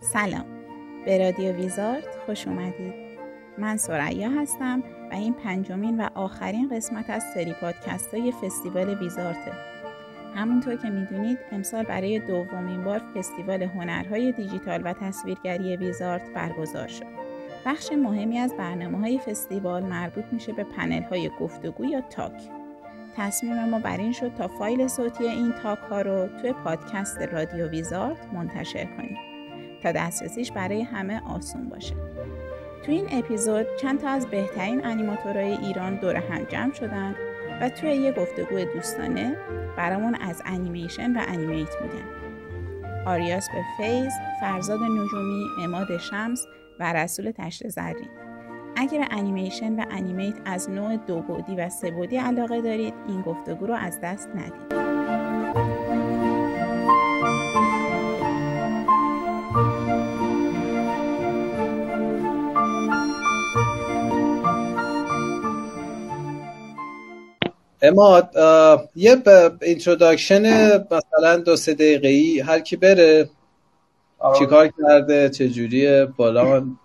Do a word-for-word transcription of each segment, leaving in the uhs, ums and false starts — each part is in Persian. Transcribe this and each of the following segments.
سلام، به رادیو ویزارد خوش اومدید. من ثریا هستم و این پنجمین و آخرین قسمت از سری پادکست‌های فستیوال ویزارده. همونطور که میدونید امسال برای دومین بار فستیوال هنرهای دیجیتال و تصویرگری ویزارد برگزار شد. بخش مهمی از برنامه‌های فستیوال مربوط میشه به پنل‌های گفتگو یا تاک. تصمیم ما بر این شد تا فایل صوتی این تاک‌ها رو توی پادکست رادیو ویزارد منتشر کنیم تا دسترسیش برای همه آسون باشه. تو این اپیزود چند تا از بهترین انیماتورهای ایران دور هم جمع شدن و توی یه گفتگو دوستانه برامون از انیمیشن و انیمیت میگن. آریاس به فیض، فرزاد نجومی، عماد شمس و رسول تشت زرین. اگر به انیمیشن و انیمیت از نوع دو بعدی و سه بعدی علاقه دارید این گفتگو رو از دست ندید. اماد یه اینتروداکشن مثلا دو سه دقیقه‌ای هر کی بره چیکار کرده چجوریه بالان.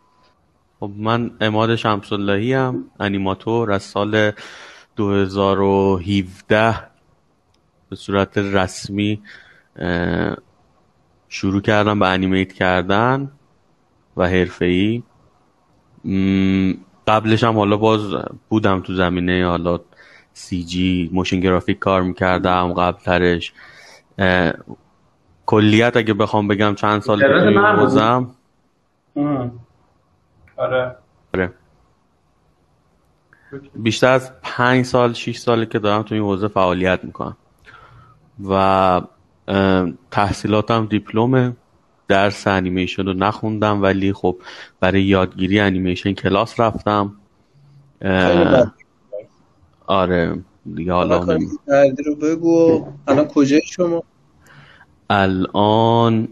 خب من عماد شمس اللهی ام، انیماتور از سال دو هزار و هفده به صورت رسمی شروع کردم به انیمیت کردن و حرفه‌ای. قبلش هم حالا باز بودم تو زمینه حالا سی جی موشن گرافیک کار میکردم قبل ترش. کلیت اگه بخوام بگم چند سال بودم. آره. آره. بیشتر از پنج سال شش ساله که دارم تو این حوزه فعالیت میکنم و تحصیلاتم دیپلمه. درس انیمیشن رو نخوندم ولی خب برای یادگیری انیمیشن کلاس رفتم. آره دیگه. حالا رو بگو الان کجایی شما؟ الان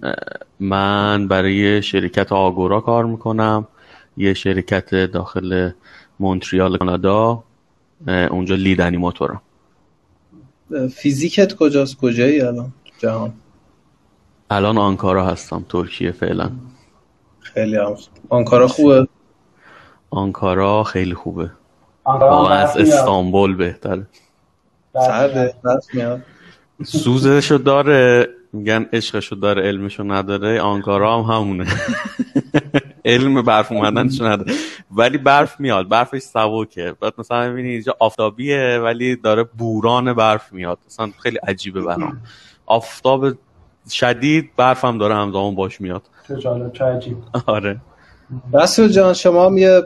من برای شرکت آگورا کار میکنم، یه شرکت داخل مونتریال کانادا. اونجا لید انیماتورم. فیزیکت کجاست؟ کجایی الان جهان؟ الان آنکارا هستم، ترکیه فعلا. خیلی هم آنکارا خوبه. آنکارا خیلی خوبه. آنکارا از استانبول بهتره. سرده دست میاد، سوزشو داره، میگن عشقشو داره، علمشو نداره. آنکارا هم همونه. علم برف اومدنشو نداره ولی برف میاد، برفش سبکه. بعد مثلا میبینی اینجا آفتابیه ولی داره بوران برف میاد، مثلا خیلی عجیبه برام. آفتاب شدید برف هم داره همزمان باش میاد. چه جالب، چه عجیب. آره. رسول جان شما هم یه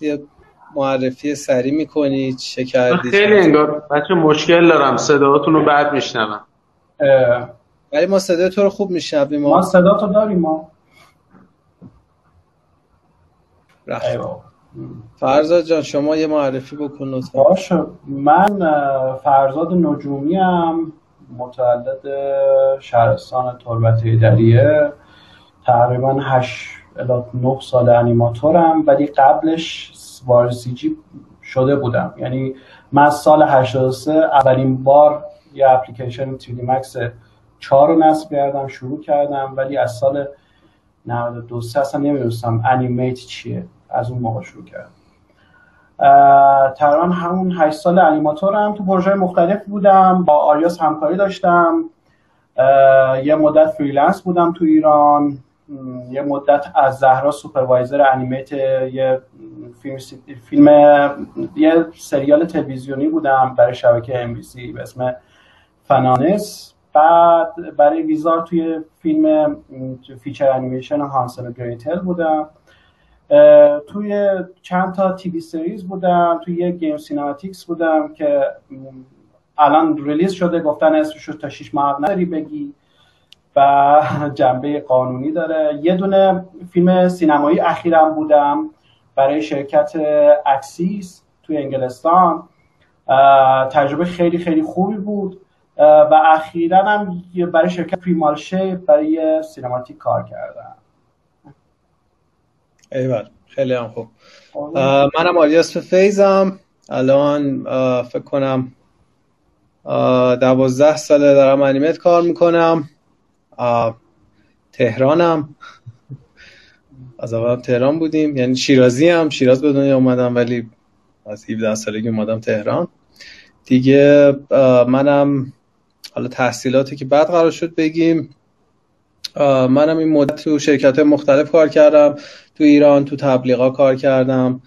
یه معرفی سری میکنی چه کردی؟ خیلی انگار بچه مشکل دارم، صداتون رو بد میشنوم. ولی ما صدای تو رو خوب میشنویم. ما, ما صداتو داریم. ما فرزاد جان شما یه معرفی بکن لطفا. باشه، من فرزاد نجومی ام، متولد شهرستان تربته دریه. تقریبا هشت الی نه سال انیماتورم ولی قبلش وارسیجی شده بودم. یعنی من سال هشتاد و سه اولین بار یه اپلیکیشن تری دی مکس چهار رو نصب کردم، شروع کردم ولی از سال نود و دو اصلا نمیدونستم انیمیت چیه. از اون موقع شروع کردم. تقریبا همون هشت سال انیماتورم. تو پروژه مختلف بودم، با آریاس همکاری داشتم، یه مدت فریلنس بودم تو ایران، یه مدت از زهرا سوپروایزر انیمیت یه فیلم, فیلم یه سریال تلویزیونی بودم برای شبکه ام بی سی به اسم فنانس. بعد برای ویزارد توی فیلم فیچر انیمیشن هانسل و گریتل بودم. توی چند تا تیوی سریز بودم، توی یه گیم سینماتیکس بودم که الان ریلیز شده، گفتن اسمش رو تا شش ماه نداری بگی و جنبه قانونی داره. یه دونه فیلم سینمایی اخیرم بودم برای شرکت اکسیس توی انگلستان، تجربه خیلی خیلی خوبی بود و اخیراً هم برای شرکت پریمالشه برای سینماتیک کار کردم. ایوال خیلی هم خوب. منم آریاس فیضم، الان فکر کنم دوازده ساله دارم انیمیت کار میکنم. تهرانم، از اول تهران بودیم، یعنی شیرازی هم، شیراز به دنیا اومدم ولی از هفده سالگی اومدم تهران دیگه. منم حالا تحصیلاتی که بعد قرار شد بگیم، منم این مدت تو شرکت مختلف کار کردم، تو ایران تو تبلیغا کار کردم،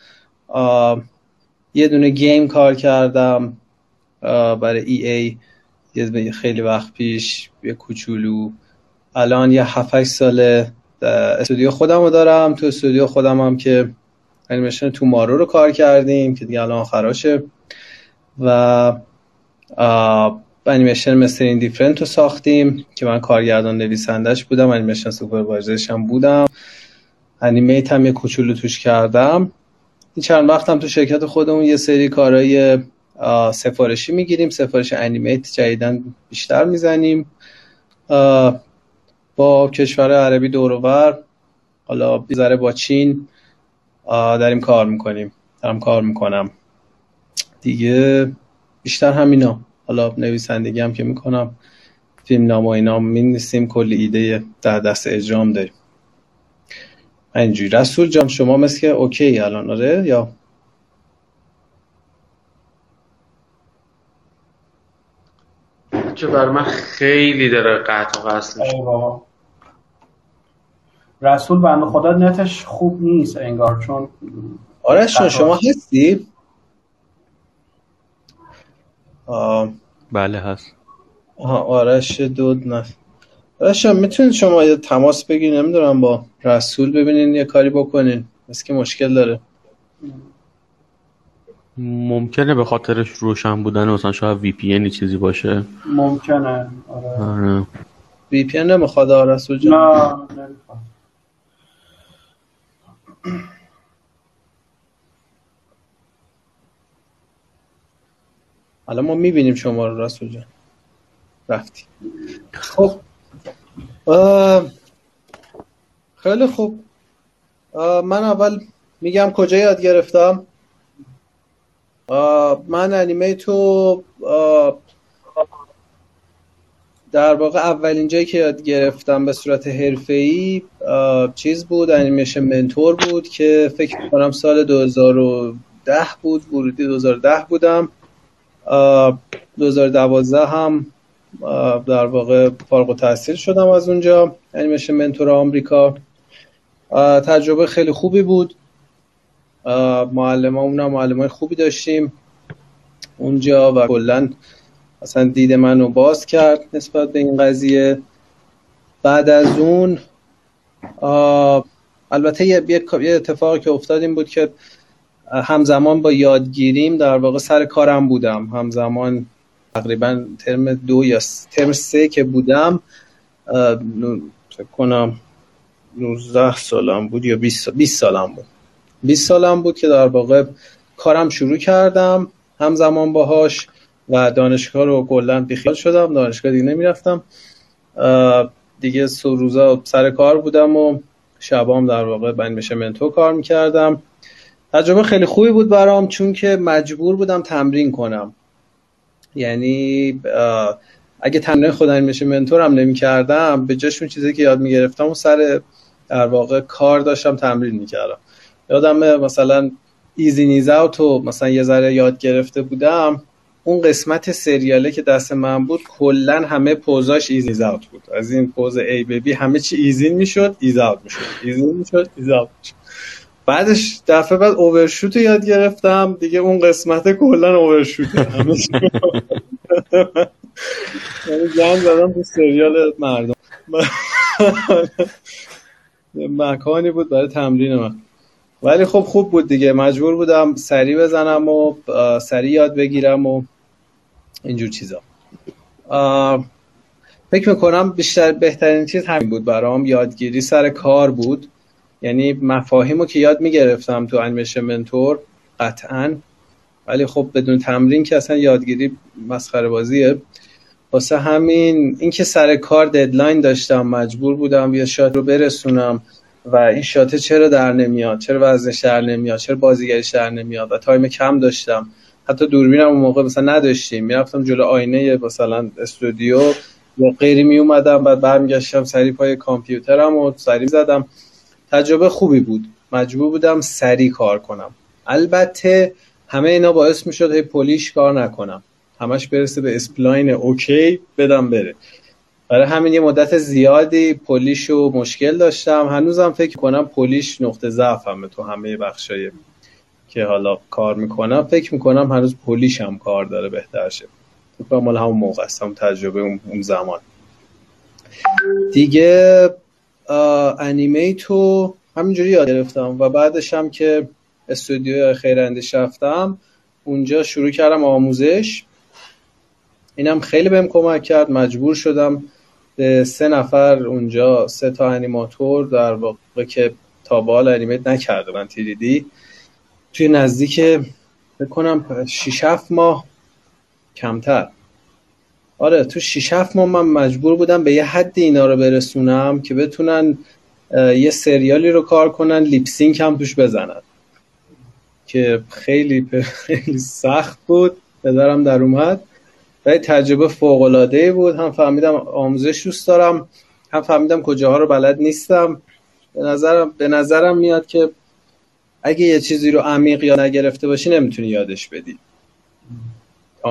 یه دونه گیم کار کردم برای ای ای یه خیلی وقت پیش، یه کوچولو. الان یه هفت هشت ساله استودیو خودم رو دارم، تو استودیو خودم هم که انیمیشن تومارو رو کار کردیم که دیگه الان آخراشه، و انیمیشن مستر این دیفرنت رو ساختیم که من کارگردان نویسندش بودم، انیمیشن سوپروایزرش هم بودم، انیمیت هم یه کوچولو توش کردم. این چند وقت هم تو شرکت خودمون یه سری کارهای سفارشی میگیریم، سفارش انیمیت جدیداً بیشتر میزنیم با کشور عربی دور و بر، حالا بیزاره با چین داریم کار میکنیم، دارم کار میکنم دیگه، بیشتر همینا. حالا نویسندگی هم که میکنم، فیلم نام و اینا می‌نویسیم، کلی ایده در دست اجرام داریم. اینجوری. رسول جان شما مثل که اوکی الان؟ آره یا چه بر من خیلی داره قطع و وصل میشه. رسول بنده خدا نتش خوب نیست انگار، چون آره شما شما هستی؟ آه. بله هست. آها آرش دود نفت. آرش میتونید شما یه تماس بگیرید، نمیدونم با رسول ببینین یه کاری بکنین، مثل که مشکل داره. ممکنه به خاطرش روشن بودن مثلا شاید وی پی ان چیزی باشه. ممکنه آره. آره. وی پی ان نمیخواد رسول جان. نه نمیخواد. الان ما میبینیم شما رو رسول جان، رفتی. خب خیلی خوب، من اول میگم کجا یاد گرفتم. من انیمه تو در واقع اولین جایی که یاد گرفتم به صورت حرفه‌ای چیز بود، انیمیشن منتور بود که فکر میکنم سال دو هزار و ده بود، ورودی دو هزار و ده بودم. دو هزار و دوازده هم در واقع فارغ التحصیل شدم از اونجا، انیمیشن منتور آمریکا. تجربه خیلی خوبی بود، معلم همونم معلم های خوبی داشتیم اونجا و کلن اصلا دید منو باز کرد نسبت به این قضیه. بعد از اون البته یه اتفاقی که افتاد این بود که همزمان با یادگیریم در واقع سر کارم بودم، همزمان تقریبا ترم دو یا ترم سه که بودم، فکر کنم نوزده سالم بود یا بیست سالم بود، بیست سالم بود که در واقع کارم شروع کردم همزمان باهاش و دانشگاه رو کلا بیخیال شدم، دانشگاه دیگه نمیرفتم دیگه، سه روزا سر کار بودم و شبام در واقع انیمیشن منتور کار میکردم. تجربه خیلی خوبی بود برام چون که مجبور بودم تمرین کنم، یعنی اگه تمرین خود انیمیشن منتورم نمی کردم به جاش اون چیزی که یاد می گرفتم و سر در واقع کار داشتم تمرین می کردم. یادم مثلا ایزی نیز اوت و مثلا یه ذره یاد گرفته بودم، اون قسمت سریاله که دست من بود کلن همه پوزاش ایزی نیز اوت بود، از این پوز ای بی بی همه چی ایزی می شد ایز اوت می شد ایزی می شد ایز اوت می شد. بعدش دفعه بعد اوورشوت یاد گرفتم دیگه، اون قسمت کلا اوورشوت همه چی یعنی جان زدم تو سریال مردم. مکانی بود برای تمرین من، ولی خب خوب بود دیگه، مجبور بودم سری بزنم و سری یاد بگیرم و اینجور چیزا. فکر میکنم بیشتر بهترین چیز همین بود برام، یادگیری سر کار بود، یعنی مفاهیمو که یاد میگرفتم تو انیمیشن منتور قطعاً، ولی خب بدون تمرین که اصلا یادگیری مسخره بازیه. واسه همین اینکه سر کار ددلاین داشتم، مجبور بودم یه شات رو برسونم، و این شاته چرا در نمیاد، چرا وزنش در نمیاد، چرا بازیگریش در نمیاد. و تایم کم داشتم، حتی دوربینم اون موقع مثلا نداشتیم، میرفتم جلو آینه مثلا استودیو یا غیری میومدم، بعد برمیگشتم سری پای کامپیوترم و سری زدم. تجربه خوبی بود، مجبور بودم سری کار کنم. البته همه اینا باعث میشد هی پولیش کار نکنم، همش برسه به اسپلاین اوکی بدم بره. برای همین یه مدت زیادی پولیش و مشکل داشتم، هنوزم فکر کنم پولیش نقطه ضعفمه تو همه بخشای که حالا کار میکنم. فکر میکنم هنوز پولیش هم کار داره بهتر شه. فکر کنم مال همون موقع است، هم تجربه اون زمان دیگه. انیمیتو همینجوری یاد گرفتم و بعدش هم که استودیو خیراندیش رفتم، اونجا شروع کردم آموزش. اینم خیلی بهم کمک کرد، مجبور شدم به سه نفر اونجا، سه تا انیماتور در واقع که تا به حال انیمیت نکرده بودن تیریدی، توی نزدیک فکر کنم شش هفت ماه، کمتر آره، تو شش هفت ماه من مجبور بودم به یه حدی اینا رو برسونم که بتونن یه سریالی رو کار کنن، لیپسینک هم توش بزنن، که خیلی خیلی سخت بود، پدرم در اومد. و تجربه فوق‌العاده‌ای بود، هم فهمیدم آموزش دوست دارم، هم فهمیدم کجاها رو بلد نیستم. به نظرم به نظرم میاد که اگه یه چیزی رو عمیق یاد نگرفته باشی نمیتونی یادش بدی.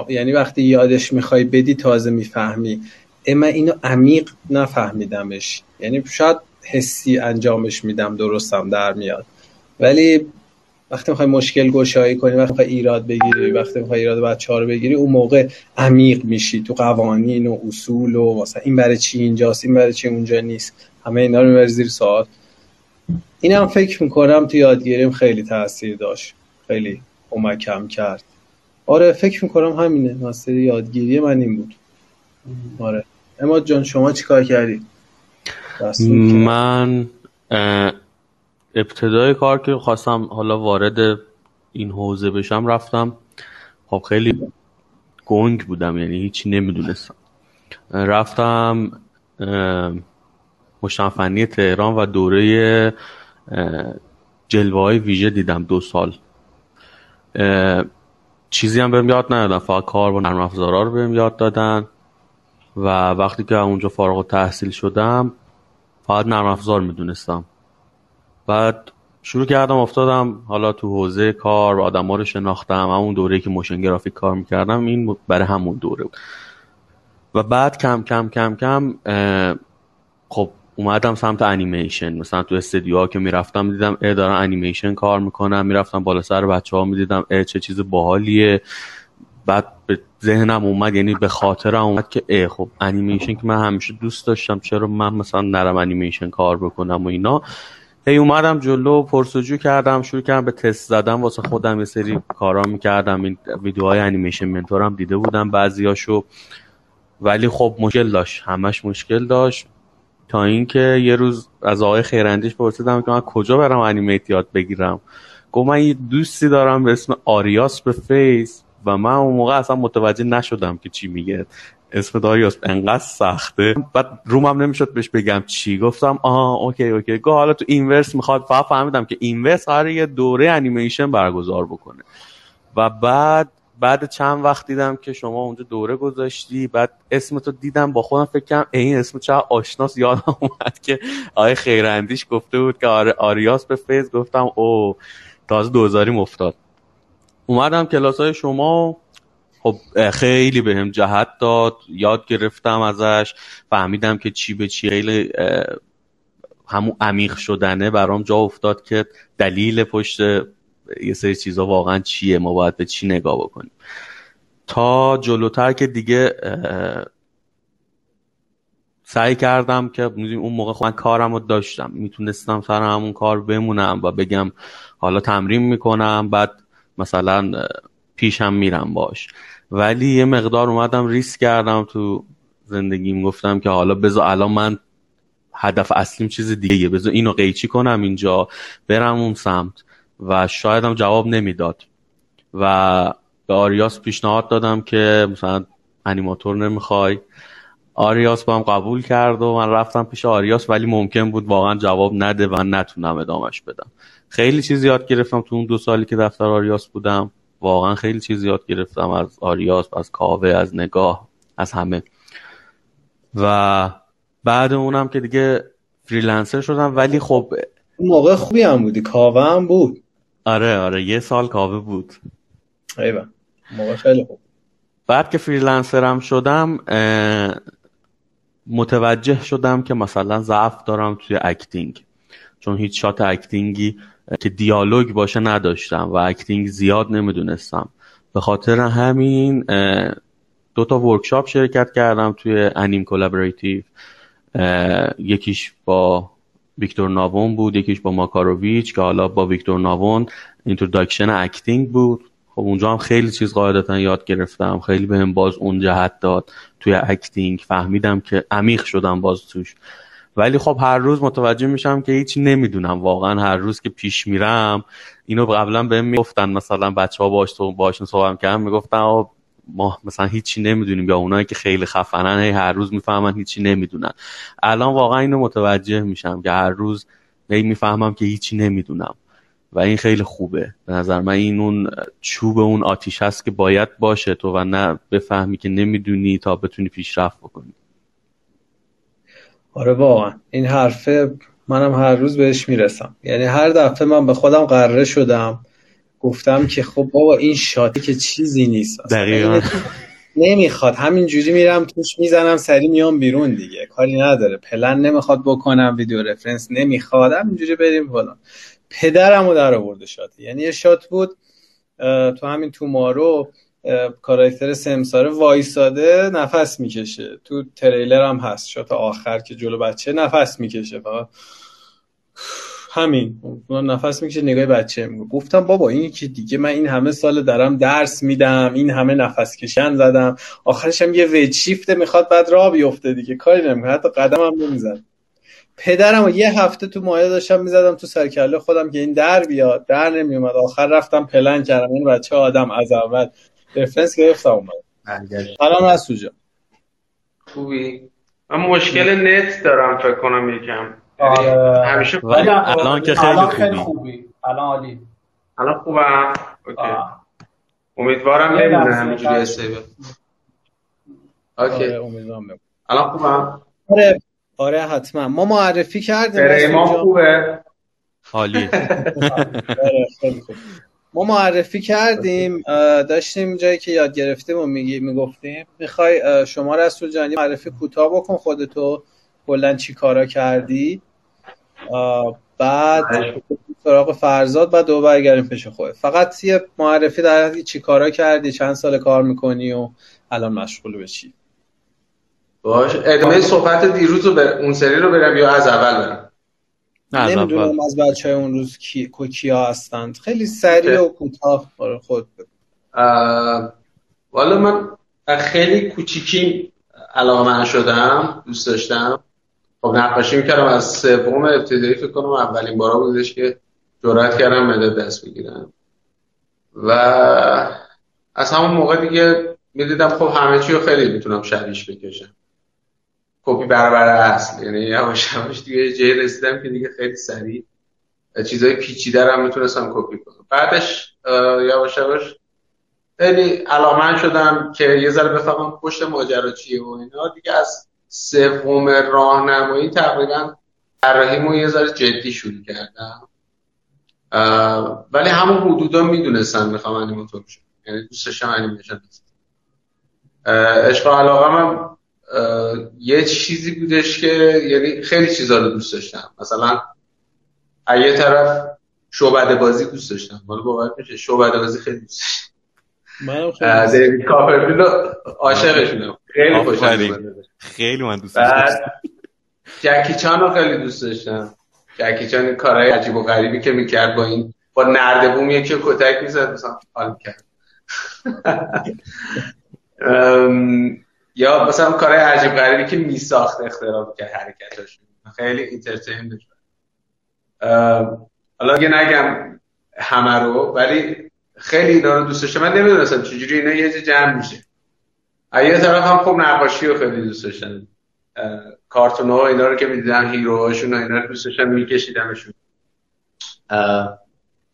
یعنی وقتی یادش میخوای بدی تازه میفهمی. اما اینو عمیق نفهمیدمش، یعنی شاید حسی انجامش میدم درستم در میاد، ولی وقتی میخوای مشکل گشایی کنی، وقتی میخوای ایراد بگیری، وقتی میخوای ایراد بچه‌ها رو بگیری، اون موقع عمیق میشی تو قوانین و اصول و مثلا این برای چی اینجاست، این برای چی اونجا نیست، همه اینا رو میبری زیر سوال. اینم فکر میکنم تو یادگیریم خیلی تاثیر داشت، خیلی کمکم کرد. آره فکر میکنم همینه، واسه یادگیری من این بود. آره اما جان شما چیکار کردی؟ من ابتدای کار که خواستم حالا وارد این حوزه بشم رفتم، خب خیلی گنگ بودم، یعنی هیچی نمیدونستم. رفتم مجتمع فنی تهران و دوره جلوه های ویژه دیدم دو سال. چیزی هم بهم یاد ندادن، فقط کار با نرم افزارا رو بهم یاد دادن و وقتی که اونجا فارغ التحصیل شدم فقط نرم افزار میدونستم. بعد شروع کردم افتادم حالا تو حوزه کار و آدم ها رو شناختم، همون دوره که موشن گرافیک کار میکردم این برای همون دوره بود. و بعد کم کم کم کم خب اومدم سمت انیمیشن. مثلا تو استودیو ها که میرفتم دیدم اه دارن انیمیشن کار میکنم، میرفتم بالا سر بچه ها میدیدم اه چه چیز باحالیه. بعد به ذهنم اومد، یعنی به خاطرم اومد که اه خب انیمیشن که من همیشه دوست داشتم، چرا من مثلا نرم انیمیشن کار بکنم و اینا. هی اومدم جلو، پرسجو کردم، شروع کردم به تست زدم واسه خودم، یه سری کارا میکردم. این ویدیوهای انیمیشن منتورم دیده بودم بعضیاشو، ولی خب مشکل داشت، همش مشکل داشت. تا اینکه یه روز از آقای خیراندیش پرسیدم که من کجا برم انیمیت یاد بگیرم. گفت من یه دوستی دارم به اسم آریاس به فیس. و من اون موقع اصلا متوجه نشدم که چی میگه، اسم داریاس انقدر سخته. بعد رومم نمیشد بهش بگم چی، گفتم آها اوکی اوکی. گفت حالا تو اینورس میخواد. فقط فهمیدم که اینورس قراره یه دوره انیمیشن برگزار بکنه و بعد بعد چند وقت دیدم که شما اونجا دوره گذاشتی. بعد اسمتو دیدم، با خودم فکر کردم این اسم چه آشناس. یادم اومد که آقای خیراندیش گفته بود که آره آریاس به فیس. گفتم او تازه دوزاریم افتاد. اومدم کلاسای شما، خب خیلی بهم جهت داد، یاد گرفتم ازش، فهمیدم که چی به چی. خیلی همون عمیق شدنه برام جا افتاد که دلیل پشت یه سری چیزا واقعا چیه، ما باید به چی نگاه بکنیم. تا جلوتر که دیگه سعی کردم که اون موقع خب من کارم رو داشتم، میتونستم سر همون کار بمونم و بگم حالا تمرین میکنم، بعد مثلا پیش هم میرم باش. ولی یه مقدار اومدم ریسک کردم تو زندگیم، گفتم که حالا بذار الان من هدف اصلیم چیز دیگه، بذار اینو قیچی کنم اینجا، برم اون سمت. و شاید هم جواب نمیداد و به آریاس پیشنهاد دادم که مثلا انیماتور نمیخوای. آریاس با هم قبول کرد و من رفتم پیش آریاس، ولی ممکن بود واقعا جواب نده و نتونم ادامش بدم. خیلی چیز یاد گرفتم تو اون دو سالی که دفتر آریاس بودم، واقعا خیلی چیز یاد گرفتم از آریاس، از کاوه، از نگاه، از همه. و بعد اونم که دیگه فریلنسر شدم، ولی خب اون موقع خوبی هم بودی، کاوه هم بود. آره آره یه سال کاوه بود. ایوه موقع خیلی خوب. بعد که فریلنسرم شدم متوجه شدم که مثلا ضعف دارم توی اکتینگ، چون هیچ شات اکتینگی که دیالوگ باشه نداشتم و اکتینگ زیاد نمیدونستم. به خاطر همین دو تا ورکشاپ شرکت کردم توی انیم کلابریتیو، یکیش با ویکتور ناوون بود، یکیش با ماکاروویچ که حالا با ویکتور ناوون اینتروداکشن اکتینگ بود. خب اونجا هم خیلی چیز قاعدتا یاد گرفتم، خیلی بهم باز اون جهت داد توی اکتینگ، فهمیدم که عمیق شدم باز توش. ولی خب هر روز متوجه میشم که هیچ نمیدونم واقعا، هر روز که پیش میرم. اینو قبلا بهم میگفتن، مثلا بچه‌ها باهاش باهاشون صحبت کردم میگفتن ما مثلا هیچی نمیدونیم، یا اونایی که خیلی خفنن هی هر روز میفهمن هیچی نمیدونن. الان واقعا اینو متوجه میشم که هر روز هی میفهمم که هیچی نمیدونم و این خیلی خوبه. به نظر من این اون چوب، اون آتیش هست که باید باشه تو و نه بفهمی که نمیدونی تا بتونی پیشرفت بکنی. آره واقعا این حرفه منم هر روز بهش میرسم. یعنی هر دفعه من به خودم قراره شدم گفتم که خب بابا این شاتی که چیزی نیست، دقیقاً نمیخواد، همینجوری میرم توش میزنم سری میام بیرون دیگه، کاری نداره، پلن نمیخواد بکنم، ویدیو رفرنس نمیخواد، همینجوری بریم فلان. پدرمو در آورده شات. یعنی یه شات بود تو همین تومارو، کاراکتر سمساره وایساده نفس میکشه، تو تریلر هم هست شات آخر که جلو بچه نفس میکشه، فقط همین اون نفس میکشه نگاه بچه. گفتم بابا این که دیگه من این همه سال درم درس میدم، این همه نفس کشن زدم، آخرش هم یه ویچیفت میخواد بعد راه بیفته دیگه، کاری نمیکنه، حتی قدم هم نمیزن. پدرم یه هفته تو مایه داشتم میزدم تو سرکله خودم که این در بیاد، در نمیومد. آخر رفتم پلن کردم این بچه آدم از اول رفرنس گرفتم اومد. سلام رسول جان، خوبی؟ من مشکل نت دارم فکر کنم یکم. آره. همیشه ولی الان که خیلی خوبی، الان عالی، الان خوبم. اوکی، امیدوارم نمیدونه همینجوری استیبل. اوکی امیدوارم الان خوبم. آره آره حتما. ما معرفی کردیم بریم، خوبه، عالی. آره خیلی خوب. ما معرفی کردیم، داشتیم جایی که یاد گرفتیم و میگی میگفتیم میخوای شما رسول جان معرفی کوتاه بکن خودتو، کلا چی کارا کردی، بعد سراغ فرزاد، بعد دوباره برگردیم پیش خودت. فقط یه معرفی در حد چی کارا کردی، چند سال کار میکنی و الان مشغول به چی. باشه ادامه صحبت دیروز رو بر... اون سری رو برم یا از اول برم؟ نمیدونم از بچه‌های اون روز کی کیا هستند، خیلی سریع و کوتاه برای خود بگو. والا من خیلی کوچیکی علاقه من شدم، دوست داشتم، خب نقاشی میکردم. از سوم ابتدایی فکر کنم اولین بارا بودش که جرأت کردم مداد دست بگیرم و از همون موقع دیگه میدیدم خب همه چی رو خیلی میتونم شبیهش بکشم، کپی برابر اصل. یعنی یواش یواش دیگه جایی رسیدم که دیگه خیلی سریع چیزای پیچیده رو هم میتونستم کپی کنم. بعدش یواش یواش یعنی علامن شدم که یه ذره بفهمم پشت ماجرا چیه و اینا دیگه. از سوم راهنمایی تقریبا طراحیمو یه ذره جدی شروع کردم، ولی همون حدودا میدونستم میخوام انیماتور بشم، یعنی دوست داشتم انیمیشن بشم. عشق و علاقه‌م یه چیزی بودش که یعنی خیلی چیزا رو دوست داشتم. مثلا از یه طرف شعبده بازی دوست داشتم، حالا باور میشه شعبده بازی خیلی دوست داشتم. منم خیلی کافرفیلد عاشقشونم، خیلی خوشم، خیلی من دوست داشتم. جکی چان رو خیلی دوست داشتم، جکی چان کارهای عجیب و غریبی که میکرد با این با نردبوم یکی کتک میزد مثلا حال کرد. یا مثلا کارهای عجیب غریبی که میساخت اختراع میکرد، حرکتاش خیلی اینترتین بود. حالا دیگه نگم همه رو، ولی خیلی اینا رو دوست داشتم. من نمیدونستم چجوری اینا یه جا جمع میشه. یه طرف هم خب نقاشی رو خیلی دوست داشتن، کارتون‌ها و اینا رو که می‌دیدم، هیروهاشون و اینا رو دوست داشتم، می‌کشیدمشون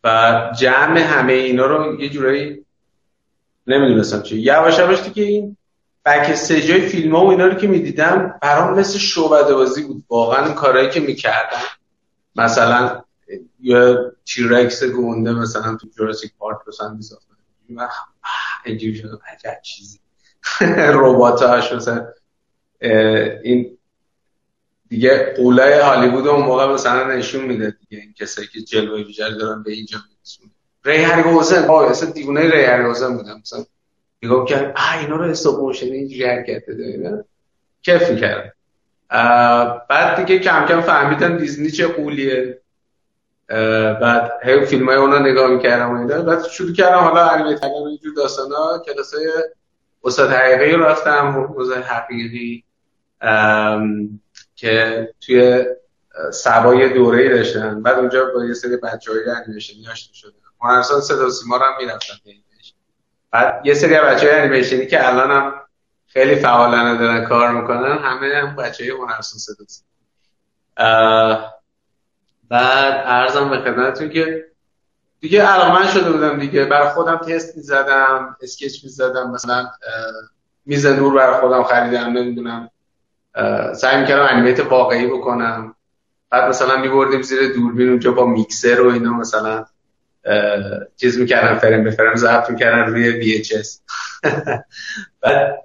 و جمع همه اینا رو یه جورایی نمی‌دونستم چی. یواش یواش دیگه این بک استیجای فیلم‌ها و اینا رو که می‌دیدم برام مثل شعبده‌بازی بود واقعاً. کارهایی که می‌کردم، مثلا یه تیرکس گونده مثلا تو جوراسیک پارک رو سن می‌ساختن، اینجوری شد عجب چیزی ربات‌هاش مثلا این دیگه قولای هالیوود اون موقع مثلا نشون میده دیگه، این کسایی که جلوه ویژه دارن به اینجا میرسونن. ری هرگوزن آه اصلا دیوونه ری هرگوزن بودم، مثلا نگاه می‌کردم آ اینا رو استاپ موشن اینجوری حرکت دادن، کیف می‌کردم. بعد دیگه کم کم فهمیدم دیزنی چه قولیه، بعد هی فیلمای اونا نگاه می‌کردم و اینا، بعد شروع کردم حالا انیمیشن و اینجور داستانا. کلاسای استاد حقیقی رو رفتم، استاد حقیقی که توی سبای دوره‌ای داشتن، بعد اونجا با یه سری بچه‌های انیمیشنی آشنا شدم. هنرسان صدا و سیما رو هم می‌رفتم ببینش، بعد یه سری بچه‌های انیمیشنی که الانم خیلی فعالانه دارن کار میکنن، همه هم بچه‌های هنرسان صدا و سیما. بعد عرضم به خدمتتون که دیگه علاقمند شده بودم دیگه، برای خودم تست می‌زدم، اسکچ می‌زدم، مثلا میز نور برای خودم خریدم، نمی‌دونم سعی می‌کردم انیمیت واقعی بکنم. بعد مثلا می‌بردیم زیر دوربین اونجا با میکسر و اینا، مثلا چیز می‌کردم، فریم به فریم ضبط می‌کردم روی وی اچ اس بعد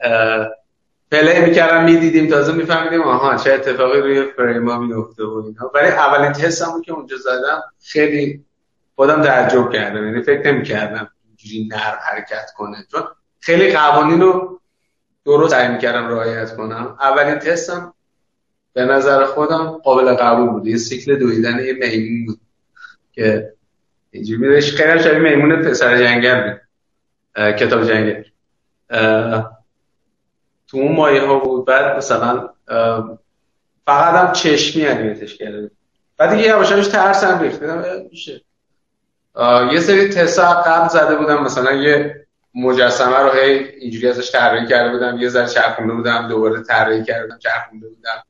پلی می‌کردم، می‌دیدیم، تازه می‌فهمیدیم آها چه اتفاقی روی فریم‌ها می‌افته و اینا. ولی اولین تستمو که اونجا زدم خیلی خودم تعجب کردم، یعنی فکر نمی‌کردم اینجوری نرم حرکت کنه، چون خیلی قوانین رو درست سعی می‌کردم رعایت کنم. اولین تستم به نظر خودم قابل قبول بود، یه سیکل دویدن یه میمون بود که اینجوری می‌دیش، خیلی شبیه میمون پسر جنگل بود، کتاب جنگل تو اون مایه ها بود. بعد مثلا فقط هم چشمی انیمیتش کرده، بعد دیگه یواش یواش ترسم ریخت، دیدم میشه. یه سری تسا قبل زده بودم، مثلا یه مجسمه رو هی اینجوری ازش طراحی کرده بودم، یه ذره چرخونده بودم، دوباره طراحی کردم، چرخونده بودم،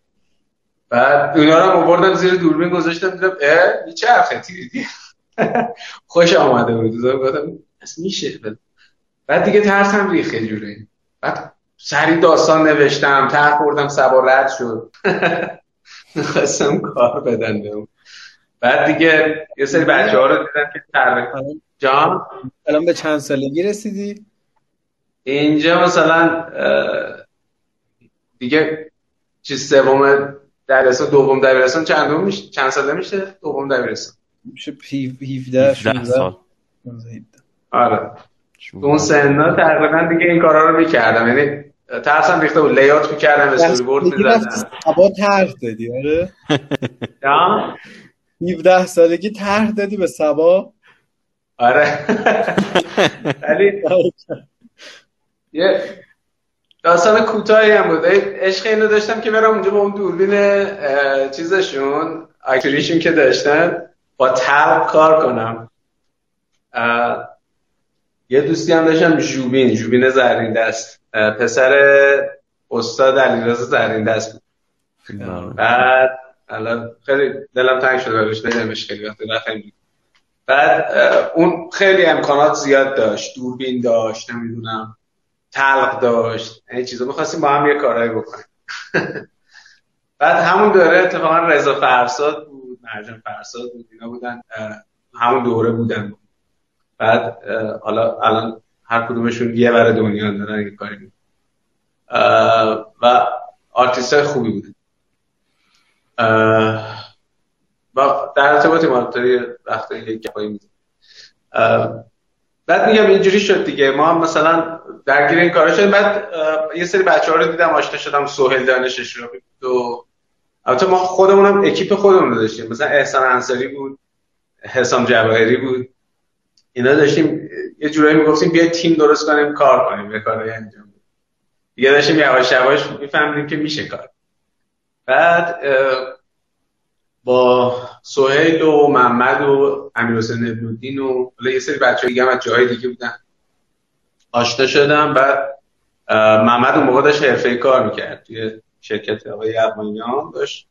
بعد اونا رو آوردم زیر دوربین گذاشتم، دیدم اه میچرخه تیریدی خوش اومده بود، دوزا گفتم اصلا میشه. بعد دیگه ترسم ریخت اینجوری، بعد سریع داستان نوشتم، ته خوردم، سبا رد شد میخواستم کار بدن به اون. بعد دیگه یه سری بچه ها رو دیدم که ترک جان. الان به چند سالگی رسیدی؟ اینجا مثلا دیگه چیز سوم دبیرستان، دوم دبیرستان، چند میشه؟ چند ساله میشه؟ دوم دبیرستان میشه هفده سال. آره تو اون سن‌ها تقریبا دیگه این کارا رو میکردم، یعنی ترسم ریخته بود، لیات میکردم، استوری بورد می‌زدم. سبا طرح دادی؟ آره جان هفده سالگی طرح دادی به سبا؟ آره ولی یه داستان کوتاهی هم بود، عشق اینو داشتم که برام اونجا با اون دوربین چیزشون اکتوریشون که داشتن با طلب کار کنم. یه دوستی هم داشتم، جوبین جوبین زرین دست، پسر استاد علیرضا زرین دست بود. بعد الان خیلی دلم تنگ شده براش، دیدمش خیلی وقت رفتم. بعد اون خیلی امکانات زیاد داشت، دوربین داشت، نمیدونم تلق داشت، این چیزا، می‌خواستیم با هم یه کارایی بکنیم بعد همون دوره اتفاقا رضا فرساد بود، مرجان فرساد بود، اینا بودن، همون دوره بودن. بعد حالا الان هر کدومشون یه بره دنیا دارن این کاری میکنن و آرتیستای خوبی بودن و در ارتباطی ما داری وقتی یک گپایی میزن. بعد میگم اینجوری شد دیگه، ما هم مثلا درگیر این کارا شدیم. بعد یه سری بچه ها رو دیدم، آشنا شدم، سهیل دانشش رو بود. البته ما خودمونم اکیپ خودمون رو داشتیم، مثلا احسان انصاری بود، حسام جواهری بود، اینا داشتیم یه جورایی میگفتیم بیا تیم درست کنیم، کار کنیم، یه کاری انجام بدیم. دیگه داشتیم یواش یواش میفهمیدیم که میشه کار. بعد با سهیل و محمد و امیرحسین ابنودین و یه سری بچه‌ها دیگه هم از جاهای دیگه بودن آشنا شدم. بعد محمد اون موقع داشت حرفه‌ای کار میکرد توی شرکت آقای عبدالمنان، داشت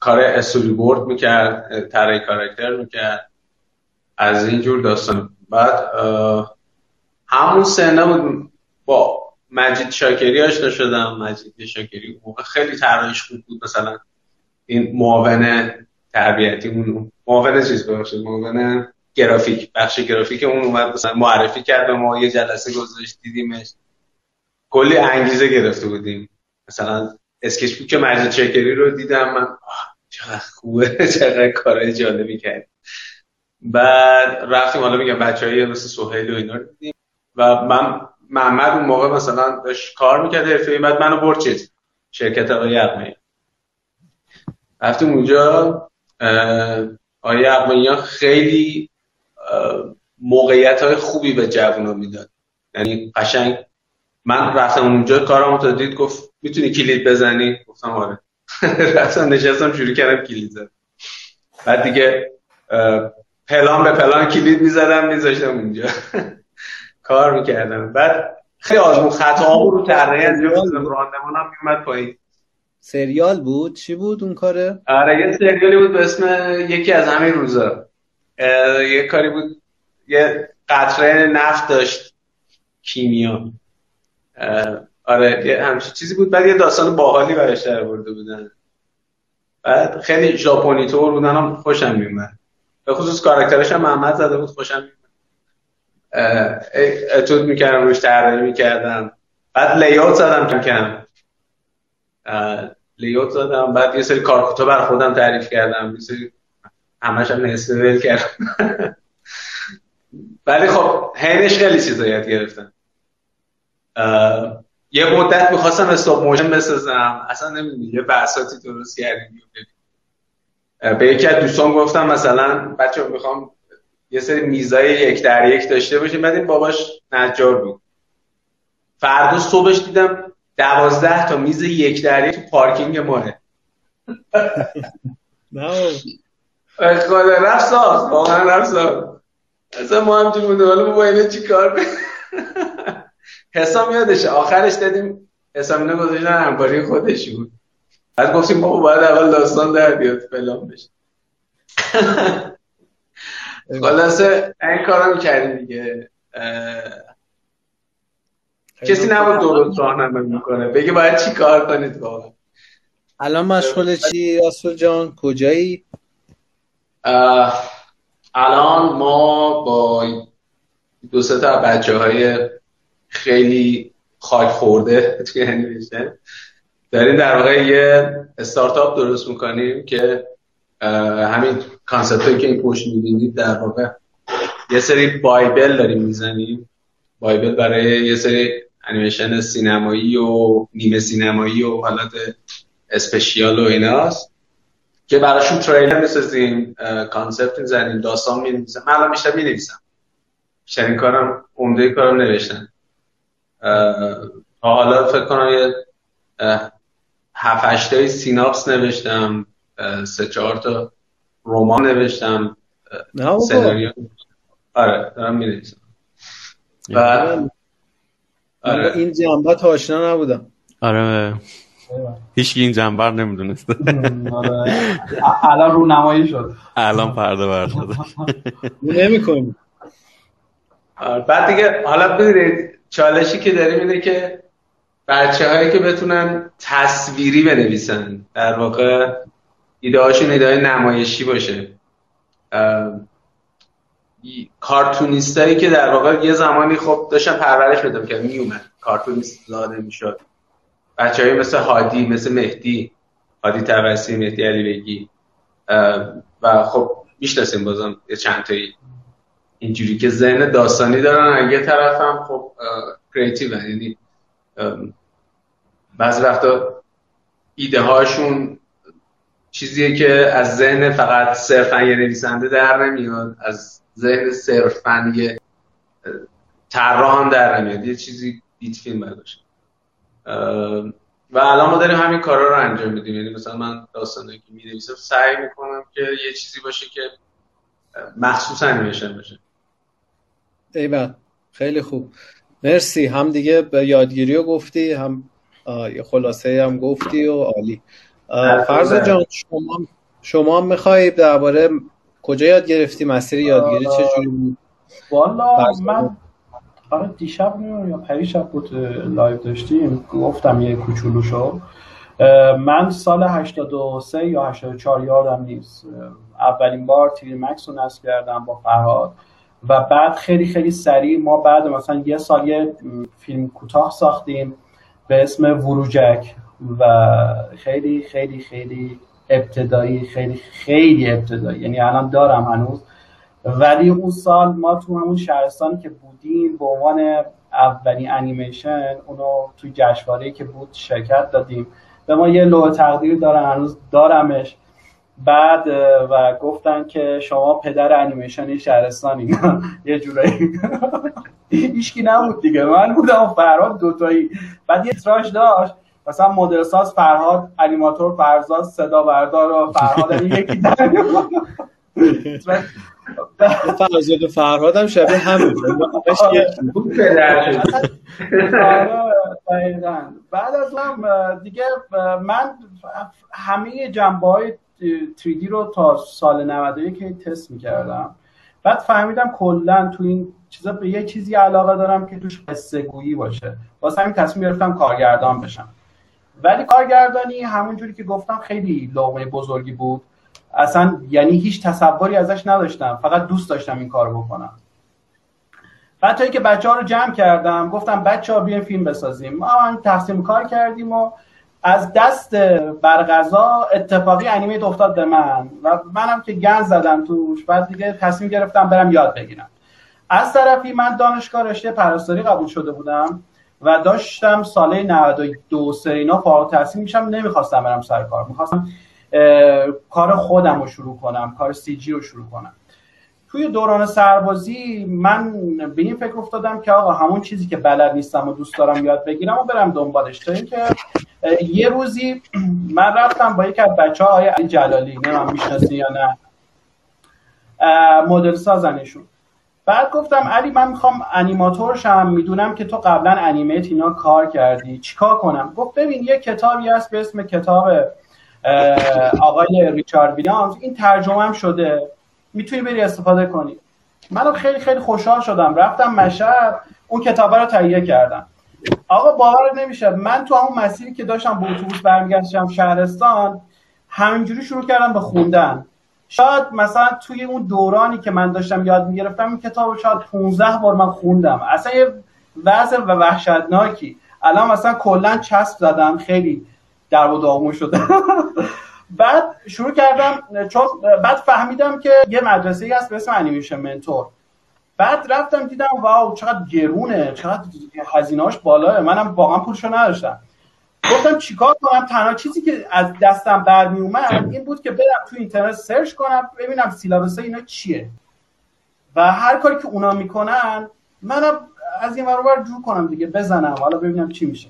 کار استوری بورد میکرد، طراحی کاراکتر میکرد، از اینجور داستان. بعد همون سنه بود با مجید شاکری آشنا شدم. مجید شاکری موقع خیلی طراحیش خوب بود، مثلا این معاون تربیتی، اون معاون چیز ببخشید معاون گرافیک، بخش گرافیک اون اومد مثلا معرفی کرد به ما، یه جلسه گذاشت دیدیمش، کلی انگیزه گرفته بودیم. مثلا اسکچ بوک مجید شاکری رو دیدم، من چقدر خوبه، چقدر کارهای جالبی کرد. بعد رفتیم حالا میگم بچه‌های مثل سهیل و اینا رو دیدیم و من محمد اون موقع مثلا داشت کار میکرد حرفه‌ای، بعد منو برد چیز شرکت آقای عقمی. رفتیم اونجا، آقای عقمی خیلی موقعیت‌های خوبی به جوونا میداد، یعنی قشنگ من رفتم اونجا کارامو تا دید گفت میتونی کلید بزنی، گفتم آره. رفتم نشستم شروع کردم کلید زدم، بعد دیگه پلان به پلان کلید میزدم میذاشتم اونجا کار میکردم. بعد خیلی آزمون خطاها رو طراحی انجام دادم، راندمانم میومد پایین. سریال بود چی بود اون کاره؟ آره یه سریالی بود به اسم یکی از همین روزا، یه کاری بود یه قطره نفت داشت، کیمیا، آره یه همچین چیزی بود. بعد یه داستان باحالی براش درآورده بودن، بعد خیلی ژاپنی تور بودن، هم خوشم میومد، به خصوص کاراکترش هم محمد زده بود، خوشم میومد، اتود میکردم روش، طراحی میکردم، بعد لیاوت زدم کم کم لیاوت زدم، بعد یه سری کارکوتا بر خودم تعریف کردم، یه سری همش هم استفاده کردم. ولی خب هینش خیلی چیزا یاد گرفتم. یه مدت میخواستم استاپ موشن بسازم، اصلا نمیدونی یه بحثاتی درست کردیم. به یکی از دوستان گفتم مثلا بچه‌ها میخوام یه سری میزای یک در یک داشته باشیم، بعد این باباش نجار بود. فردا صبحش دیدم دوازده تا میز یک در یک تو پارکینگ ماه. نه خدا رفت ساز، واقعا رفت ساز. اصلا ما همینجوری بودیم، حالا ما با اینا چیکار کنیم؟ حسام یادشه آخرش دادیم حسام اینو گذاشتن همکاری خودش بود. بعد گفتیم بابا باید اول داستان در بیاد فلان بشه. خلاصه این کارا می‌کردیم دیگه. کسی نبود درست راهنمایی کنه بگه باید چی کار کنید. واقعا الان مشغول چی یاسر جان؟ کجایی؟ الان ما با دو سه تا بچه‌های خیلی خاک خورده توی انیمیشن داریم در واقع یه استارتاپ درست میکنیم که همین کانسپتی که این پشت می‌بینید در واقع یه سری بایبل داریم میزنیم، بایبل برای یه سری انیمیشن سینمایی و نیمه سینمایی و حالات اسپشیال و ایناست که براشون تریلر میسازیم، کانسپت میزنیم، داستان می‌نویسیم. من الان بیشتر می‌نویسم، بیشتر این کارم عمده کارم نوشتن. حالا فکر کنم یه هفت هشت تای سیناپس نوشتم، سه چهار تا رمان نوشتم، سناریو آره دارم می‌نویسم. و آره این جنبه تا آشنا نبودم. آره هیچ کی این جنبه رو نمی‌دونست. آره الان رو نمایی شد، الان پرده بر شده. نمی‌کنم. بعد دیگه حالا ببینید چالشی که داریم اینه که بچه‌هایی که بتونن تصویری بنویسن، در واقع ایده‌هاشون ایده‌های نمایشی باشه، کارتونیستایی که در واقع یه زمانی خب داشتن پرورش بده می‌کردن، میومد کارتونیست زاده می‌شد. بچه‌هایی مثل هادی، مثل مهدی، هادی تاوسی، مهدی علیبگی و خب می‌شناسیم بازم چند تایی اینجوری که ذهن داستانی دارن، از یه طرف هم خب کریتیو، یعنی بعضی وقتا ایده هاشون چیزیه که از ذهن فقط صرفا یه نویسنده در نمیاد، از ذهن صرفا یه طراح هم در نمیاد، یه چیزی بیت فیلم باشه. و الان ما داریم همین کارا رو انجام میدیم، یعنی مثلا من داستانی که می‌نویسم سعی میکنم که یه چیزی باشه که مخصوصا انیمیشن باشه. ایوان خیلی خوب. مرسی، هم دیگه یادگیری رو گفتی، هم یه خلاصه هم گفتی و عالی. فرزا جان شما شما میخوایی درباره کجا یاد گرفتی، مسیر یادگیری چجوری بود؟ والا من آره دیشب یا پریشب بود لایو داشتیم، گفتم یه کوچولوشو. من سال هشتاد و سه یا هشتاد و چهار یادم نیست اولین بار تری مکس رو نصب کردم با فرهاد و بعد خیلی خیلی سریع ما بعد مثلا یه سال یه فیلم کوتاه ساختیم به اسم وروجک و خیلی خیلی خیلی ابتدایی، خیلی خیلی ابتدایی، یعنی الان دارم هنوز. ولی اون سال ما تو همون شهرستانی که بودیم به عنوان اولین انیمیشن اونو تو جشنواره‌ای که بود شرکت دادیم و ما یه لوح تقدیر دارم هنوز، دارمش. بعد و گفتن که شما پدر انیمیشن شهرستانی یه جورایی هیچکی نبود دیگه، من بودم و فرهاد دوتایی. بعد یه تراش داشت مثلا مدل ساز فرهاد، انیماتور فرزاد، صدا بردار و فرهاد یکی در فرزاد و فرهاد هم شبیه همون بود پدرشون. بعد از اون دیگه من همه جنبه های تری دی رو تا سال نود و یک که تست میکردم، بعد فهمیدم کلا تو این چیزا به یه چیزی علاقه دارم که توش قصه گویی باشه. واسه همین تصمیم گرفتم کارگردان بشم، ولی کارگردانی همونجوری که گفتم خیلی لقمه بزرگی بود، اصلا یعنی هیچ تصوری ازش نداشتم، فقط دوست داشتم این کارو بکنم. بعد تا اینکه بچه‌ها رو جمع کردم گفتم بچه‌ها بیاین فیلم بسازیم. ما هم تقسیم کار کردیم و از دست برقضا اتفاقی انیمیت افتاد به من و منم که گند زدم توش. بعد دیگه تصمیم گرفتم برم یاد بگیرم. از طرفی من دانشگاه رشته پرستاری قبول شده بودم و داشتم ساله نود و دو سه اینا فارغ التحصیل میشم، نمیخواستم برم سر کار، میخواستم کار خودم رو شروع کنم، کار سی جی رو شروع کنم. توی دوران سربازی من به این فکر افتادم که آقا همون چیزی که بلد نیستم و دوست دارم یاد بگیرم و برم دنبالش. تا اینکه یه روزی من رفتم با یک از بچه‌ها، آقای علی جلالی، نمی‌دونم می‌شناسی یا نه، مدل سازنشون. بعد گفتم علی من می‌خوام انیماتور شم، میدونم که تو قبلا انیمیت اینا کار کردی، چیکار کنم؟ گفت ببین یه کتابی هست به اسم کتاب آقای ریچارد ویلیامز، این ترجمه هم شده، میتونی بری استفاده کنی. منم خیلی خیلی خوشحال شدم، رفتم مشهد اون کتابه رو تهیه کردم. آقا باور نمیشه من تو همون مسیری که داشتم با اتوبوس برمیگشتم شهرستان همینجوری شروع کردم به خوندن. شاید مثلا توی اون دورانی که من داشتم یاد میگرفتم این کتاب رو شاید پانزده بار من خوندم، اصلا یه وضع و وحشتناکی. الان مثلا کلا چسب زدم، خیلی در و داغون شدم. بعد شروع کردم، چون بعد فهمیدم که یه مدرسه‌ای هست به اسم انیمیشن منتور. بعد رفتم دیدم واو چقدر گرونه، چقدر هزینه‌اش بالاه، منم واقعا پولشو نداشتم. گفتم چیکار کنم؟ تنها چیزی که از دستم برمی اومد این بود که برم تو اینترنت سرچ کنم ببینم سیلابس اینا چیه و هر کاری که اونا میکنن منم از این ور اون ور جور کنم دیگه، بزنم حالا ببینم چی میشه.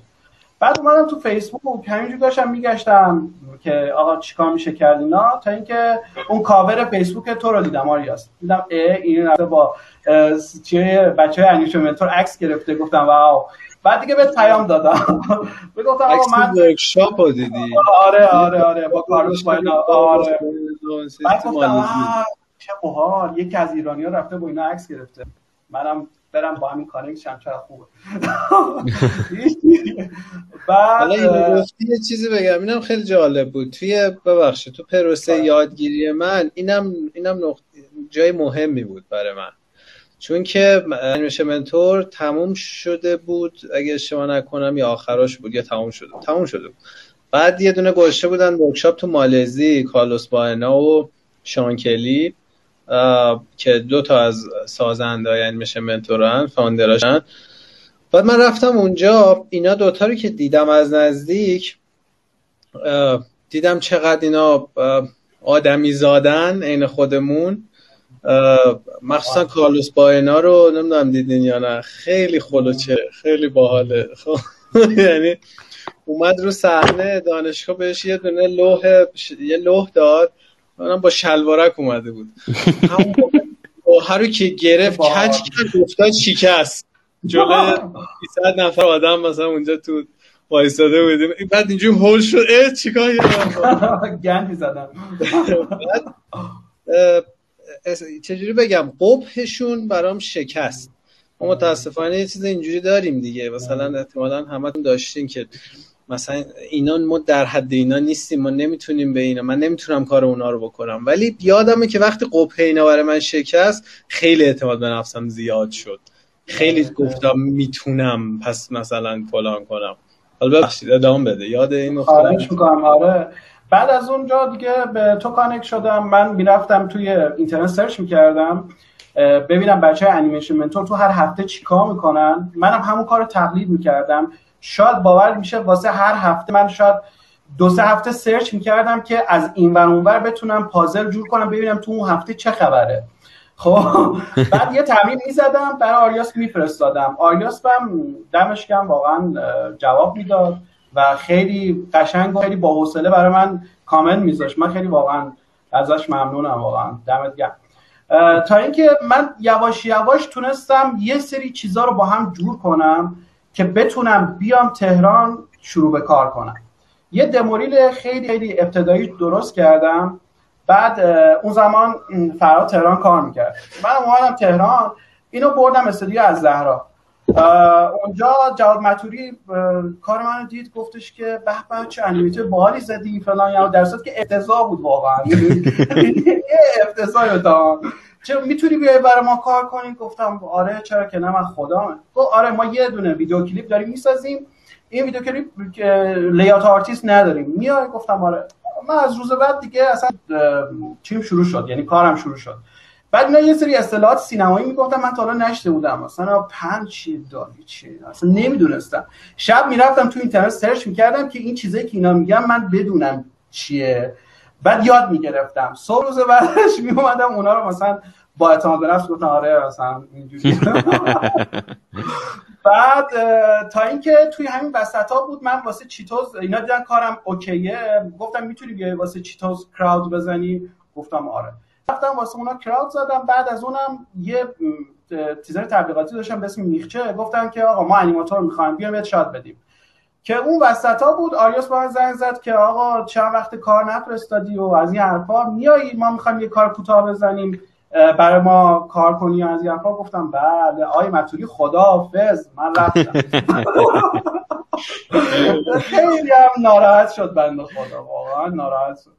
بعد اومدم تو فیسبوک همینجور داشتم میگشتم که آقا چیکار میشه کرد اینا، تا اینکه اون کاور فیسبوک تو رو دیدم آریاس، دیدم ای این رفته با چه بچهای انیمیشن منتور عکس گرفته. گفتم واو. بعد دیگه بهت پیام دادم، گفتم آقا من ورکشاپو دیدی؟ آره آره آره با کارلوس با اینا. آره بعد گفتم چه باحال، یکی از ایرانی‌ها رفته با اینا عکس گرفته، منم برم با همین کانکت شم، چقدر خوبه. بعد یه چیزی بگم، اینم خیلی جالب بود توی ببخشید تو پروسه یادگیری من، اینم اینم نقطه جای مهمی بود برای من، چون که انیمیشن منتور تموم شده بود اگه اشتباه نکنم، یا آخراش بود یا تموم شده تموم شده بود. بعد یه دونه گذاشته بودن ورکشاپ تو مالزی، کارلوس باهنا و شانکلی که دو تا از سازنده‌های انیمیشن منتورن، فاوندراشن. بعد من رفتم اونجا، اینا دوتا رو که دیدم از نزدیک، دیدم چقدر اینا آدمی زادن عین خودمون، مخصوصا کارلوس باهنا رو نمیدونم دیدین یا نه، خیلی خلوچه، خیلی باحاله. خب یعنی اومد رو صحنه دانشگاه بهش یه دونه لوح یه لوح داد، منم با شلوارک اومده بود، همون هر رو که گرفت کج کرد، گفت شکست. جلوی صد نفر آدم مثلا اونجا تو وایساده بودیم، بعد اینجوری هول شد اه چیکار کردم گند زدم. چجوری بگم قبحشون برام شکست. ما متاسفانه یه چیز اینجوری داریم دیگه، مثلا احتمالاً همتون داشتین که مثلا اینا ما در حد اینا نیستیم، ما نمیتونیم به اینا، من نمیتونم کار اونا رو بکنم، ولی یادمه که وقتی قبحه اینا برای من شکست خیلی اعتماد به نفسم زیاد شد، خیلی گفتم میتونم پس مثلا فلان کنم. حالا ببخشید ادامه بده. یاد اینو خواهش می‌کنم. آره بعد از اونجا دیگه به تو کانکت شدم، من میرفتم توی اینترنت سرچ میکردم ببینم بچه انیمیشن منتور تو هر هفته چیکار میکنن، منم همون کارو تقلید میکردم. شاید باور میشه واسه هر هفته من شاید دو سه هفته سرچ میکردم که از این ور اون ور بتونم پازل جور کنم ببینم تو اون هفته چه خبره. خب بعد یه تمرین میزدم برای آریاس میفرستادم، آریاس هم دمش گرم واقعا جواب میداد و خیلی قشنگ و خیلی با حوصله برای من کامنت میذاشت، من خیلی واقعا ازش ممنونم، واقعا دمت گرم. تا اینکه من یواش یواش تونستم یه سری چیزا رو با هم جور کنم که بتونم بیام تهران شروع به کار کنم. یه دموریل خیلی خیلی ابتدایی درست کردم، بعد اون زمان فراد تهران کار میکرد، من اومدم تهران اینو بردم استودیو از زهرا. اونجا جواد متوری کار منو دید گفتش که به به چه انیمیتور باحالی زدی فلان، یا در صورت که افتضاح بود واقعا، افتضاح دادم چه میتونی بیای برای ما کار کنی؟ گفتم آره چرا که نه من خدامه. گفت آره ما یه دونه ویدیو کلیپ داریم میسازیم، این ویدیو کلیپ لیات آرتیست نداریم میای؟ گفتم آره. من از روز بعد دیگه اصلا چیم شروع شد، یعنی کارم شروع شد. بعد من یه سری اصطلاحات سینمایی میگفتم من تا حالا نشده بودم، مثلا پنج چی داری چی اصلا نمیدونستم. شب میرفتم تو اینترنت سرچ میکردم که این چیزایی که اینا میگن من بدونم چیه، بعد یاد میگرفتم. سه روز بعدش میومدم اونا رو مثلا با اعتماد به نفس گفتم آره مثلا اینجوری. بعد تا اینکه توی همین وسطا بود من واسه چیتوز اینا دیدن کارم اوکیه، گفتم میتونی بیای واسه چیتوز کراود بزنی؟ گفتم آره. رفتم واسه اونا کراود زدم، بعد از اونم یه تیزر تبلیغاتی داشتم به اسم میخچه، گفتم که آقا ما انیماتور میخوایم بیایم بهت شات بدیم. که اون وسطا بود آریاس با من زنگ زد که آقا چند وقت کار نفرستادی و از این حرفا، میای ما میخوایم یه کار کوتاه بزنیم برای ما کار کنی از این حرفا؟ گفتم بله آقای مطوری خداحافظ، من رفتم. خیلی هم ناراحت شد بنده خدا، واقعا ناراحت شد.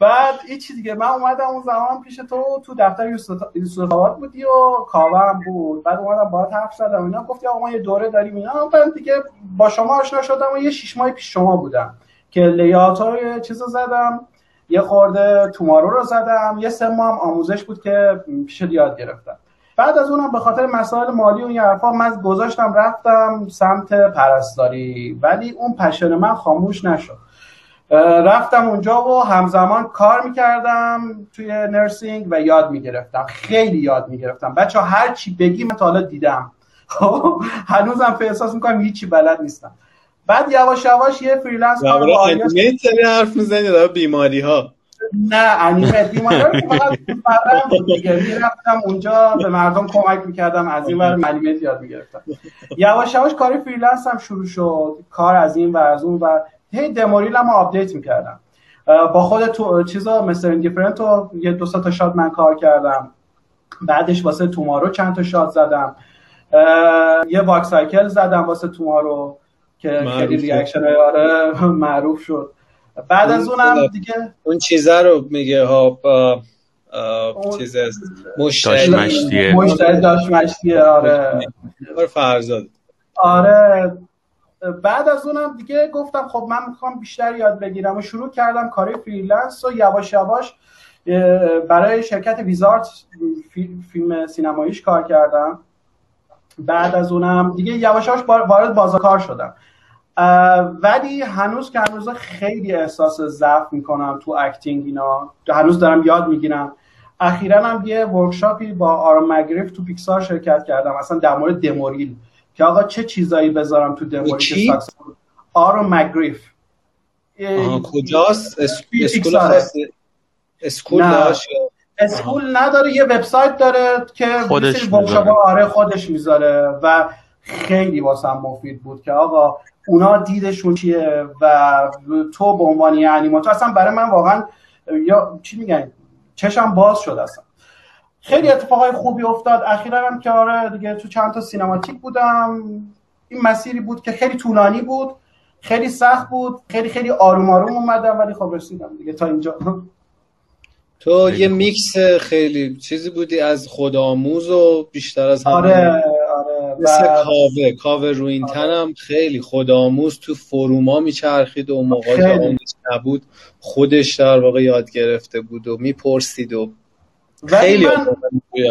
بعد این چیز دیگه من اومدم اون زمان پیش تو تو دفتر یوسف آباد بودی و کاوه بود، بعد اومدم باهات حرف زدم اینا، گفتی آقا ما یه دوره داریم اینا، من دیگه با شما آشنا شدم و یه شش ماه پیش شما بودم که لیاتای چیزو زدم، یه خورده تومارو رو زدم، یه سه ماه هم آموزش بود که پیش یاد گرفتم. بعد از اونم به خاطر مسائل مالی و این حرفا من گذاشتم رفتم سمت پرستاری، ولی اون پشن من خاموش نشد. رفتم اونجا و همزمان کار میکردم توی نرسینگ و یاد میگرفتم، خیلی یاد میگرفتم بچه ها، هر چی بگی من تا حالا دیدم. هنوزم احساس میکنم هیچی بلد نیستم. بعد یواش یواش یه فریلنس کار با آریاس انیمیتر حرف میزنید در بیماری ها؟ نه انیمیت بیماری ها فقط برام دیگه، میرفتم اونجا به مردم کمک میکردم، از این ور انیمیت یاد میگرفتم. یواش یواش کار فریلنس هم شروع شد، کار از این و از اون و هی دموریلم آپدیت میکردم. با خود تو چیزا مستر دیفرنت و یه دو سه تا شات من کار کردم، بعدش واسه تومارو چند تا شات زدم، یه واک سایکل زدم واسه تومارو که خیلی ریاکشن آره معروف شد. بعد از اونم دیگه اون چیزا رو میگه ها چیز است مشتری مشتری داش مشتیه آره فرزاد آره. بعد از اونم دیگه گفتم خب من میخوام بیشتر یاد بگیرم و شروع کردم کار فریلنس و یواش یواش برای شرکت ویزارد فیلم سینماییش کار کردم. بعد از اونم دیگه یواش یواش وارد بازار کار شدم، ولی هنوز که هنوز خیلی احساس ضعف میکنم تو اکتینگ اینا، هنوز دارم یاد میگیرم. اخیراً هم یه ورکشاپی با آرام مگریف تو پیکسار شرکت کردم اصلا در مورد دموریل، که آقا چه چیزایی بذارم تو دموریل که ساکس بود. آرام مگریف کجاست؟ اسکول هسته؟ اسکول داشت؟ اسکول نداره، یه وبسایت داره که خودش میذاره. آره خودش میذاره و خیلی واسم مفید بود که آقا اونا دیدشون چیه و تو به عنوان یه انیماتور اصلا برای من واقعا یا چی میگن چشم باز شد اصلا. خیلی اتفاقای خوبی افتاد. اخیرا هم که آره دیگه تو چند تا سینماتیک بودم. این مسیری بود که خیلی طولانی بود، خیلی سخت بود، خیلی خیلی آروم آروم اومدم ولی خب رسیدم دیگه تا اینجا. تو یه میکس خیلی چیزی بودی از خودآموز و بیشتر از همه. آره آره. مثل کاوه کاوه رو این آره. تنم خیلی خودآموز تو فروما میچرخید و موقعی که اون نبود خودش در واقع یاد گرفته بود و میپرسید و خیلی من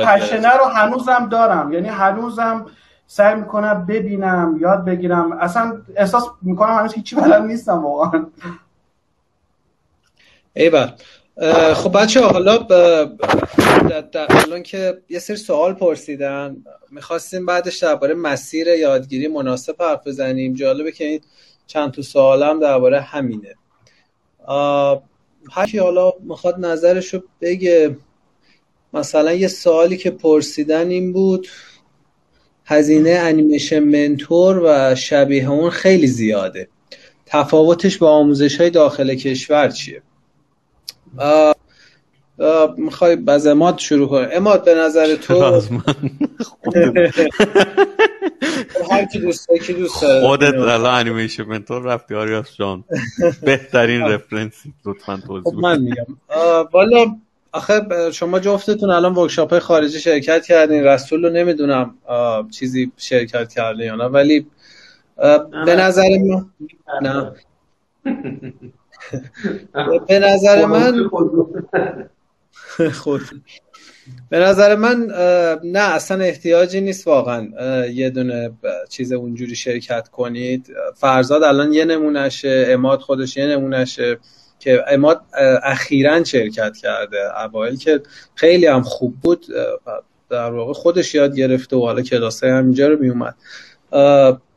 پشنه رو هنوزم دارم، یعنی هنوزم سعی میکنم ببینم یاد بگیرم، اصلا احساس میکنم هنوز هیچی بلد نیستم واقعا. ایول. خب بچه ها حالا الان که یه سری سوال پرسیدن میخواستیم بعدش درباره مسیر یادگیری مناسب حرف بزنیم. جالبه که این چند تا سوال هم درباره همینه. هر کی حالا میخواد نظرشو بگه. مثلا یه سوالی که پرسیدن این بود هزینه انیمیشن منتور و شبیه اون خیلی زیاده، تفاوتش با آموزش‌های داخل کشور چیه؟ میخوای از عماد شروع کنم؟ عماد به نظر تو هر کی دوست داره کی دوست داره خودت الان انیمیشن منتور رفتی آریاس جان بهترین رفرنسی لطفاً توضیح بده. من میگم والا آخه شما جفتتون الان ورکشاپ های خارجی شرکت کردین. رسول رو نمیدونم چیزی شرکت کرده یا نه ولی به نظر من نه به نظر من خود به نظر من نه اصلا احتیاجی نیست واقعا یه دونه چیز اونجوری شرکت کنید. فرزاد الان یه نمونشه، عماد خودش یه نمونشه که عماد اخیراً شرکت کرده، اوایل که خیلی هم خوب بود در واقع خودش یاد گرفته و حالا کلاسای همینجا رو می اومد.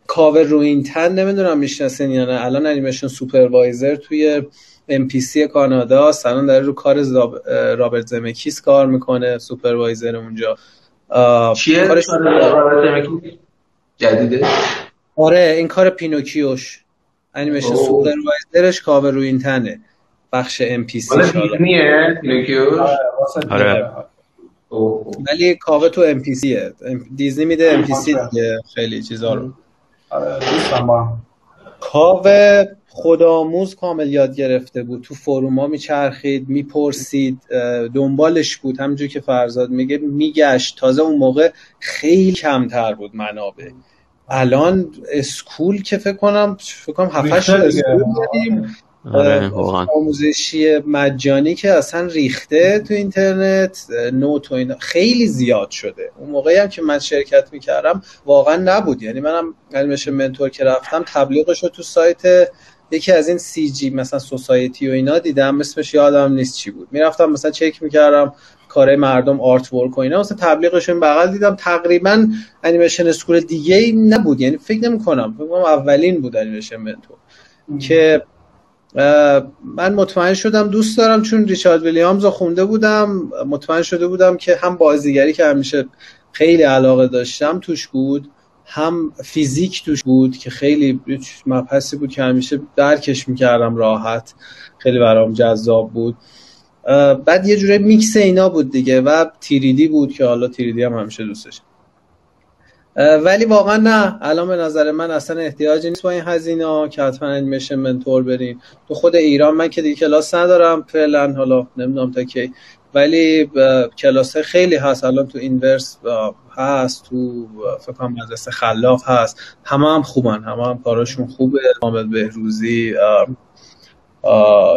کاور روینتن نمیدونم میشناسین یا نه، الان انیمیشن سوپروایزر توی ام پی سی کانادا است، الان داره رو کار رابرت زمکیس کار میکنه، سوپروایزر اونجا. چیه؟ کارش رابرت زمکیس جدیده؟ آره این کار پینوکیوش انیمیشن سوپروایزرش کاور روینتنه بخش ام پی سی دیزنیه پینوکیوش. آره ولی کاوه تو ام پی سیه، دیزنی میده ام پی سی دیگه خیلی چیزا رو. آره دوستم کاوه خودآموز کامل یاد گرفته بود، تو فروما میچرخید میپرسید دنبالش بود، همونجوری که فرزاد میگه میگشت. تازه اون موقع خیلی کمتر بود منابع، الان اسکول که فکر کنم فکر کنم هفت هشت اسکول داریم آموزشی مجانی که اصلا ریخته تو اینترنت نوت و اینا خیلی زیاد شده. اون موقعی هم که من شرکت میکردم واقعا نبود، یعنی منم علمش منتور که رفتم تبلیغش رو تو سایت یکی از این سی جی مثلا سوسایتی و اینا دیدم، اسمش یادم نیست چی بود، میرفتم مثلا چک میکردم کاره مردم آرت ورک و اینا مثلا تبلیغشون بغل دیدم. تقریبا انیمیشن اسکول دیگه ای نبود، یعنی فکر نمی‌کنم فکر کنم اولین بود انیمیشن منتور که من مطمئن شدم دوست دارم چون ریچارد ویلیامز رو خونده بودم، مطمئن شده بودم که هم بازیگری که همیشه خیلی علاقه داشتم توش بود، هم فیزیک توش بود که خیلی مبحثی بود که همیشه درکش می‌کردم راحت، خیلی برام جذاب بود. بعد یه جوره میکس اینا بود دیگه و تیریدی بود که حالا تیریدی هم همیشه دوستش، ولی واقعا نه الان به نظر من اصلا احتیاجی نیست با این هزینه که حتما انیمیشن منتور برین. تو خود ایران من که دیگه کلاس ندارم فعلا، حالا نمیدونم تا کی، ولی کلاس خیلی هست الان تو اینورس هست، تو فکر کنم مدرسه خلاف هست، همه هم خوبن، همه هم کاراشون خوبه، حامد بهروزی،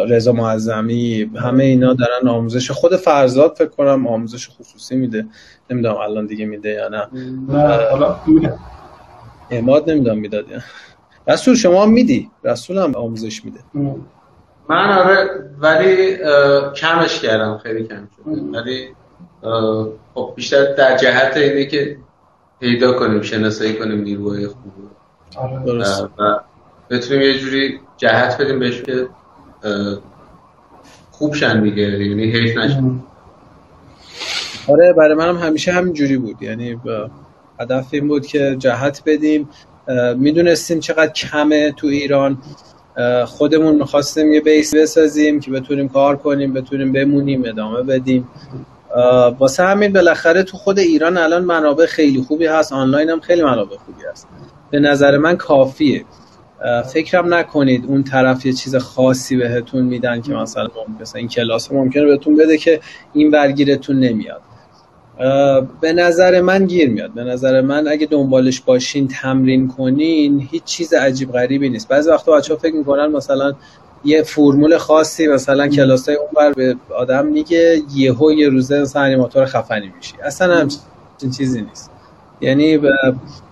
رضا معظمی، همه اینا دارن آموزش. خود فرزاد فکر کنم آموزش خصوصی میده، نمیدونم الان دیگه میده یا نه. اعماد نمیدونم میداد یا رسول شما میدی؟ رسول هم آموزش میده. من آره ولی کمش کردم، خیلی کم شده، ولی خب بیشتر در جهت اینه که پیدا کنیم شناسایی کنیم نیروهای خوب و بتونیم یه جوری جهت بدیم بهش که خوب شن دیگه، یعنی حیف نشه. آره برای منم همیشه همین جوری بود، یعنی هدف این بود که جهت بدیم. میدونستیم چقدر کمه تو ایران، خودمون میخواستیم یه بیس بسازیم که بتونیم کار کنیم، بتونیم بمونیم، ادامه بدیم. واسه همین بالاخره تو خود ایران الان منابع خیلی خوبی هست، آنلاین هم خیلی منابع خوبی هست. به نظر من کافیه. فکرم نکنید اون طرف یه چیز خاصی بهتون میدن که مثلا ممکنه این کلاس ممکنه بهتون بده که این برگیرتون نمیاد. به نظر من گیر میاد. به نظر من اگه دنبالش باشین، تمرین کنین، هیچ چیز عجیب غریبی نیست. بعضی وقتا بچه‌ها فکر میکنن مثلا یه فرمول خاصی مثلا کلاسای اونور به آدم میگه یهو یه روزه مثلا انیماتور خفنی میشی. اصلا همچین چیزی نیست. یعنی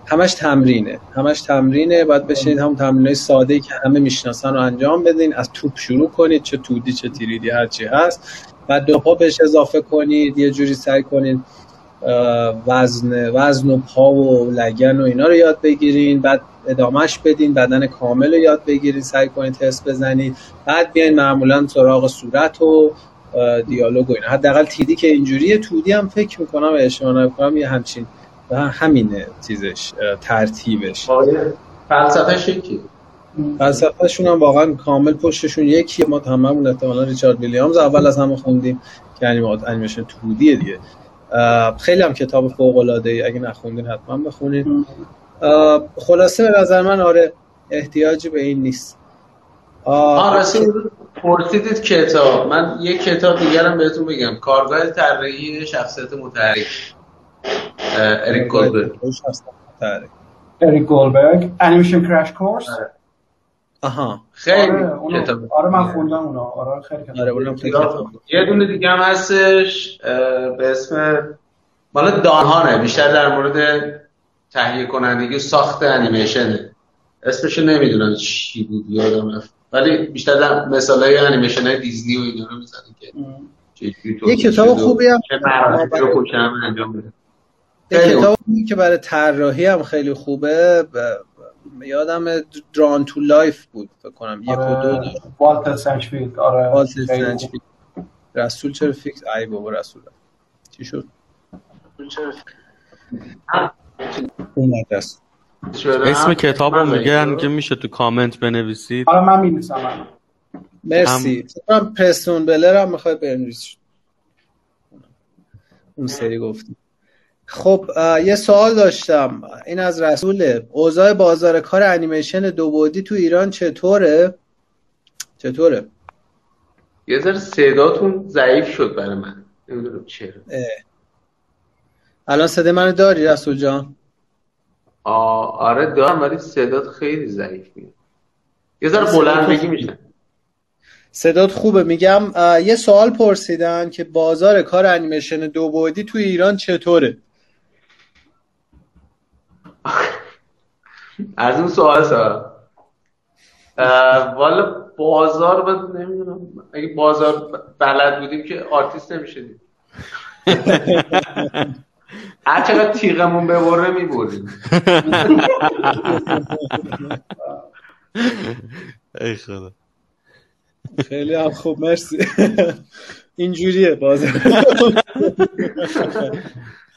همش تمرینه، همش تمرینه. باید بشینید همون تمرینای ساده‌ای که همه میشناسن رو انجام بدین. از توپ شروع کنید، چه تودی چه تیریدی، هر چی هست. بعد دو پا بهش اضافه کنید، یه جوری سعی کنید وزن وزن و پا و لگن و اینا رو یاد بگیرین، بعد ادامهش بدین، بدن کامل رو یاد بگیرین، سعی کنید حس بزنید، بعد بیاین معمولا سراغ صورت و دیالوگ و اینا. حداقل تیدی که اینجوریه. تودی هم فکر میکنم اشتباه نکنم یه همچین همینه چیزش، ترتیبش. فلسفه شکی فلسفه شون هم واقعا کامل پشتشون یکیه. ما هممون احتمالا ریچارد ویلیامز اول از همه خوندیم که انیمیشن تودیه دیگه. خیلی هم کتاب فوق‌العاده‌ای، اگه نخوندین حتما بخونید. خلاصه به نظر من آره، احتیاجی به این نیست. آره رسید پرسیدید کتاب، من یک کتاب دیگرم بهتون بگم، کارگاه طراحی شخصیت متحرک اریک گولبرگ. اریک گولبرگ انیمیشن کراش کورس. آها خیلی آره، کتاب. آره من خوندم اونا. آره خیلی کتاب. آره اونم خیلی کتاب. یه دونه دیگه هم هستش به اسم بالا دانهانه، بیشتر در مورد تهیه کنندگی ساخت انیمیشنه. اسمش نمیدونم چی بود یادم رفت، ولی بیشتر در مثالای انیمیشن‌های دیزنی و اینا رو می‌زنه که یه کتاب خوبی هم رو کشم انجام بده. یه کتابی که برای طراحی هم خیلی خوبه، یادم دران تو لایف بود فکر کنم، یک و دو والتر سنچفیلد. آره والتر سنچفیلد. رسول چرا فیکس ای بابا رسول چی شد؟ اسم کتاب رو میگن که میشه تو کامنت بنویسید. آره من می‌نویسم. مرسی. من پرسون بلر هم میخواد بنویسید. اون سری گفتم. خب یه سوال داشتم، این از رسوله. اوضاع بازار کار انیمیشن دو بعدی تو ایران چطوره؟ چطوره؟ یه ذره صداتون ضعیف شد برای من، نمیدونم چرا. الان صدای منو داری رسول جان؟ آره دارم، ولی صدات خیلی ضعیف میاد. یه ذره بلند بگی میشه. صدات خوبه. میگم یه سوال پرسیدن که بازار کار انیمیشن دو بعدی تو ایران چطوره؟ از اون سوال سوال والا بازار بد نمیدونم، اگه بازار بلد بودیم که آرتیست نمیشدیم. هر چقدر تیغمون ببره میبریم. ای خدا خیلی هم خوب، مرسی. اینجوریه بازار،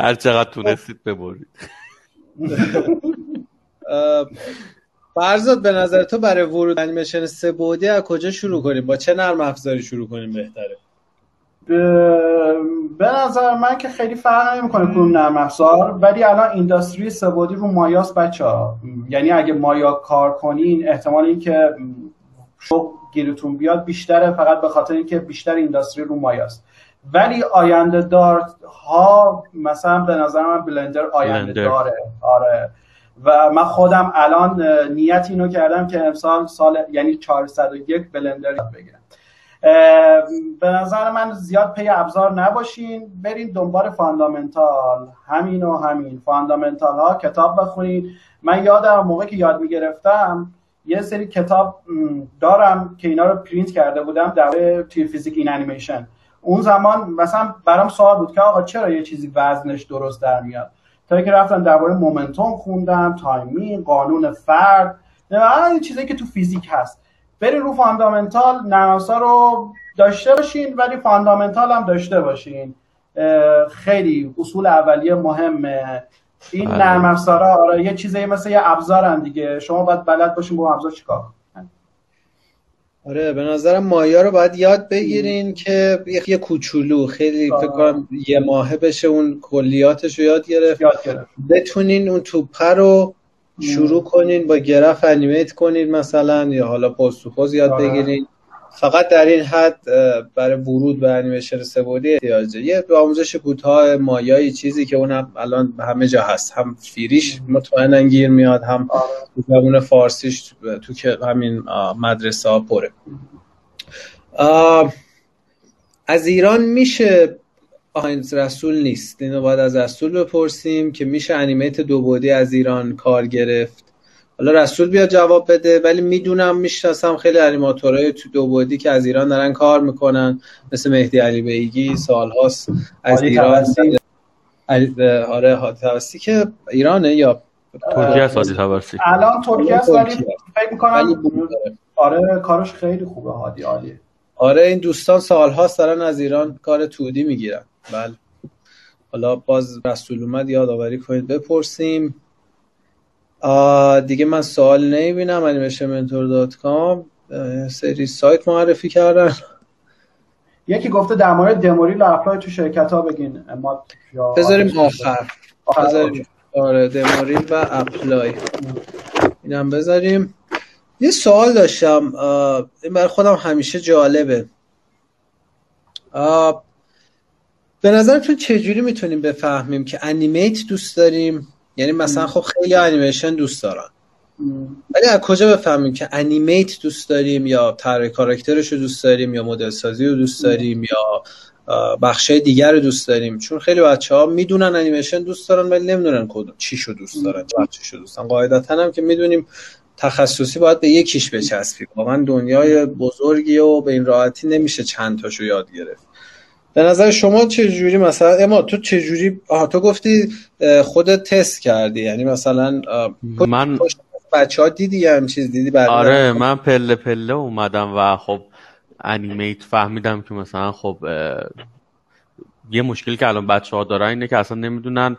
هر چقدر تونستید ببرید. فرزاد به نظر تو برای ورود انیمیشن سه بعدی از کجا شروع کنیم؟ با چه نرم افزاری شروع کنیم بهتره؟ به نظر من که خیلی فرق نمیکنه کدوم نرم افزار، ولی الان اینداستری سه بعدی رو مایاست بچه‌ها. یعنی اگه مایا کار کنین احتمال اینکه شغل گیرتون بیاد بیشتره، فقط به خاطر اینکه بیشتر اینداستری رو مایاست. ولی آینده دار ها مثلا به نظر من بلندر آینده بلندر. داره. آره و من خودم الان نیت اینو کردم که امسال سال یعنی چهارصد و یک بلندر بگیرم. به نظر من زیاد پی ابزار نباشین، برین دنبال فاندامنتال، همین و همین فاندامنتال ها کتاب بخونید. من یادم موقع که یاد میگرفتم یه سری کتاب دارم که اینا رو پرینت کرده بودم در مورد فیزیک این انیمیشن. اون زمان مثلا برام سوال بود که آقا چرا یه چیزی وزنش درست در میاد، تا که رفتم درباره مومنتوم خوندم، تایمینگ، قانون فرد، نه چیزایی که تو فیزیک هست. برید رو فاندامنتال، نرم‌افزار رو داشته باشین ولی فاندامنتال هم داشته باشین. خیلی اصول اولیه مهمه، این نرم افزارا آره یه چیزی مثل یه ابزارن دیگه، شما باید بلد باشین با ابزار چیکار کنین. آره به نظرم مایا رو باید یاد بگیرین ام. که یه کوچولو خیلی فکر کنم یه ماهه بشه اون کلیاتش رو یاد گرفت، یاد گرفت. بتونین اون توپه رو شروع کنین با گرف انیمیت کنین مثلا، یا حالا پست تو پست یاد بگیرین. فقط در این حد برای ورود به انیمیشن سه‌بعدی احتیاجه. یه آموزش کوتاه مایای چیزی که اونم الان همه جا هست، هم فیریش مطمئنا گیر میاد، هم زبان فارسیش تو که همین مدرسه ها پره. از ایران میشه آهنز رسول نیست، اینو باید از رسول بپرسیم که میشه انیمیت دو بعدی از ایران کار گرفت. حالا رسول بیا جواب بده، ولی میدونم میشناسم خیلی انیماتورهای تو دو بعدی که از ایران دارن کار میکنن، مثل مهدی علیبیگی سالهاست از ایران. آره هادی توسی که ایرانه یا ترکیه است؟ هادی توسی الان ترکیه است ولی فکر میکنم آره کارش خیلی خوبه، هادی عالیه. آره این دوستان سالهاست دارن از ایران کار تودی میگیرن. بله حالا باز رسول اومد یادآوری کنید بپرسیم دیگه. من سوال نمیبینم. انیمیشن منتور دات کام سری سایت معرفی کردن. یکی گفته در مورد دموریل اپلای تو شرکت ها بگین، ما بذاریم آخر بذاریم. آره دموریل و اپلای اینم بذاریم. یه سوال داشتم این برای خودم همیشه جالبه، به نظرتون چجوری میتونیم بفهمیم که انیمیت دوست داریم؟ یعنی مثلا خب خیلی انیمیشن دوست دارن، ولی از کجا بفهمیم که انیمیت دوست داریم یا طراحی کاراکترش رو دوست داریم یا مدل سازی رو دوست داریم ام. یا بخشای دیگر رو دوست داریم؟ چون خیلی بچه‌ها میدونن انیمیشن دوست دارن ولی نمیدونن کدوم چیشو دوست دارن، بخششو دوست دارن. قاعدتا هم که میدونیم تخصصی باید به یکیش بچسبیم، واقعا دنیای بزرگیه و به این راحتی نمیشه چند تاشو یاد گرفت. به نظر شما چجوری مثلا اما تو چجوری آها تو گفتی خودت تست کردی، یعنی مثلا من بچه‌ها دیدی هم چیز دیدی؟ آره من پله پله اومدم و خب انیمیت فهمیدم که مثلا خب یه مشکلی که الان بچه‌ها دارن اینه که اصلا نمیدونن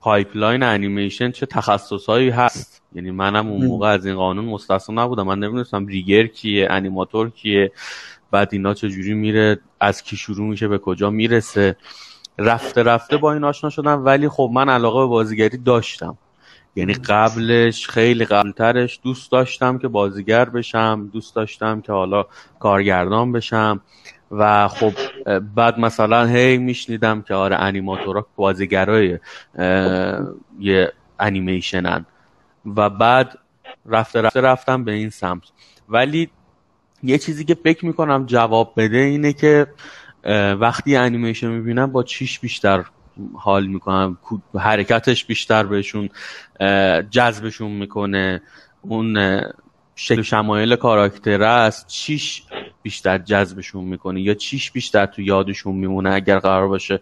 پایپلاین انیمیشن چه تخصصایی هست. یعنی منم اون موقع از این قانون مستثنا نبودم، من نمیدونستم ریگر کیه، انیماتور کیه، بعد اینا چجوری میره، از کی شروع میشه، به کجا میرسه. رفته رفته با این آشنا شدم، ولی خب من علاقه به بازیگری داشتم، یعنی قبلش خیلی قبلترش دوست داشتم که بازیگر بشم، دوست داشتم که حالا کارگردان بشم و خب بعد مثلا هی میشنیدم که آره انیماتورا بازیگرای یه انیمیشنن و بعد رفته رفته رفتم به این سمت. ولی یه چیزی که فکر میکنم جواب بده اینه که وقتی انیمیشن میبینم با چیش بیشتر حال میکنم، حرکتش بیشتر بهشون جذبشون میکنه، اون شکل شمایل کاراکتره است چیش بیشتر جذبشون میکنه یا چیش بیشتر تو یادشون میمونه. اگر قرار باشه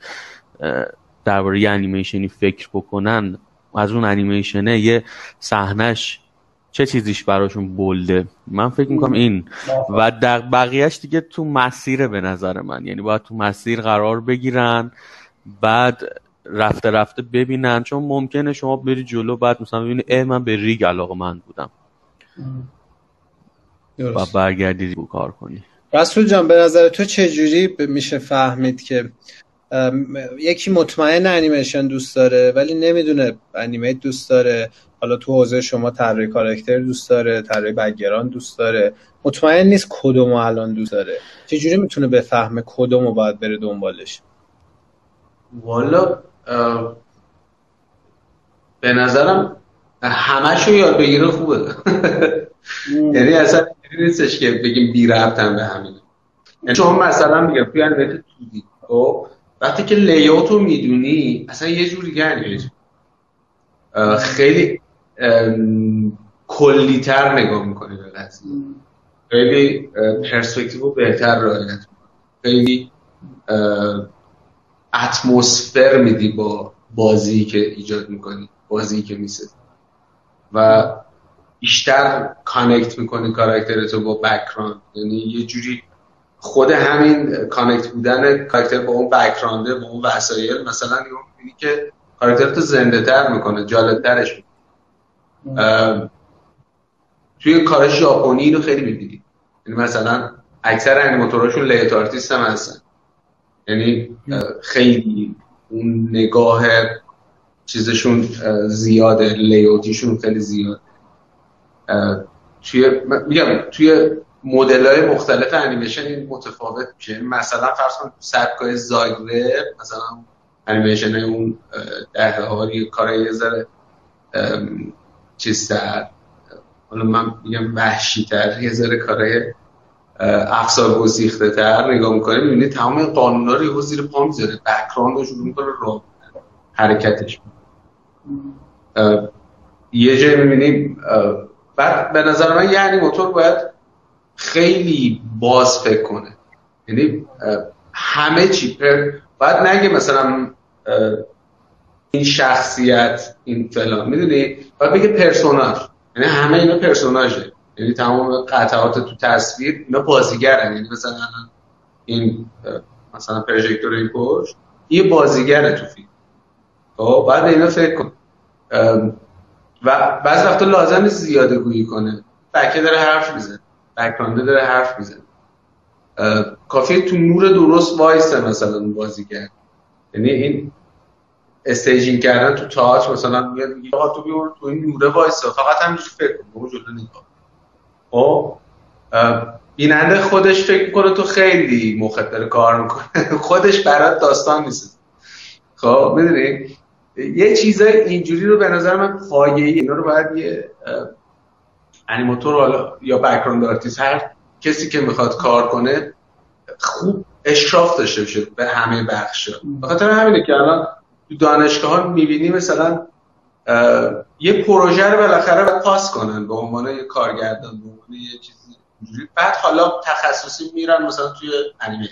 درباره انیمیشنی فکر بکنن از اون انیمیشنه یه صحنهش چه چیزیش براشون بولده، من فکر میکنم این و در بقیهش دیگه تو مسیره به نظر من. یعنی باید تو مسیر قرار بگیرن، بعد رفته رفته ببینن، چون ممکنه شما بری جلو بعد مثلا ببینی اه من به ریگ علاقه من بودم و برگردی رو کار کنی. رسول جان به نظر تو چجوری میشه فهمید که یکی مطمئن انیمیشن دوست داره ولی نمیدونه انیمیت دوست داره؟ حالا تو حوزه شما طراحی کاراکتر دوست داره، طراحی بک‌گراند دوست داره، مطمئن نیست کدومو الان دوست داره، چجوری میتونه بفهمه کدومو باید بره دنبالش؟ والا به نظرم همشو یاد بگیره خوبه، یعنی اصلا اینجوری نیستش که بگیم بی ربطن به همین. یعنی شما مثلا میگم تو انیمیت تودی خب وقتی که لیاتو میدونی اصلا یه جوری گنگیج خیلی کلیتر نگاه میکنی به قضیه، خیلی پرسپکتیو رو بهتر رعایت میکنی، خیلی اتمسفر میدی با بازی که ایجاد میکنی، بازی که میسازی و بیشتر کانکت میکنی کاراکترتو با بک‌گراند. یعنی یه جوری خود همین کانکت بودن کاراکتر با اون بک‌گراند با اون وسایل مثلا میبینی که کارکتر تو زنده تر میکنه، جالب ترش میکنه. توی کار ژاپنی رو خیلی می‌بینید، یعنی مثلا اکثر انیماتوراشون لیت آرتیست هم هستن، یعنی خیلی اون نگاه چیزشون زیاده، لیوتیشون خیلی زیاد. توی میگم توی مدل‌های مختلف انیمیشن این متفاوت میشه. مثلا فرض کن سبکای زاگرب، مثلا انیمیشن اون دهه‌های کارای یه ذره چیزتر، حالا من میگم وحشی‌تر، یه ذره کارای افسارگسیخته‌تر نگاه می‌کنی، می‌بینی تمام قانونا رو یهو زیر پا می‌ذاره، بک‌گراندش رو شروع می‌کنه راه حرکتش. یه جایی می‌بینی بعد به نظر من یه انیماتور باید خیلی باز فکر کنه، یعنی همه چی باید نگه مثلا این شخصیت این فلان، میدونی باید بگه پرسوناژ، یعنی همه اینا پرسوناژه، یعنی تمام قطعات تو تصویر اینا بازیگرن، یعنی مثلا این مثلا پروژکتور این پشت یه بازیگره تو فیلم، خب باید اینا فکر کن. و بعضی وقتا لازم زیاده گویی کنه، بکه داره حرف میزنه، بک‌گراند داره حرف میزنه، کافیه تو نور درست وایسه مثلا بازیگر، یعنی این استیجینگ کردن تو تئاتر مثلا میاد میگه آقا تو بیور تو این نوره وایسه، فقط همینجوری فکر کن، برو جلو نگاه. خب بیننده خودش فکر کنه تو خیلی مخدر کار میکنه، خودش برات داستان نیست. خب میدونی یه چیزای اینجوری رو به نظر من پایه‌ای، اینا رو باید یه انیماتور یا بک‌گراند آرتیست، هر کسی که میخواد کار کنه خوب اشراف داشته باشه به همه بخشا. بخاطر همینه که الان تو دانشگاه‌ها می‌بینی مثلا یه پروژه رو بالاخره پاس کنن به عنوان یه کارگردان، به عنوان یه چیزی اینجوری، بعد حالا تخصصی میرن مثلا توی انیمیت،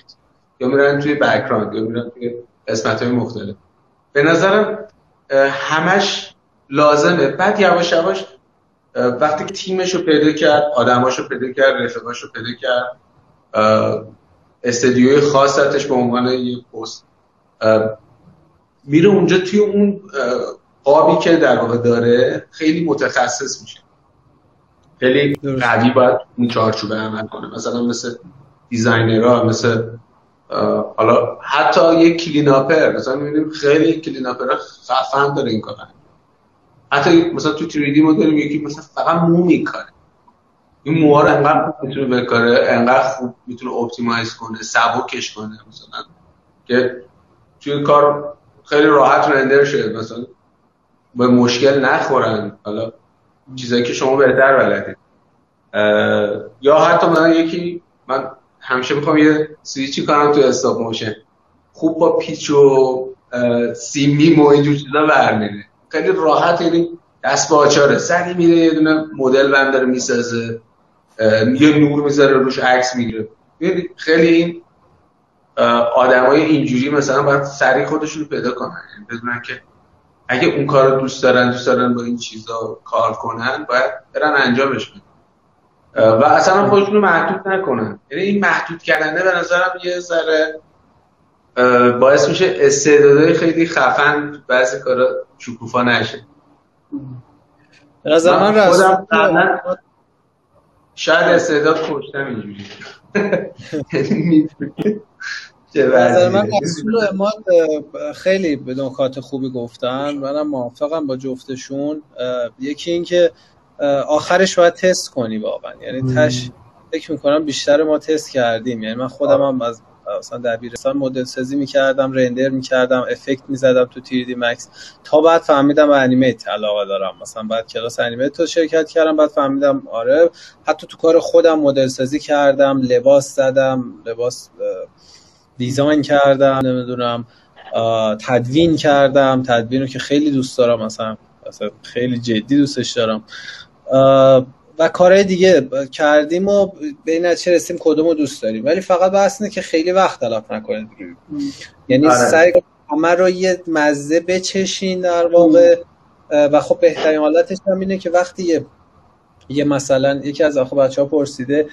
یا میرن توی بک‌گراند، یا میرن توی قسمت‌های مختلف. به نظرم همش لازمه. بعد یواش یواش وقتی که تیمش رو پیدا کرد، آدماش رو پیدا کرد، رفقاش رو پیدا کرد، استدیوی خاصتش به عنوان یه پست، میره اونجا توی اون قابی که در واقع داره خیلی متخصص میشه، خیلی قوی باید اون چارچوبه عمل کنه، مثلا مثل دیزاینرها، مثل حالا حتی یک کلیناپر، مثلا میبینیم خیلی کلیناپرها خفن داره این کارن، حتی مثلا تو تری دی ما داریم یکی مثلا فقط مو میکاره، این موها رو انقدر خوب میتونه بکاره، انقدر خوب میتونه اپتیمایز کنه، سبکش کنه مثلا که توی کار خیلی راحت رندر شه، مثلا به مشکل نخورن، حالا چیزایی که شما بهتر بلدید. یا حتی مثلا یکی، من همیشه میخوام یه سویچی کنم تو استاپ موشن، خوب با پیچ و سیمیم و اینجور چیزا برمیره، خیلی راحت، یعنی دست به آچاره، سری میره یه دونه مدل بند داره میسازه، یه نور میذاره روش، عکس میگیره. یعنی خیلی این آدمای اینجوری مثلا باید سری خودشون رو پیدا کنن، یعنی بدونن که اگه اون کارو دوست دارن، دوست دارن با این چیزا کار کنن، باید برن انجامش بدن و اصلا خودشون رو محدود نکنن. یعنی این محدود کردنه به نظرم یه ذره باعث میشه استعدادهای خیلی خفن بعضی کارا شکوفا نشه. به نظر من راست شاید استعداد خوشتم اینجوری به نظر من اما خیلی به نکات خوبی گفتن، منم موافقم با جفتشون. یکی این که آخرش باید تست کنی واقعا، یعنی تش فکر میکنم بیشتر ما تست کردیم، یعنی من خودم هم از مثلا دبیرستان مدل سازی میکردم، رندر میکردم، افکت میزدم تو تری دی مکس، تا بعد فهمیدم انیمیت علاقه دارم، مثلا بعد کلاس انیمیت رو شرکت کردم، بعد فهمیدم آره، حتی تو کار خودم مدل سازی کردم، لباس زدم، لباس دیزاین کردم، نمیدونم تدوین کردم، تدوین رو که خیلی دوست دارم، مثلا مثلا خیلی جدی دوستش دارم، و کارهای دیگه کردیم و به این نتیجه رسیدیم کدومو دوست داریم. ولی فقط بحث اینه که خیلی وقت تلف نکنید، یعنی آره. سعی کنید همه رو یه مزه بچشین در واقع، و خب بهترین حالتش هم اینه که وقتی یه, یه مثلا یکی از آخه بچه‌ها پرسیده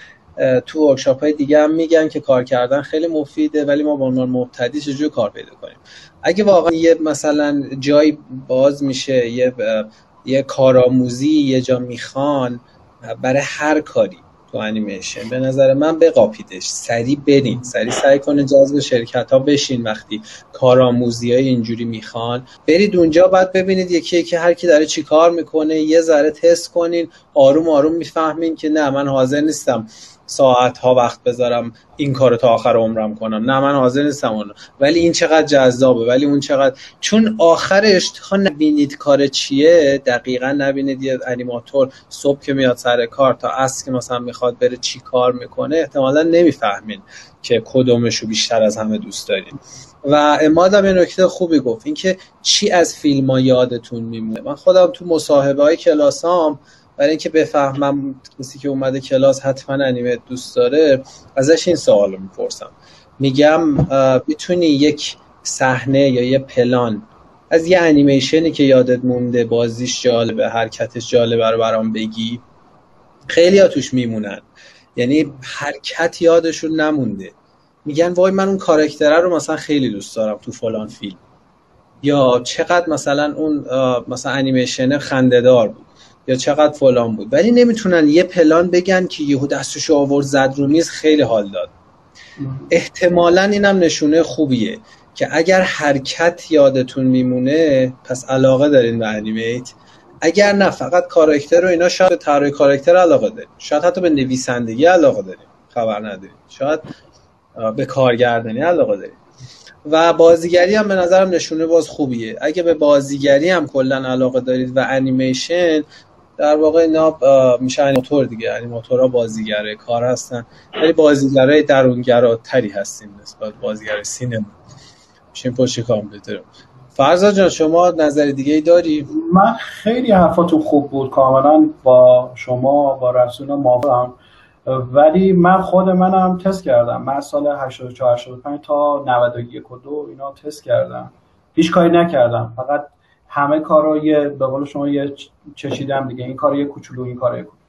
تو ورکشاپ های دیگه هم میگن که کار کردن خیلی مفیده، ولی ما به عنوان مبتدی چجوری کار پیدا کنیم؟ اگه واقعا یه مثلا جایی باز میشه یه یه کارآموزی یه جا میخوان برای هر کاری تو انیمیشن، به نظر من بقاپیدش، سریع برین، سریع سعی کنه جذب شرکت ها بشین. وقتی کارآموزی های اینجوری میخوان برید اونجا، بعد ببینید یکی یکی هر کی داره چی کار میکنه، یه ذره تست کنین، آروم آروم میفهمین که نه من حاضر نیستم ساعت ها وقت بذارم این کارو تا آخر عمرم کنم، نه من حاضر نیستم اون، ولی این چقدر جذابه، ولی اون چقدر، چون آخرش تا نبینید کار چیه دقیقاً، نبینید یه انیماتور صبح که میاد سر کار تا عصر که مثلا میخواد بره چی کار میکنه، احتمالاً نمیفهمین که کدومشو بیشتر از همه دوست دارین. و امادم یه نکته خوبی گفت، اینکه چی از فیلم‌ها یادتون میمونه. من خودم تو مصاحبه‌های کلاسام برای اینکه بفهمم کسی که اومده کلاس حتما انیمه دوست داره، ازش این سوالو میپرسم، میگم میتونی یک صحنه یا یه پلان از یه انیمیشنی که یادت مونده، بازیش جالبه، حرکتش جالبه رو برام بگی؟ خیلی ها توش میمونن، یعنی حرکت یادشون نمونده، میگن وای من اون کاراکتره رو مثلا خیلی دوست دارم تو فلان فیلم، یا چقدر مثلا اون مثلا انیمیشن خنده‌دار بود، یا چقدر فلان بود، ولی نمیتونن یه پلان بگن که یهو دستشو آورد زد رو میز خیلی حال داد. احتمالاً اینم نشونه خوبیه که اگر حرکت یادتون میمونه پس علاقه دارین به انیمیت، اگر نه فقط کاراکتر رو اینا، شاید به طراحی کاراکتر علاقه دارین، شاید حتی به نویسندگی علاقه دارین، خبر ندارین، شاید به کارگردانی علاقه دارین. و بازیگری هم به نظرم نشونه باز خوبیه، اگه به بازیگری هم کلا علاقه دارید و انیمیشن، در واقع اینا میشه انیماتور دیگه، انیماتورها بازیگره کار هستن، ولی بازیگرای درونگراتری هستیم نسبت بازیگرای سینما، میشه پشت کامپیوتر. فرزا جان شما نظر دیگه ای داری؟ من خیلی حرفاتون خوب بود، کاملا با شما با رسول موافقم، ولی من خود منم تست کردم، من سال هشتاد و چهار هشتاد و پنج تا نود و یک و دو اینا تست کردم، هیچ کاری نکردم، فقط همه کارا یه به قول شما یه چشیدم دیگه، این کار یه کوچولو این کار یه کوچولو،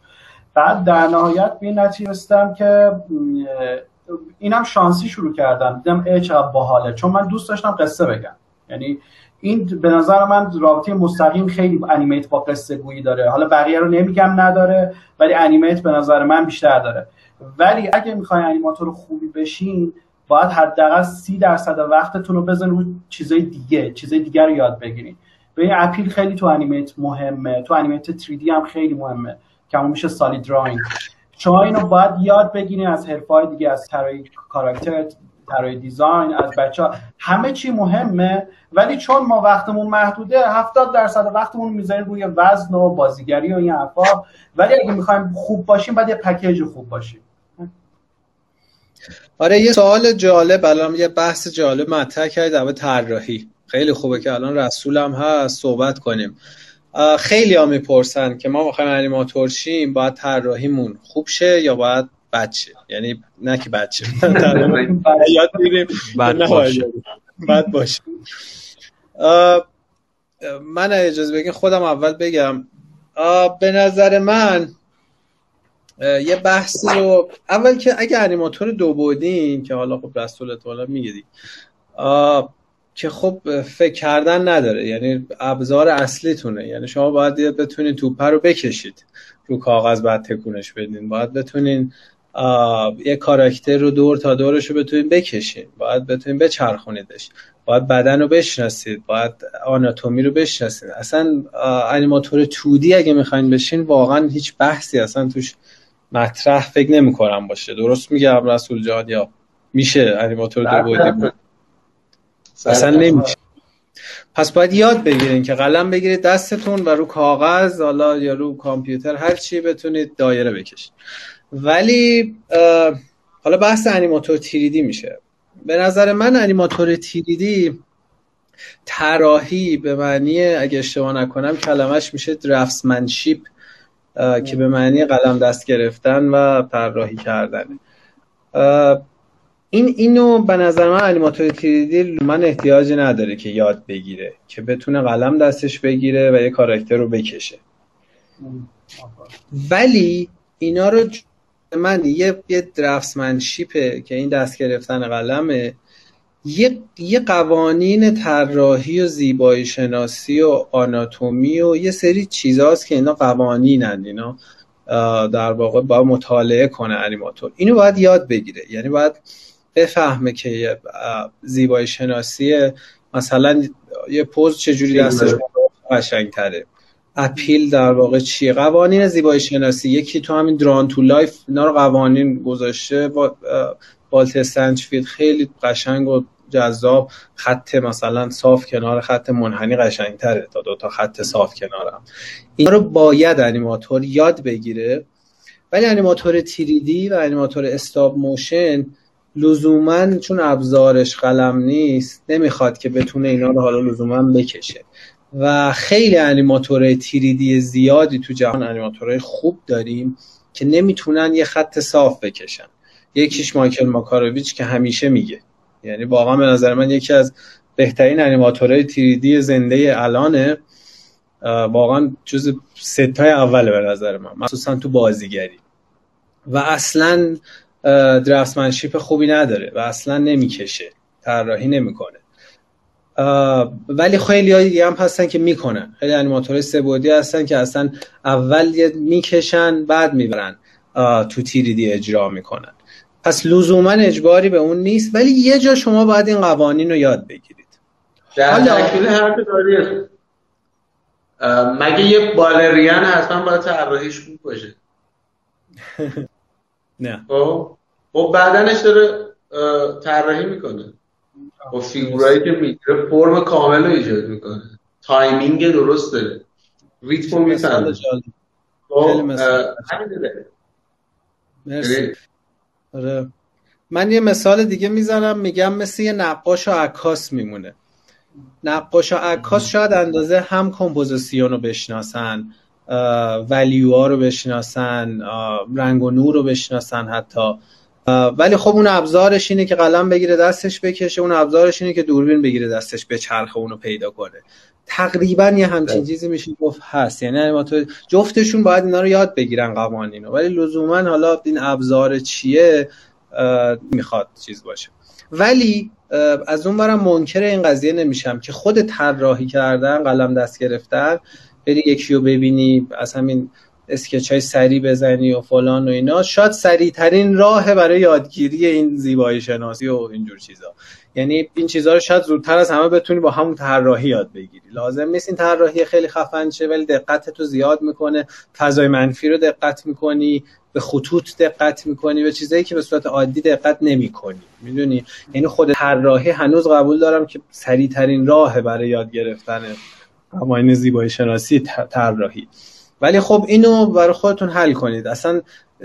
بعد در نهایت به نتیجه رسیدم که اینم شانسی شروع کردم، دیدم ای چقدر باحاله، چون من دوست داشتم قصه بگم، یعنی این به نظر من رابطه مستقیم خیلی انیمیت با قصه گویی داره، حالا بقیه رو نمیگم نداره، ولی انیمیت به نظر من بیشتر داره. ولی اگه میخوای انیماتور خوبی بشین باید حداقل سی درصد وقتتون رو بذارین روی چیزای دیگه، چیزای دیگه رو یاد بگیرین. ببین اپیل خیلی تو انیمیت مهمه، تو انیمیت تری دی هم خیلی مهمه که اون میشه سالید دراینگ. شما اینو باید یاد بگیرین از حرفه‌های دیگه، از طراحی کاراکتر، طراحی دیزاین، از بچه‌ها، همه چی مهمه، ولی چون ما وقتمون محدوده هفتاد درصد وقتمون میذاریم روی وزن و بازیگری و این حرفا، ولی اگه میخوایم خوب باشیم باید یه پکیج خوب باشیم. آره یه سوال جالب الان، یه بحث جالب مطرح کردید در مورد طراحی، خیلی خوبه که الان رسولم هست صحبت کنیم. خیلی ها میپرسن که ما میخوایم انیماتور شیم باید طراحیمون خوب شه یا باید بچه، یعنی نه که بچه یاد بگیریم بد باشه بد باشه من اجازه بگین خودم اول بگم. به نظر من یه بحثی رو اول که اگه انیماتور دو بعدین که حالا خب رسول تعالی میگه دیگه که خب فکر کردن نداره، یعنی ابزار اصلیتونه، یعنی شما باید بتونین توپه رو بکشید رو کاغذ بعد تکونش بدین، باید بتونین یه کاراکتر رو دور تا دورش رو بتونین بکشین، باید بتونین بچرخونیدش، باید بدن رو بشناسید، باید آناتومی رو بشناسید. اصلا انیماتور تودی اگه میخواین بشین واقعا هیچ بحثی اصلا توش مطرح فکر نمی کنم باشه. درست میگم رسول جان یا میشه انیماتور دو بعدی؟ اصلا نمیشه. پس باید یاد بگیرین که قلم بگیرید دستتون و رو کاغذ حالا یا رو کامپیوتر هر چی بتونید دایره بکشید. ولی حالا بحث انیماتور تری دی میشه. به نظر من انیماتور تری دی طراحی به معنی اگه اشتباه نکنم کلمش میشه درفتسمنشیپ که به معنی قلم دست گرفتن و طراحی کردن. این اینو به نظر من انیماتور تری دی من احتیاجی نداره که یاد بگیره، که بتونه قلم دستش بگیره و یه کاراکتر رو بکشه. ولی اینا رو من یه یه درافتمنشیپه که این دست گرفتن قلمه، یه یه قوانین طراحی و زیبایی شناسی و آناتومی و یه سری چیزاست که اینا قوانینن، اینا در واقع باید مطالعه کنه انیماتور، اینو باید یاد بگیره، یعنی باید بفهمه که زیبایی شناسی مثلا یه پوز چجوری دستش قشنگ‌تره، اپیل در واقع چیه، قوانین زیبایی شناسی. یکی تو همین دران تو لایف اینا رو قوانین گذاشته با والت سنچفیلد، خیلی قشنگ و جذاب، خط مثلا صاف کنار خط منحنی قشنگ‌تره تا دو تا خط صاف کنارم. اینا رو باید انیماتور یاد بگیره، ولی انیماتور تری دی و انیماتور استاپ موشن لزوماً چون ابزارش قلم نیست نمیخواد که بتونه اینا رو حالا لزوماً بکشه. و خیلی انیماتورهای تری دی زیادی تو جهان، انیماتورهای خوب داریم که نمیتونن یه خط صاف بکشن. یکیش مایکل ماکاروویچ که همیشه میگه، یعنی واقعا به نظر من یکی از بهترین انیماتورهای تری دی زنده الانه، واقعا جز ستای اوله به نظر من، مخصوصا تو بازیگری، و اصلا درفتمنشیپ خوبی نداره و اصلا نمیکشه، طراحی نمیکنه. ولی خیلی هایی هم هستن که میکنن، خیلی انیماتورهای سه‌بعدی هستن که اصلا اول میکشن بعد میبرن تو تری دی اجرا میکنن. پس لزوما اجباری به اون نیست، ولی یه جا شما باید این قوانین رو یاد بگیرید. در تکمیل حرف دارید، مگه یه بالرین اصلا باید طراحیش میکشه؟ نه خب خب بدنش داره طراحی میکنه و فیگورایی که میگیره فرم کامل رو ایجاد میکنه، تایمینگ درست داره، ریتم رو میفهمه. مرسی. آره. من یه مثال دیگه میزنم، میگم مثل یه نقاش و عکاس میمونه. نقاش و عکاس شاید اندازه هم کمپوزیسیون رو بشناسن، ولیوها رو بشناسن، رنگ و نور رو بشناسن حتی، ولی خب اون ابزارش اینه که قلم بگیره دستش بکشه، اون ابزارش اینه که دوربین بگیره دستش بچرخه اونو پیدا کنه. تقریبا یه همچین چیزی میشه گفت هست، یعنی انیماتور جفتشون باید اینا رو یاد بگیرن قوانین رو، ولی لزوما حالا این ابزار چیه میخواد چیز باشه. ولی از اون برم منکر این قضیه نمیشم که خود طراحی کردن، قلم دست گرفتن، بری یکی رو ببینی از همین اسکچای سری بزنی و فلان و اینا، شاید سریع ترین راه برای یادگیری این زیبایی شناسی و اینجور چیزا، یعنی این چیزا رو شاید زودتر از همه بتونی با همون طراحی یاد بگیری. لازم نیست این طراحی خیلی خفن شه، ولی دقت تو زیاد میکنه، فضای منفی رو دقت میکنی، به خطوط دقت میکنی، به چیزایی که به صورت عادی دقت نمیکنی، میدونی؟ یعنی خود طراحی هنوز قبول دارم که سریع ترین راه برای یاد گرفتن قوانین زیبایی شناسی طراحی، ولی خب اینو برای خودتون حل کنید. اصلا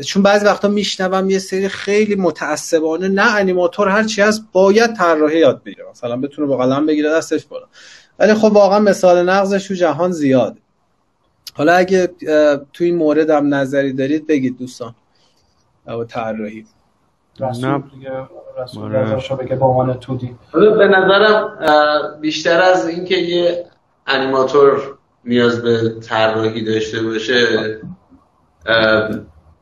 چون بعضی وقتا میشنوم یه سری خیلی متعصبانه، نه انیماتور هر چی هست باید طراحی یاد بگیره، مثلا بتونه با قلم بگیره دستش بالا، ولی خب واقعا مثال نقضش تو جهان زیاده. حالا اگه تو این مورد هم نظری دارید بگید دوستان. او طراحی رسول دیگه، رسول نظرشو بگه به عنوان تودی. به نظرم بیشتر از اینکه یه انیماتور نیاز به طراحی داشته باشه،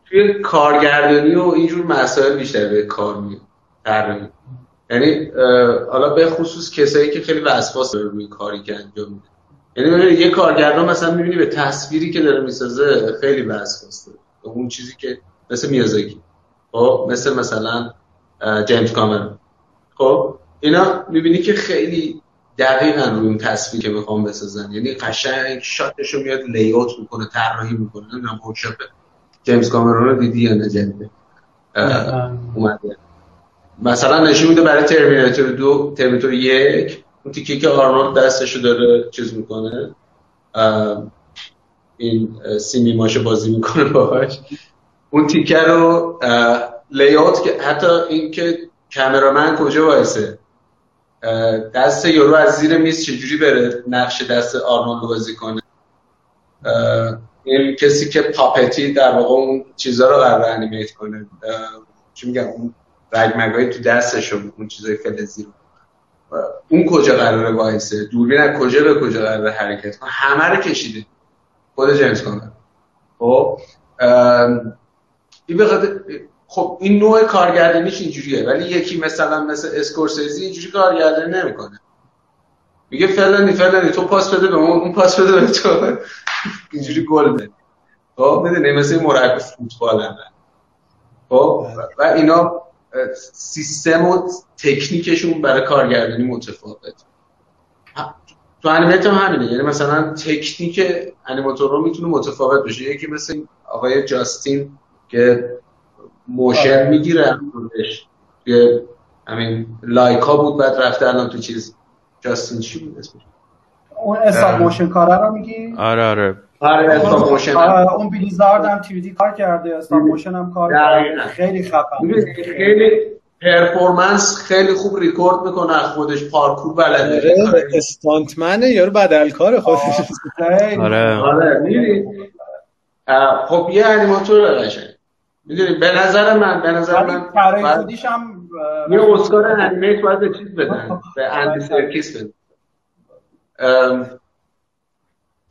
توی کارگردانی و اینجور مسائل بیشتر به کار میاد طراحی، یعنی حالا به خصوص کسایی که خیلی وسواس دارن این کاری که انجام میدن، یعنی یه کارگردان مثلا میبینی به تصویری که داره میسازه خیلی وسواس داره، اون چیزی که مثل میازاکی، خب مثل مثلا جیمز کامرون، خب اینا میبینی که خیلی دقیقاً روی اون تصویری که میخوام بسازن، یعنی قشنگ شاتشو میاد لی اوت میکنه، طراحی میکنه. نمیدونم ورکشاپ جیمز کامرون رو دیدی یا نه؟ جدیده اومده مثلا نشون میده برای ترمیناتور دو، ترمیناتور یک، اون تیکه که آرنولد دستشو داره چیز میکنه، این سینماشو بازی میکنه باهاش، اون تیکه رو لی اوت، که حتی اینکه کامرامن کجا وایسه، دست یورو از زیر میز چجوری بره نقش دست آرنولد بازی کنه، این کسی که پاپتی در واقع اون چیزا رو قراره انیمیت کنه، چی میگم اون رگمگای تو دستش رو، اون چیزای فلزی رو، اون کجا قراره وایسه، دوربین از کجا به کجا قراره حرکت کنه، همه رو کشیده خود جیمز کامرون. خب این بخاطر خب این نوع کارگردانیش اینجوریه، ولی یکی مثلا مثل اسکورسیزی اینجوری کارگردانی نمیکنه، میگه فلانی فلانی تو پاس بده به اون، اون پاس بده به تو، اینجوری گل بده. خب میدونی مثل مربی فوتبال هم خب و اینا سیستم و تکنیکشون برای کارگردانی متفاوته. تو انیمیت هم همینه، یعنی مثلا تکنیک انیماتور رو میتونه متفاوت بشه، یکی مثل آقای جاستین که موشن میگیره خودش که همین لایکا بود بعد رفته الان تو چیز جاستین چی بود اسمش اون استاپ موشن کارا رو میگی؟ آره آره آره استاپ موشن آره اون بلیزارد هم تری دی کار کرده، استاپ موشن هم کار کرده، خیلی خفن، خیلی پرفورمنس خیلی خوب ریکورد میکنه از خودش، پارکور بلده، استانتمنه یارو بدلکار خودش. آره آره میری خب یه انیماتور قشنگ میدونی به نظر من به نظر من فرایزودیش هم یه اسکار انیمیت باید به چیز بدن، به اندی سرکیس بدن.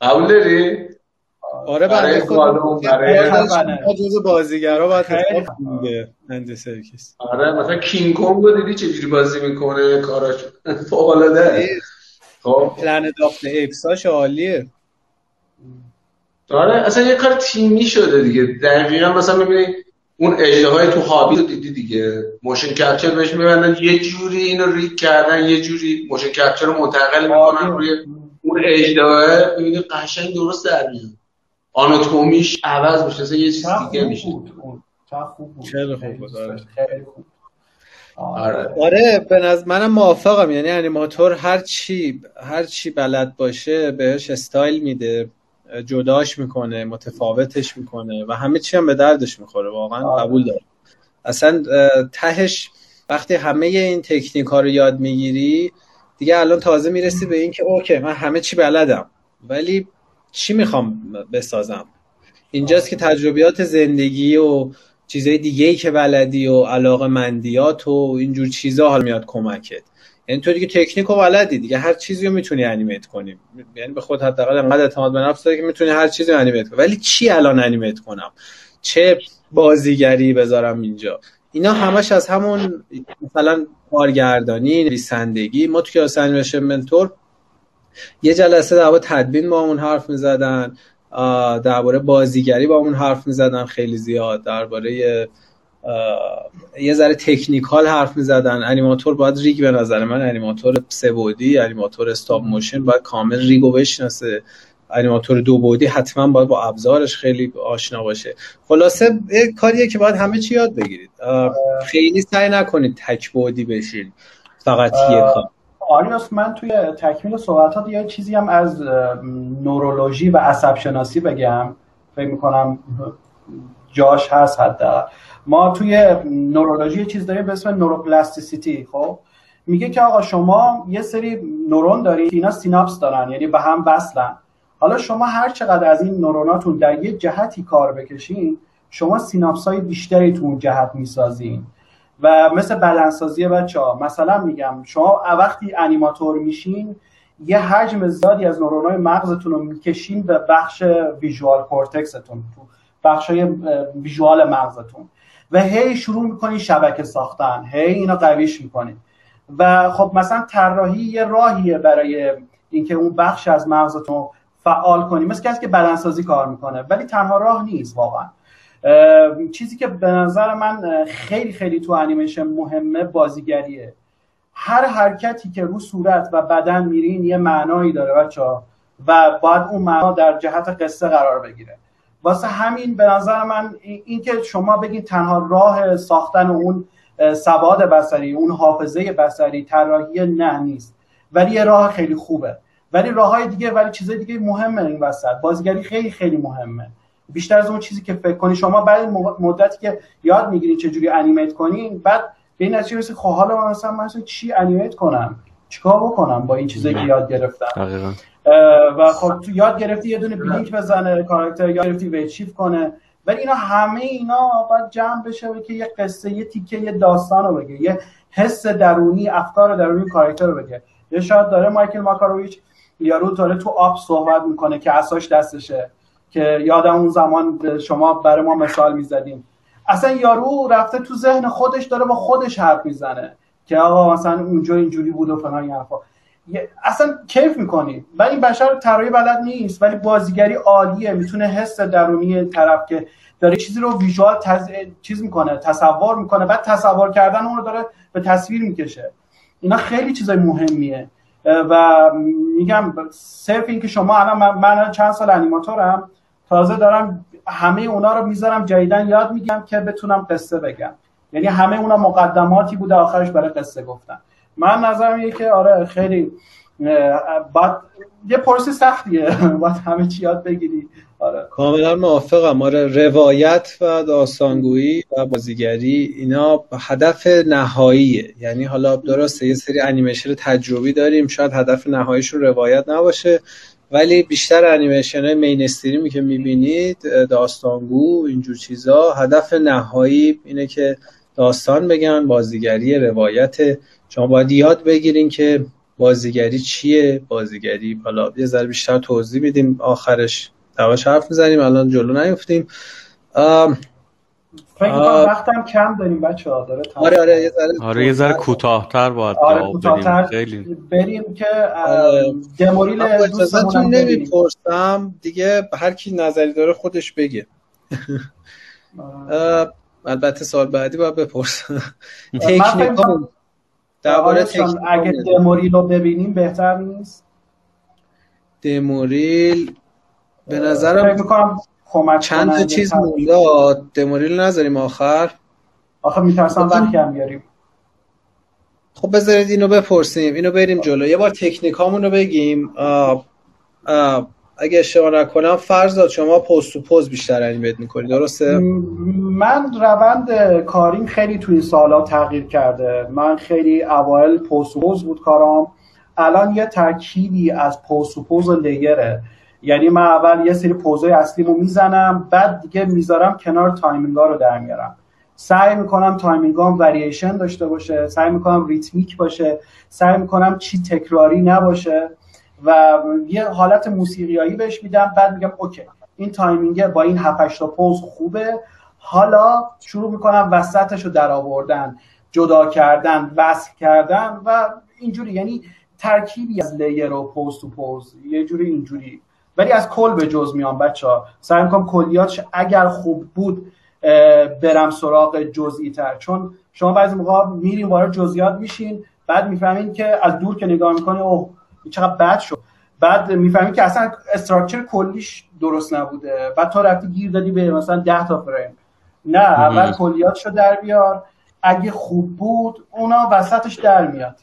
قبول داری؟ آره برای خودم برای جزو بازیگرا باید بوده اندی سرکیس. آره مثلا کینگ کونگ رو دیدی چجوری بازی میکنه، کاراش فوق‌العاده. خب پلن داخل ایپساش عالیه. آره اصلا یه کار تیمی شده دیگه، دقیقاً مثلا می‌بینی اون اژدهای تو هابیت رو دیدی دیگه، موشن کپچر بهش می‌بندن، یه جوری اینو ریک کردن، یه جوری موشن کپچر رو منتقل می‌کنن روی اون اژدها، می‌بینی قشنگ درست در میاد، آناتومیش عوض میشه، اصلا یه چیز دیگه میشه. چه خوب بود، خیلی خوب بود، خیلی خوب. آره آره به نظر منم موافقم، یعنی انیماتور هر چی هر چی بلد باشه بهش استایل میده، جداش میکنه، متفاوتش میکنه و همه چی هم به دردش میخوره واقعا. قبول دارم. اصلا تهش وقتی همه این تکنیک ها رو یاد میگیری دیگه الان تازه میرسی به این که اوکی من همه چی بلدم ولی چی میخوام بسازم. اینجاست که تجربیات زندگی و چیزای دیگه‌ای که بلدی و علاقه‌مندیات و اینجور چیزا حال میاد کمکت. یعنی تو دیگه تکنیک و بلدی دیگه، هر چیزی رو میتونی انیمیت کنی، یعنی به خود حداقل انقدر اعتماد به نفس داری که میتونی هر چیزی رو انیمیت کنی. ولی چی الان انیمیت کنم، چه بازیگری بذارم اینجا، اینا همش از همون مثلا کارگردانی، نویسندگی. ما تو کلاس انیمیشن منتور یه جلسه درباره تدوین با اون حرف میزدن، درباره بازیگری با اون حرف میزدن خیلی زیاد، درباره یه ذره تکنیکال حرف می‌زدن. انیماتور باید ریگ، به نظر من انیماتور سه بعدی، انیماتور استاپ موشن باید کامل ریگو بشناسه، انیماتور دو بعدی حتما باید با ابزارش خیلی آشنا باشه. خلاصه یه کاریه که باید همه چی یاد بگیرید، خیلی سعی نکنید تک بعدی بشین فقط یه کار. آریاس من توی تکمیل صحبتات یه چیزی هم از نورولوژی و عصب شناسی بگم، فکر می‌کنم جاش هست. حداقل ما توی نورولوژی چیز داریم به اسم نوروپلاستیسیتی. خب میگه که آقا شما یه سری نورون دارید، اینا سیناپس دارن، یعنی به هم وصلن. حالا شما هر چقدر از این نوروناتون در یه جهتی کار بکشین، شما سیناپس‌های بیشتری تو اون جهت میسازین و مثل بالانس سازی بچه‌ها. مثلا میگم شما وقتی انیماتور میشین یه حجم زیادی از نورونای مغزتون رو میکشین به بخش ویژوال کورتکستون، تو بخشای ویژوال مغزتون و هی شروع میکنی شبکه ساختن، هی اینا قویش میکنی. و خب مثلا طراحی یه راهیه برای اینکه اون بخش از مغزتون فعال کنی، مثل کسی که بدن سازی کار میکنه، ولی تنها راه نیست واقعا. چیزی که به نظر من خیلی خیلی تو انیمیشن مهمه بازیگریه. هر حرکتی که رو صورت و بدن میرین یه معنایی داره بچه‌ها و باید اون معنا در جهت قصه قرار بگیره. واسه همین به نظر من اینکه شما بگید تنها راه ساختن اون سواد بصری، اون حافظه بصری، طراحی نه نیست، ولی یه راه خیلی خوبه. ولی راههای دیگه، ولی چیزای دیگه مهمه این وسط. بازیگری خیلی خیلی مهمه، بیشتر از اون چیزی که فکر کنی. شما بعد مدتی که یاد میگیرید چجوری انیمیت کنین، بعد به این نتیجه میرسید خب حالا من مثلا من چی انیمیت کنم، چیکار بکنم با این چیزایی که یاد گرفتم. دقیقاً. و خب تو یاد گرفتی یه دونه بلینک بزنه کاراکتر، یاد گرفتی ویو شیفت کنه، ولی اینا همه اینا باید جمع بشه که یه قصه، یه تیکه، یه داستان رو بگه، یه حس درونی، افکار درونی کاراکتر رو بگه. یه شاید داره مایکل ماکارویچ، یارو داره تو آب صحبت میکنه که عصاش دستشه، که یادم اون زمان شما برای ما مثال میزدیم. اصلا یارو رفته تو ذهن خودش داره با خودش حرف میزنه که آقا مثلا اونجا اینجوری بود و فلان این حرفا. اصلا کیف میکنی. ولی این بشر طراحی بلد نیست ولی بازیگری عالیه، میتونه حس درونی طرف که داره چیزی رو ویژوال تز... چیز میکنه، تصور میکنه، بعد تصور کردن اون رو داره به تصویر میکشه. اینا خیلی چیزای مهمیه و میگم صرف این که شما الان من, من چند سال انیماتورم، تازه دارم همه اونا رو میذارم جدیدن یاد میگم که بتونم قصه بگم، یعنی همه اونا مقدماتی بوده آخرش برای قصه گفتن. من نظرم اینه که آره خیلی باید یه پروسه سختیه، باید همه چی یاد بگیری. آره کاملا موافقم. آره روایت و داستانگویی و بازیگری اینا هدف نهاییه، یعنی حالا درسته یه سری انیمیشن تجربی داریم شاید هدف نهاییشون روایت نباشه، ولی بیشتر انیمیشن‌های مینستریمی که می‌بینید داستانگو اینجور چیزا هدف نهایی اینه که داستان بگن، بازیگری روایت. شما باید یاد بگیرین که بازیگری چیه، بازیگری حالا یه ذره بیشتر توضیح میدیم آخرش دواش حرف میزنیم الان جلو نیفتیم. فکر کنم وقتم کم داریم بچه‌ها. داره آره آره یه ذره آره یه ذره کوتاه‌تر باید بریم بریم که دموریل دوستمون نمیپرسم دیگه، هر کی نظری داره خودش بگه. البته سال بعدی باید بپرسم تکنیکال درباره تکنیکال. اگه دموریل رو ببینیم بهتر نیست؟ دموریل به نظرم چند تا چیز مولاد دموریل نذاریم آخر، آخر میترسم وقت کم بیاریم. خب بذارید اینو بپرسیم، اینو بریم جلو. یه بار تکنیکامون رو بگیم. آه آه اگه اشتباه نکنم فرض شما پست تو پست بیشتر انیمیت می‌کنی درسته؟ من روند کاریم خیلی تو این سالا تغییر کرده. من خیلی اوایل پست تو پست بود کارم، الان یه ترکیبی از پست تو پست و لیره. یعنی من اول یه سری پوزای اصلیمو میزنم، بعد دیگه میذارم کنار تایمینگا رو در میارم. سعی میکنم تایمینگام ورییشن داشته باشه، سعی میکنم ریتمیک باشه، سعی میکنم چی تکراری نباشه و یه حالت موسیقیایی بهش میدم. بعد میگم اوکی این تایمینگه با این هفت هشت تا پوز خوبه، حالا شروع میکنم وسطشو در آوردن، جدا کردن، وصل کردن و اینجوری. یعنی ترکیبی از لیر و پوز تو پوز یه جوری اینجوری، ولی از کل به جز میام بچه‌ها. سعی می‌کنم کلیاتش اگر خوب بود برم سراغ جزئی‌تر، چون شما بعضی موقعا میرین وارد جزئیات میشین بعد میفهمین که از دور که نگاه می‌کنی اوه چقدر بد شد، بعد میفهمین که اصلا استراکچر کلیش درست نبوده، بعد تا رفتی گیر دادی به مثلا ده تا فریم. نه اول کلیاتشو در بیار، اگه خوب بود اونا وسطش در میاد.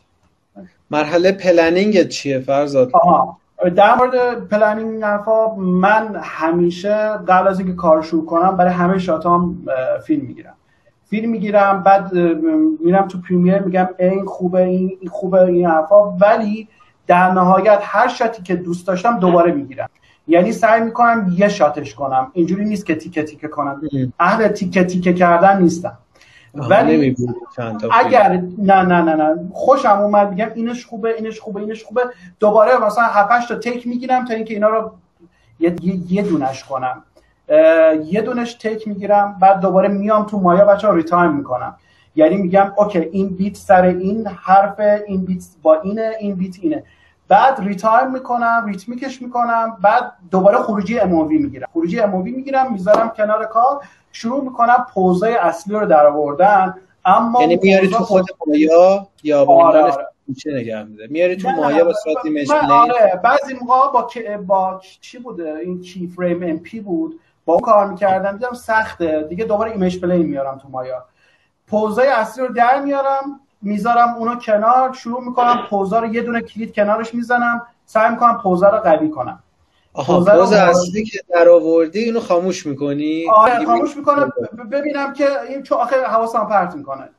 مرحله پلنینگ چیه فرزاد؟ آها در مورد پلنینگ حرفا، من همیشه قبل از اینکه کار شروع کنم برای همه شاتام فیلم میگیرم. فیلم میگیرم بعد میرم تو پریمیر میگم این خوبه این خوبه این حرفا، ولی در نهایت هر شاتی که دوست داشتم دوباره میگیرم. یعنی سعی میکنم یه شاتش کنم، اینجوری نیست که تیکه تیکه کنم، اهل تیکه تیکه کردن نیستم. ولی اگر نه نه نه نه خوشم اومد میگم اینش خوبه اینش خوبه اینش خوبه، دوباره مثلا هفت هشت تا تک میگیرم تا اینکه اینا رو یه یه دونش کنم، یه دونش تک میگیرم. بعد دوباره میام تو مایا بچه‌ها ریتایم میکنم، یعنی میگم اوکی این بیت سر این حرف، این بیت با اینه، این بیت اینه، بعد ریتایم میکنم، ریتمیکش میکنم، بعد دوباره خروجی امووی میگیرم. خروجی امووی میگیرم میذارم کنار کار، شروع میکنم پوزای اصلی رو در آوردن. اما یعنی میاری تو خود مایا یا با آره آره. چه نگه میده میاری تو مایا با صورت ایمیجینری؟ آره بعضی موقع با با چی بوده این کی فریم ام پی بود با اون کار میکردم، دیدم سخته دیگه دوباره ایمیج پلی میارم تو مایا، پوزای اصلی رو در میارم میذارم اونو کنار، شروع میکنم پوزا رو یه دونه کلید کنارش میزنم، سعی میکنم پوزا رو قوی کنم. آها پوز اصلی که در آوردی اینو خاموش میکنی؟ آره خاموش میکنم ببینم که این چون آخه حواسم پرت میکنه،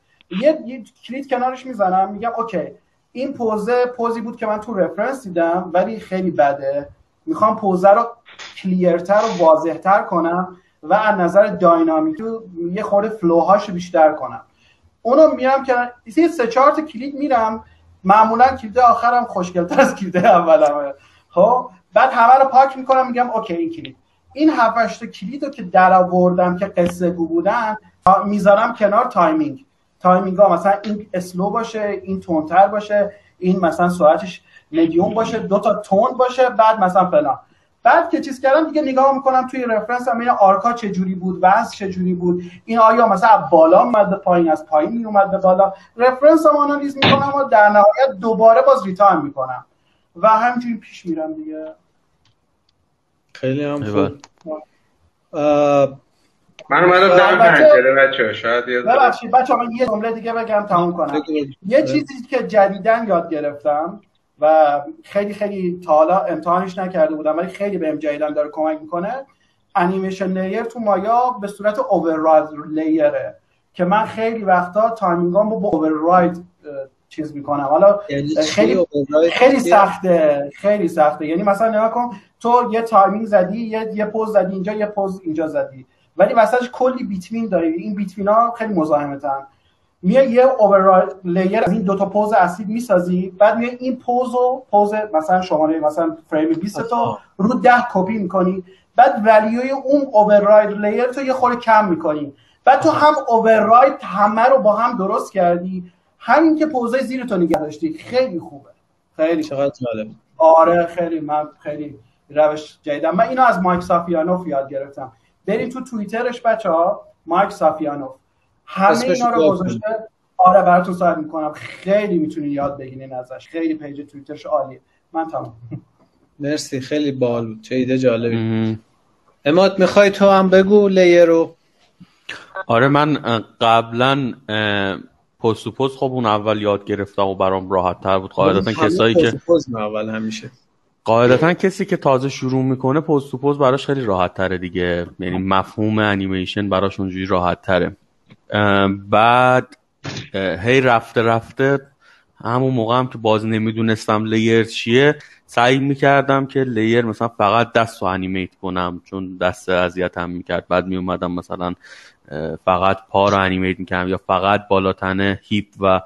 یه, یه کلید کنارش میزنم میگم اوکی این پوزه پوزی بود که من تو رفرنس دیدم ولی خیلی بده، میخوام پوزه رو کلیرتر و واضحتر کنم و از نظر داینامیک یه خورده فلوهاش بیشتر کنم. اونو میرم که یه سه چهار تا کلید میرم، معمولا کلید آخرم خوشگل‌تر از کلید اولمه. خب بعد همه رو پاک میکنم میگم اوکی این کلید، این هفت هشت کلید رو که در آوردم که قصه گو بودن میذارم کنار تایمینگ تایمینگ ها، مثلا این اسلو باشه، این تونتر باشه، این مثلا سرعتش مدیوم باشه، دو تا تون باشه، بعد مثلا فلان. بعد که چیز کردم دیگه نگاه میکنم توی رفرنس هم این آرکا چجوری بود، وز چجوری بود، این آیا مثلا از بالا میومد به پایین، از پایین میومد به بالا. رفرنس هم آنالیز میکنم و در نهایت دوباره باز ریتایم میکنم و همینجوری پیش میرم دیگه. خیلی هم خوب. من اومدم در پنجره بچه‌ها، شاید یاد ببخشید بچه‌ها من یه جمله دیگه بگم تموم کنم. یه چیزی که جدیداً یاد گرفتم و خیلی خیلی تا حالا امتحانش نکرده بودم ولی خیلی بهم جدیداً داره کمک میکنه، انیمیشن لیر تو مایا به صورت اورراید لیره که من خیلی وقتا تایمینگام رو با اورراید چیز میکنم. حالا خیلی خیلی سخته، خیلی سخته. یعنی مثلا نگاه کن تو یه تایمینگ زدی، یه یه پوز زدی اینجا، یه پوز اینجا زدی، ولی واسهش کلی بیتوین داره. این بیتوین ها خیلی مزاحمتن. میای یه اوورال لیر از این دو تا پوز اصلی میسازی، بعد میای این پوزو پوز مثلا شماره مثلا فریم بیست تا رو ده کپی میکنی، بعد ولیوی اون اوورراید لیر تو یه خورده کم میکنی، بعد تو هم اوورراید همه رو با هم درست کردی، همین که پوزای زیر تو نگه داشتی. خیلی خوبه، خیلی چقدر جالب. آره خیلی من خیلی روش جدیدم. من اینو از مایک سافیانوف یاد گرفتم. بریم تو توییترش بچه‌ها، مایک سافیانوف همه اینا رو گذاشته. آره براتون ساعت میکنم، خیلی میتونی یاد بگیرین ازش. خیلی پیج توییترش عالیه. من تمام. مرسی، خیلی باحال بود، چه ایده جالبی. اماد میخوای تو هم بگو لیر رو؟ آره من قبلا پست تو پست خب اون اول یاد گرفتم و برام راحت تر بود. قاعدتا کسایی که پست تو اول همیشه قاعدتا کسی که تازه شروع میکنه پوز تو پوز براش خیلی راحت تره دیگه، یعنی مفهوم انیمیشن براش اونجوری راحت تره. بعد هی رفته رفته همون موقع هم که باز نمیدونستم لیر چیه، سعی میکردم که لیر مثلا فقط دست رو انیمیت کنم چون دست اذیت هم میکرد. بعد میومدم مثلا فقط پا رو انیمیت میکردم یا فقط بالاتنه هیپ و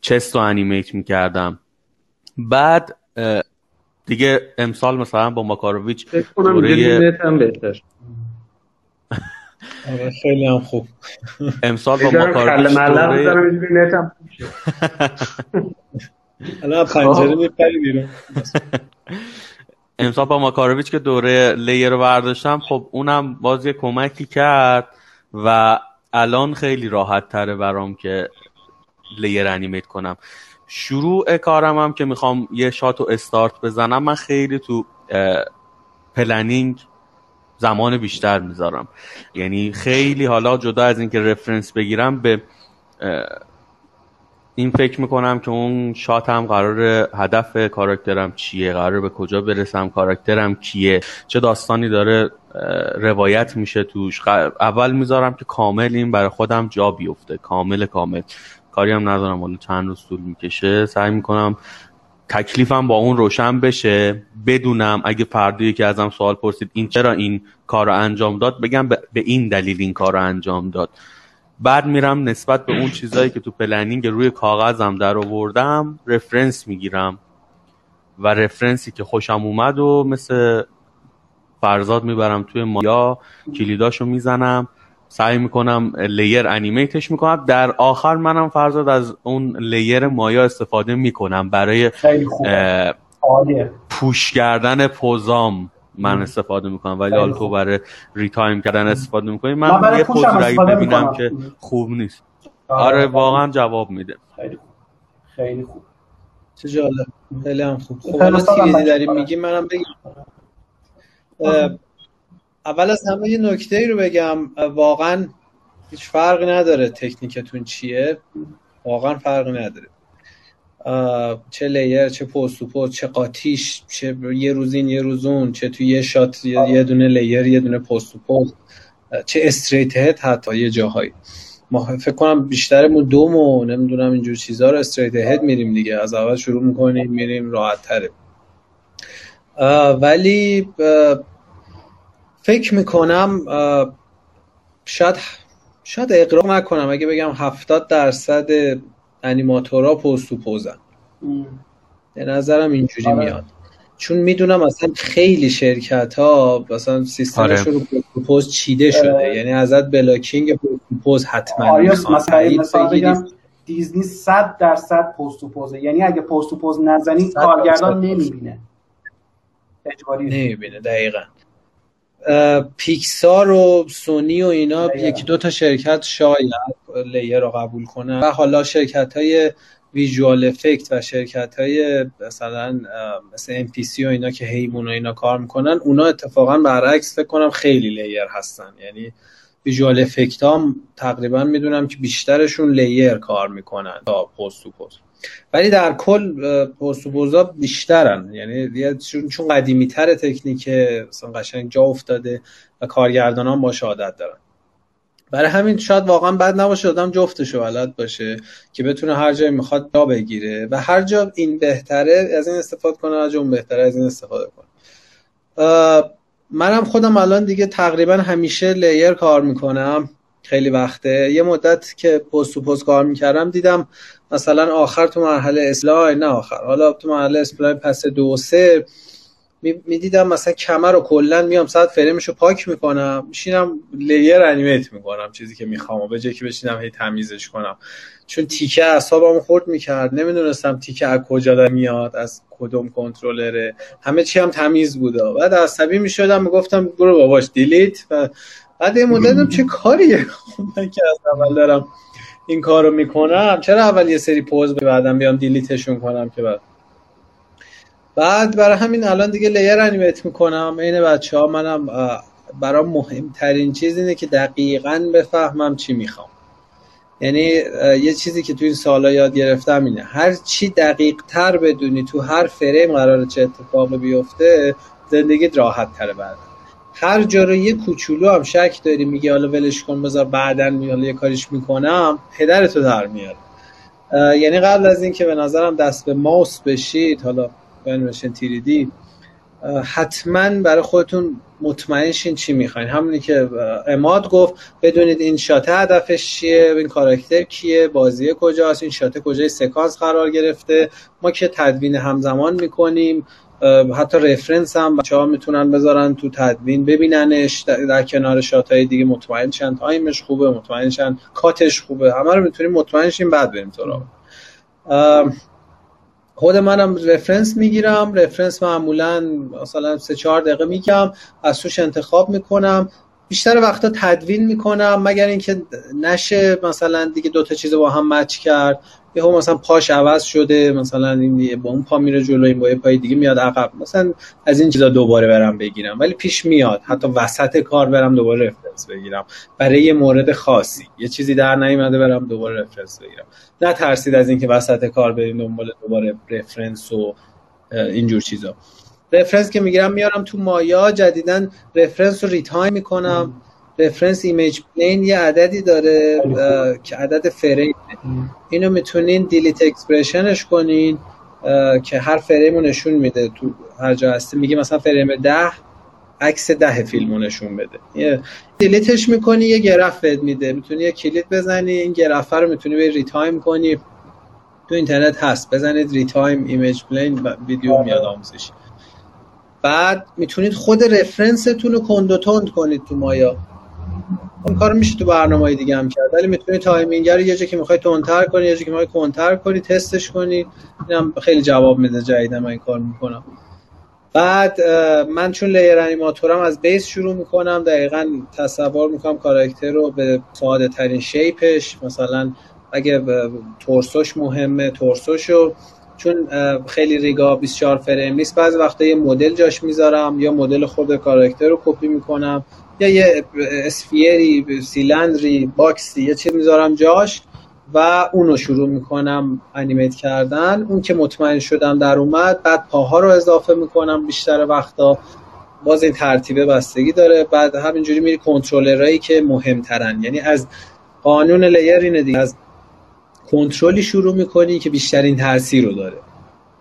چست رو انیمیت میکردم. بعد دیگه امسال مثلا با ماکاروویچ دوره خیلی هم خوب امسال با ماکاروویچ دوره الان پنجره میپری بیرون. امسال با ماکاروویچ که دوره لیر رو برداشتم، خب اونم باز یه کمکی کرد و الان خیلی راحت تره برام که لیر انیمیت کنم. شروع کارم هم که میخوام یه شات و استارت بزنم، من خیلی تو پلنینگ زمان بیشتر میذارم. یعنی خیلی حالا جدا از اینکه رفرنس بگیرم، به این فکر میکنم که اون شات هم قراره هدف کاراکترم چیه، قراره به کجا برسم، کاراکترم کیه، چه داستانی داره روایت میشه توش. اول میذارم که کامل این برای خودم جا بیفته، کامل کامل کاری هم ندارم والا چند روز طول میکشه. سعی میکنم تکلیفم با اون روشن بشه، بدونم اگه فردی که ازم سوال پرسید این چرا این کار رو انجام داد، بگم به این دلیل این کار رو انجام داد. بعد میرم نسبت به اون چیزایی که تو پلنینگ روی کاغذم در آوردم رفرنس میگیرم و رفرنسی که خوشم اومد و مثل فرزاد میبرم توی مایا، کلیداشو میزنم، سعی میکنم لیر انیمیتش میکنم. در آخر منم فرضاً از اون لیر مایا استفاده میکنم برای پوش کردن پوزام. من استفاده میکنم ولی حالا تو برای ریتایم کردن استفاده میکنی. من, من یه پوز رایی ببینم که خوب نیست، آره واقعا جواب میده. خیلی خوب، خیلی خوب، چه جالب. خیلی هم خوب. خب حالا چیزی داریم میگیم، منم بگم. اول از همه یه نکته‌ای رو بگم، واقعا هیچ فرقی نداره تکنیکتون چیه، واقعا فرقی نداره، چه لیر، چه پوز تو پوز، چه قاتیش، چه یه روزین یه روزون، چه توی یه شات یه دونه لیر یه دونه پوز تو پوز، چه استریت هد، حتی یه جاهایی ما فکر کنم بیشترمون دوم و نمیدونم اینجور چیزها رو استریت هد میریم دیگه، از اول شروع میکنیم میریم راحت تره. ولی فکر میکنم شاید شاید اغراق نکنم اگه بگم هفتاد درصد انیماتورها پوز تو پوزن. به نظرم اینجوری میاد. چون میدونم اصلا خیلی شرکت ها اصلا سیستمش رو پروپوز چیده شده، یعنی ازت بلاکینگ پروپوز حتما میخواد. مثلا بگم دیزنی صد درصد پست و پوزه، یعنی اگه پست و پوز نزنی کارگردان نمیبینه، اجباری نمیبینه. دقیقاً پیکسار و سونی و اینا دقیقا. یکی دو تا شرکت شاید لیر رو قبول کنن و حالا شرکت های ویژوال افکت و شرکت های مثلا مثل ام پی سی و اینا که هیمون و اینا کار میکنن، اونا اتفاقا برعکس فکر کنم خیلی لیر هستن، یعنی ویژوال افکت هم تقریبا میدونم که بیشترشون لیر کار میکنن تا پست تو پست، ولی در کل پست و پوزا بیشترن، یعنی چون قدیمی تر تکنیکه مثلا قشنگ جا افتاده و کارگردان هم باشه عادت دارن، برای همین شاید واقعا بد نباشه آدم جفتشو بلد باشه که بتونه هر جایی میخواد جا بگیره و هر جا این بهتره از این استفاده کنه، هر جا اون بهتره از این استفاده کنه. منم خودم الان دیگه تقریبا همیشه لیر کار میکنم خیلی وقته. یه مدت که پست تو پست کار میکردم دیدم مثلا آخر تو مرحله اسپلاین، نه آخر حالا تو مرحله اسپلاین پس دو و سه میدیدم مثلا کمر رو کلا میام صد فریمش رو پاک میکنم، میشینم لیر انیمیت میکنم چیزی که میخوام، به جای که بشینم هی تمیزش کنم، چون تیکه اعصابم خورد میکرد، نمیدونستم تیکه از کجا داره میاد، از کدوم کنترلره، همه چی هم تمیز بوده، بعد عصبی میشدم میگفتم برو باباش دیلیت. و بعد یه مدت دیدم چه کاریه، من که از اول دارم این کارو میکنم، چرا اول یه سری پوز بعدم بیام دیلیتشون کنم که بعد بعد برای همین الان دیگه لیر انیمیت میکنم عین بچه‌ها. منم برام مهمترین چیز اینه که دقیقاً بفهمم چی میخوام، یعنی یه چیزی که تو این سال‌ها یاد گرفتم اینه هر چی دقیق‌تر بدونی تو هر فریم قراره چه اتفاقی بیفته، زندگیت راحت‌تره. بعد هر جا رو یه کوچولو هم شک داری میگی حالا ولش کن بذار بعداً حالا یه کاریش میکنم، پدرتو در میاره. یعنی قبل از اینکه به نظرم دست به ماوس بشید، حالا انیمیشن تری دی، حتما برای خودتون مطمئن شین چی میخواین. همونی که عماد گفت بدونید این شات هدفش چیه، این کاراکتر کیه، بازی کجاست، این شات کجای سکانس قرار گرفته. ما که تدوین همزمان میکنیم، حتی رفرنس هم بچه‌ها میتونن بذارن تو تدوین ببیننش در, در کنار شات‌های دیگه، مطمئن شن تایمش خوبه، مطمئن شن کاتش خوبه، همه رو میتونیم مطمئن شیم بعد بریم سراغ. خود منم رفرنس میگیرم، رفرنس معمولا مثلا سه چهار دقیقه میگم، از توش انتخاب میکنم، بیشتر وقتا تدوین میکنم، مگر اینکه نشه مثلا دیگه دوتا چیز با هم مچ کرد، یه هم مثلا پاش عوض شده، مثلا این با اون پا میره جلو، این با یه پای دیگه میاد عقب، مثلا از این چیزا دوباره برم بگیرم، ولی پیش میاد حتی وسط کار برم دوباره رفرنس بگیرم برای یه مورد خاصی، یه چیزی در نیامده برم دوباره رفرنس بگیرم. نترسید از اینکه وسط کار بریم دنبال دوباره رفرنس و اینجور چیزا. رفرنس که میگیرم میارم تو مایا، جدیدن رفرنس رو ریتایم میکنم. رفرنس ایمیج پلین یه عددی داره که عدد فریم، اینو میتونین دیلیت اکسپرشنش کنین که هر فریمو نشون میده تو هر جا هستی، میگه مثلا فریم ده عکس ده فیلمو نشون بده، یه دیلیتش میکنی یه گراف بهت میده، میتونی یه کلید بزنی این گراف رو میتونی به ریتایم کنی، تو اینترنت هست بزنید ریتایم ایمیج پلین ویدیو میاد آموزش. بعد میتونید خود رفرنستون رو کندوتوند کنید تو مایا، اون کار میشه تو برنامه‌های دیگه هم کرد، ولی میتونید تایمینگ رو یه جا که می‌خواید تندتر کنید، یه جا که می‌خواید کندتر کنید، تستش کنید. اینم خیلی جواب میده، جدیدا من این کار میکنم. بعد من چون لیر انیماتورم از بیس شروع میکنم، دقیقاً تصور میکنم کاراکتر رو به ساده ترین شیپش، مثلا اگه تورسوش مهمه تورسوشو، چون خیلی ریگا بیست و چهار فریم نیست، بعضی وقتا یه مدل جاش میذارم یا مدل خود کاراکتر رو کپی میکنم یا یه اسفیری، سیلندری، باکسی یه چیز میذارم جاش و اونو شروع میکنم انیمیت کردن. اون که مطمئن شدم در اومد، بعد پاها رو اضافه میکنم بیشتر وقتا، باز این ترتیبه بستگی داره. بعد همینجوری میری کنترلرایی که مهمترن، یعنی از قانون لیر اینه دیگه، از کنترلی شروع میکنی که بیشترین تاثیر رو داره،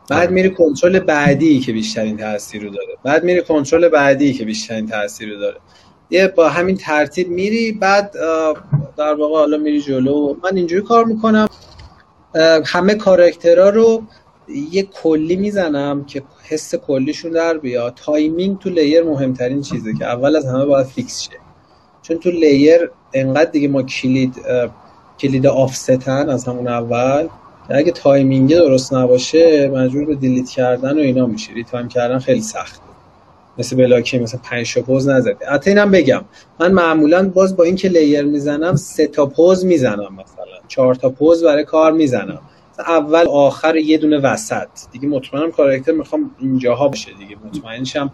بعد میری کنترل بعدی که بیشترین تاثیر رو داره، بعد میری کنترل بعدی که بیشترین تاثیر رو داره، یه با همین ترتیب میری. بعد در واقع حالا میری جلو. من اینجوری کار میکنم، همه کاراکترها رو یه کلی میزنم که حس کلیشون در بیاد. تایمینگ تو لیر مهمترین چیزه که اول از همه باید فیکس شه، چون تو لیر انقدر دیگه ما کلید کلید آفستن از همون اول که اگه تایمینگ درست نباشه مجبور به دیلیت کردن و اینا میشه. ریتایم کردن خیلی سخته، مثل بلاکی مثلا پنج تا پوز نزدی. حتی اینم بگم من معمولا باز با این که لیر میزنم سه تا پوز میزنم، مثلا چهار تا پوز برای کار میزنم، اول آخر یه دونه وسط دیگه. مطمئنم کاراکتر میخوام اینجاها باشه دیگه، مطمئنشم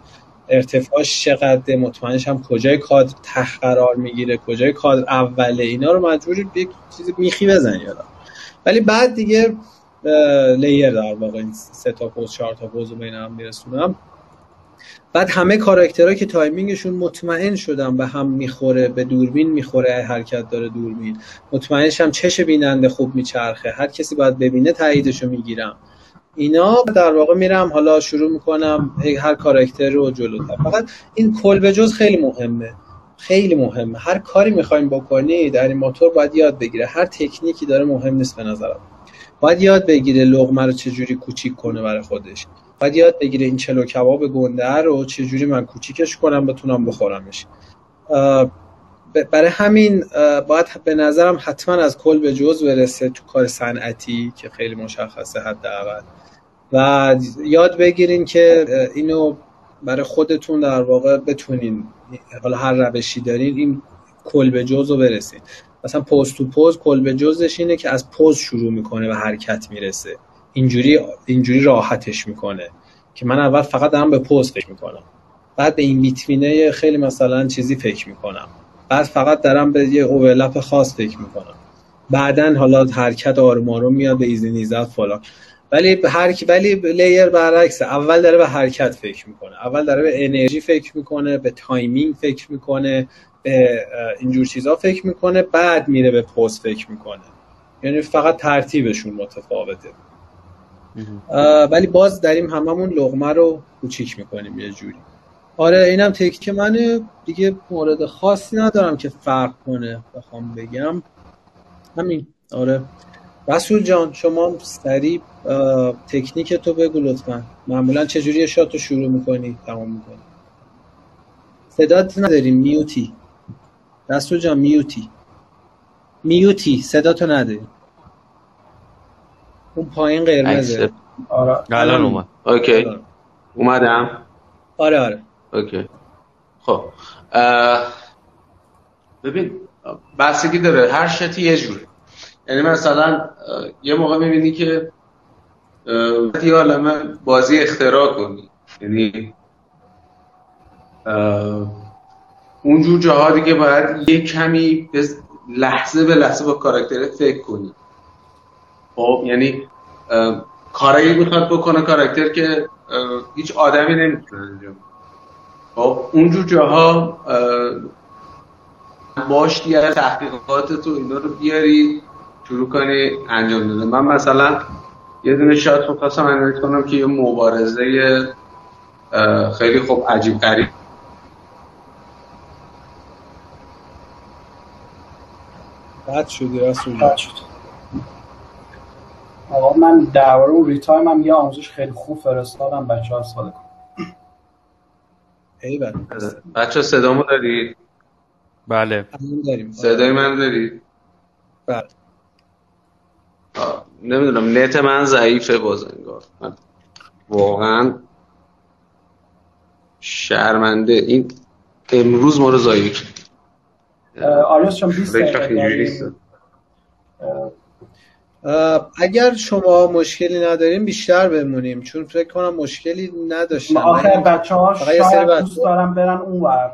ارتفاعش چقدره، مطمئنشم کجای کادر ته قرار میگیره، کجای کادر اوله. اینا رو مجبوری یک چیز میخی بزنی یادم. ولی بعد دیگه لیر در واقع این سه تا پوز چهار تا پوز رو بین هم میرسونم. بعد همه کاراکترها که تایمینگشون مطمئن شدم به هم میخوره، به دوربین میخوره، حرکت داره دوربین، مطمئنشم چش بیننده خوب میچرخه، هر کسی باید ببینه تاییدشو میگیرم. اینا در واقع میرم حالا شروع میکنم هر کاراکتر رو جلوتر. فقط این کل به جز خیلی مهمه، خیلی مهمه. هر کاری میخوایم بکنید در انیماتور باید یاد بگیره، هر تکنیکی داره مهم نیست به نظرم. باید یاد بگیره لقمه رو چجوری کوچیک کنه برای خودش، باید یاد بگیره این چلو کباب گنده رو چجوری من کوچیکش کنم بتونم بخورمش. برای همین باید به نظرم حتما از کل به جز برسه تو کار صنعتی که خیلی مشخصه حداقل. و یاد بگیرین که اینو برای خودتون در واقع بتونین، حالا هر روشی دارین، این کل به جز رو برسین. مثلا پوز تو پوز کل به جزش اینه که از پوز شروع میکنه و حرکت میرسه. اینجوری اینجوری راحتش میکنه که من اول فقط دارم به پوز فکر میکنم، بعد به این بیتوینه خیلی مثلا چیزی فکر میکنم، بعد فقط دارم به یه اوورلپ خاص فکر میکنم، بعدن حالا حرکت آروم آروم میاد به ایزنیزت فلان. ولی هر ولی لیر برعکسه، اول داره به حرکت فکر میکنه، اول داره به انرژی فکر میکنه، به تایمینگ فکر میکنه، به اینجور چیزا فکر میکنه، بعد میره به پوز فکر میکنه. یعنی فقط ترتیبشون متفاوته. ولی باز داریم هممون لقمه رو کوچیک میکنیم یه جوری. آره اینم تکنیک منه دیگه، مورد خاصی ندارم که فرق کنه بخوام بگم. همین. آره رسول جان شما سریع تکنیک تو بگو لطفا. معمولا چجوری شات رو شروع میکنی تمام میکنی؟ صدات نداریم، میوتی رسول جان، میوتی میوتی صداتو نداریم. اون پایین قرمزه. آره الان اومد. اوکی اومدم. آره آره اوکی. خب ببین بستگی داره، هر شتی یه جوره. یعنی مثلا یه موقع میبینی که یه عالمه بازی اختراع کنی، یعنی اونجور جاها دیگه باید یه کمی لحظه به لحظه با کاراکترت فکر کنی. خب یعنی کارایی میخواد بکنه کاراکتر که هیچ آدمی نمیتونه انجام. خب اونجور جاها باشی از تحقیقاتت و اینا رو بیاری شروع کنی انجام داده. من مثلا یه دونه شات میخواستم انیمیت کنم که یه مبارزه خیلی خوب عجیب غریب بد شدی رسول. بد شد. آقا من درباره اون ریتایم هم یه آموزش خیلی خوب فرستادم بچه‌ها سوال کن. ای بابا. بچه‌ها صدامو دارید؟ بله. داریم. صدای من دارید؟ بله. نمیدونم نت من ضعیفه بازنگار. من واقعا شرمنده این امروز ما رو ضایع کرد. آریوس چون بیست دقیقه. اگر شما مشکلی نداریم بیشتر بمونیم، چون فکر کنم مشکلی نداشتن. آخه بچه‌ها شاید دوست دارم برن اونور.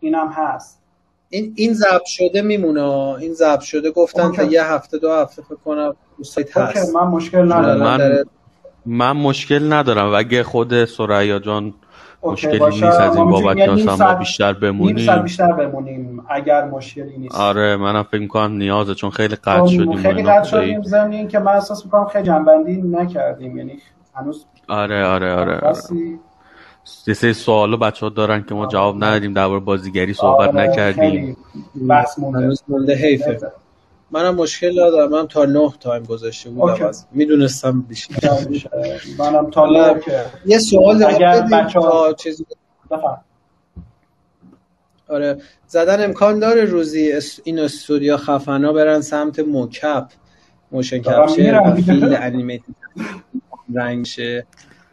اینم هست. این این ضبط شده میمونه، این ضبط شده گفتن تا یه هفته دو هفته فکر کنم سایت هست. من مشکل ندارم. من, من مشکل ندارم. اگه خود ثریا جان مشکلی نیست از این بابت واسه بیشتر بمونیم. بیشتر بیشتر بمونیم اگر مشکلی نیست. آره منم فکر می‌کنم نیازه، چون خیلی قطع شدیم. خیلی قطع شدیم ضمن این که من احساس می‌کنم خیلی جنبندی نکردیم، یعنی هنوز آره آره آره. آره. یه سری سوالو بچه‌ها دارن که ما جواب ندادیم، درباره بازیگری صحبت نکردیم. بحث مونده. حیفه. منم مشکل ندارم، من تا نه تایم گذاشته بودم، میدونستم بیشتر میشه. منم تا نه که یه سوال اگر بچه‌ها چیزی بفهم. آره زدن امکان داره روزی این استودیو خفنا برن سمت موکپ، موشن کپچر، فیلم انیمیت رنگشه،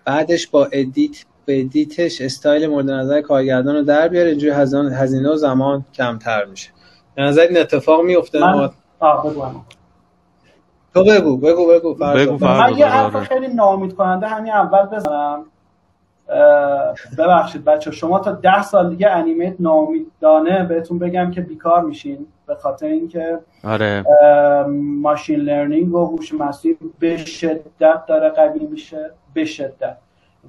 بعدش با ادیت به ادیتش استایل مورد نظر کارگردان رو در بیاره، اینجوری هزینه و زمان کمتر میشه. به نظر این اتفاق میفته. من بگو تو بگو بگو بگو بگو من یه حرف خیلی ناامید کننده همین اول بزنم. ببخشید بچه شما تا ده سال دیگه انیمیت ناامیدانه بهتون بگم که بیکار میشین به خاطر اینکه آره ماشین لرنینگ و هوش مصنوعی به شدت داره قوی میشه، به شدت،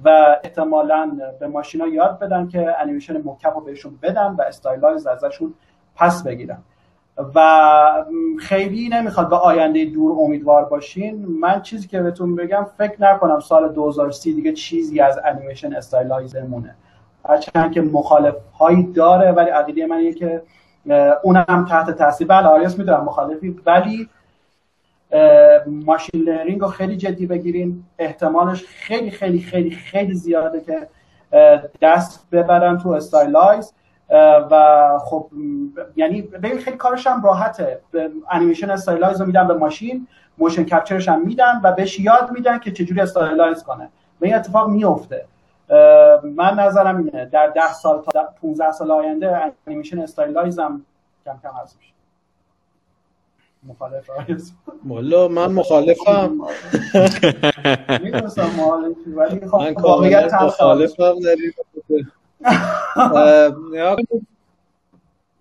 و احتمالاً به ماشینا یاد بدن که انیمیشن موکپ رو بهشون بدن و استایلایز ازشون پس بگیرن و خیلی نمیخواد به آینده دور امیدوار باشین. من چیزی که بهتون بگم فکر نکنم سال دو هزار و سی دیگه چیزی از انیمیشن استایلایز مونه، هرچند که مخالف هایی داره، ولی عقیده من اینه که اونم تحت تاثیر بله آریاس میدونم مخالفی، ولی ماشین لرنینگ رو خیلی جدی بگیرین، احتمالش خیلی خیلی خیلی خیلی زیاده که دست ببرن تو استایلایز و خب یعنی ببین خیلی کارش هم راحته، انیمیشن استایلایز رو میدن به ماشین، موشن کپچرش هم میدن و بهش یاد میدن که چجوری استایلایز کنه و این اتفاق میفته. من نظرم اینه در ده سال تا پانزده سال آینده انیمیشن استایلایز هم کم کم هست میشه. مخالف هست؟ والا من مخالفم. میدونستم مخالفی ولی من کاملا مخالفم داریم.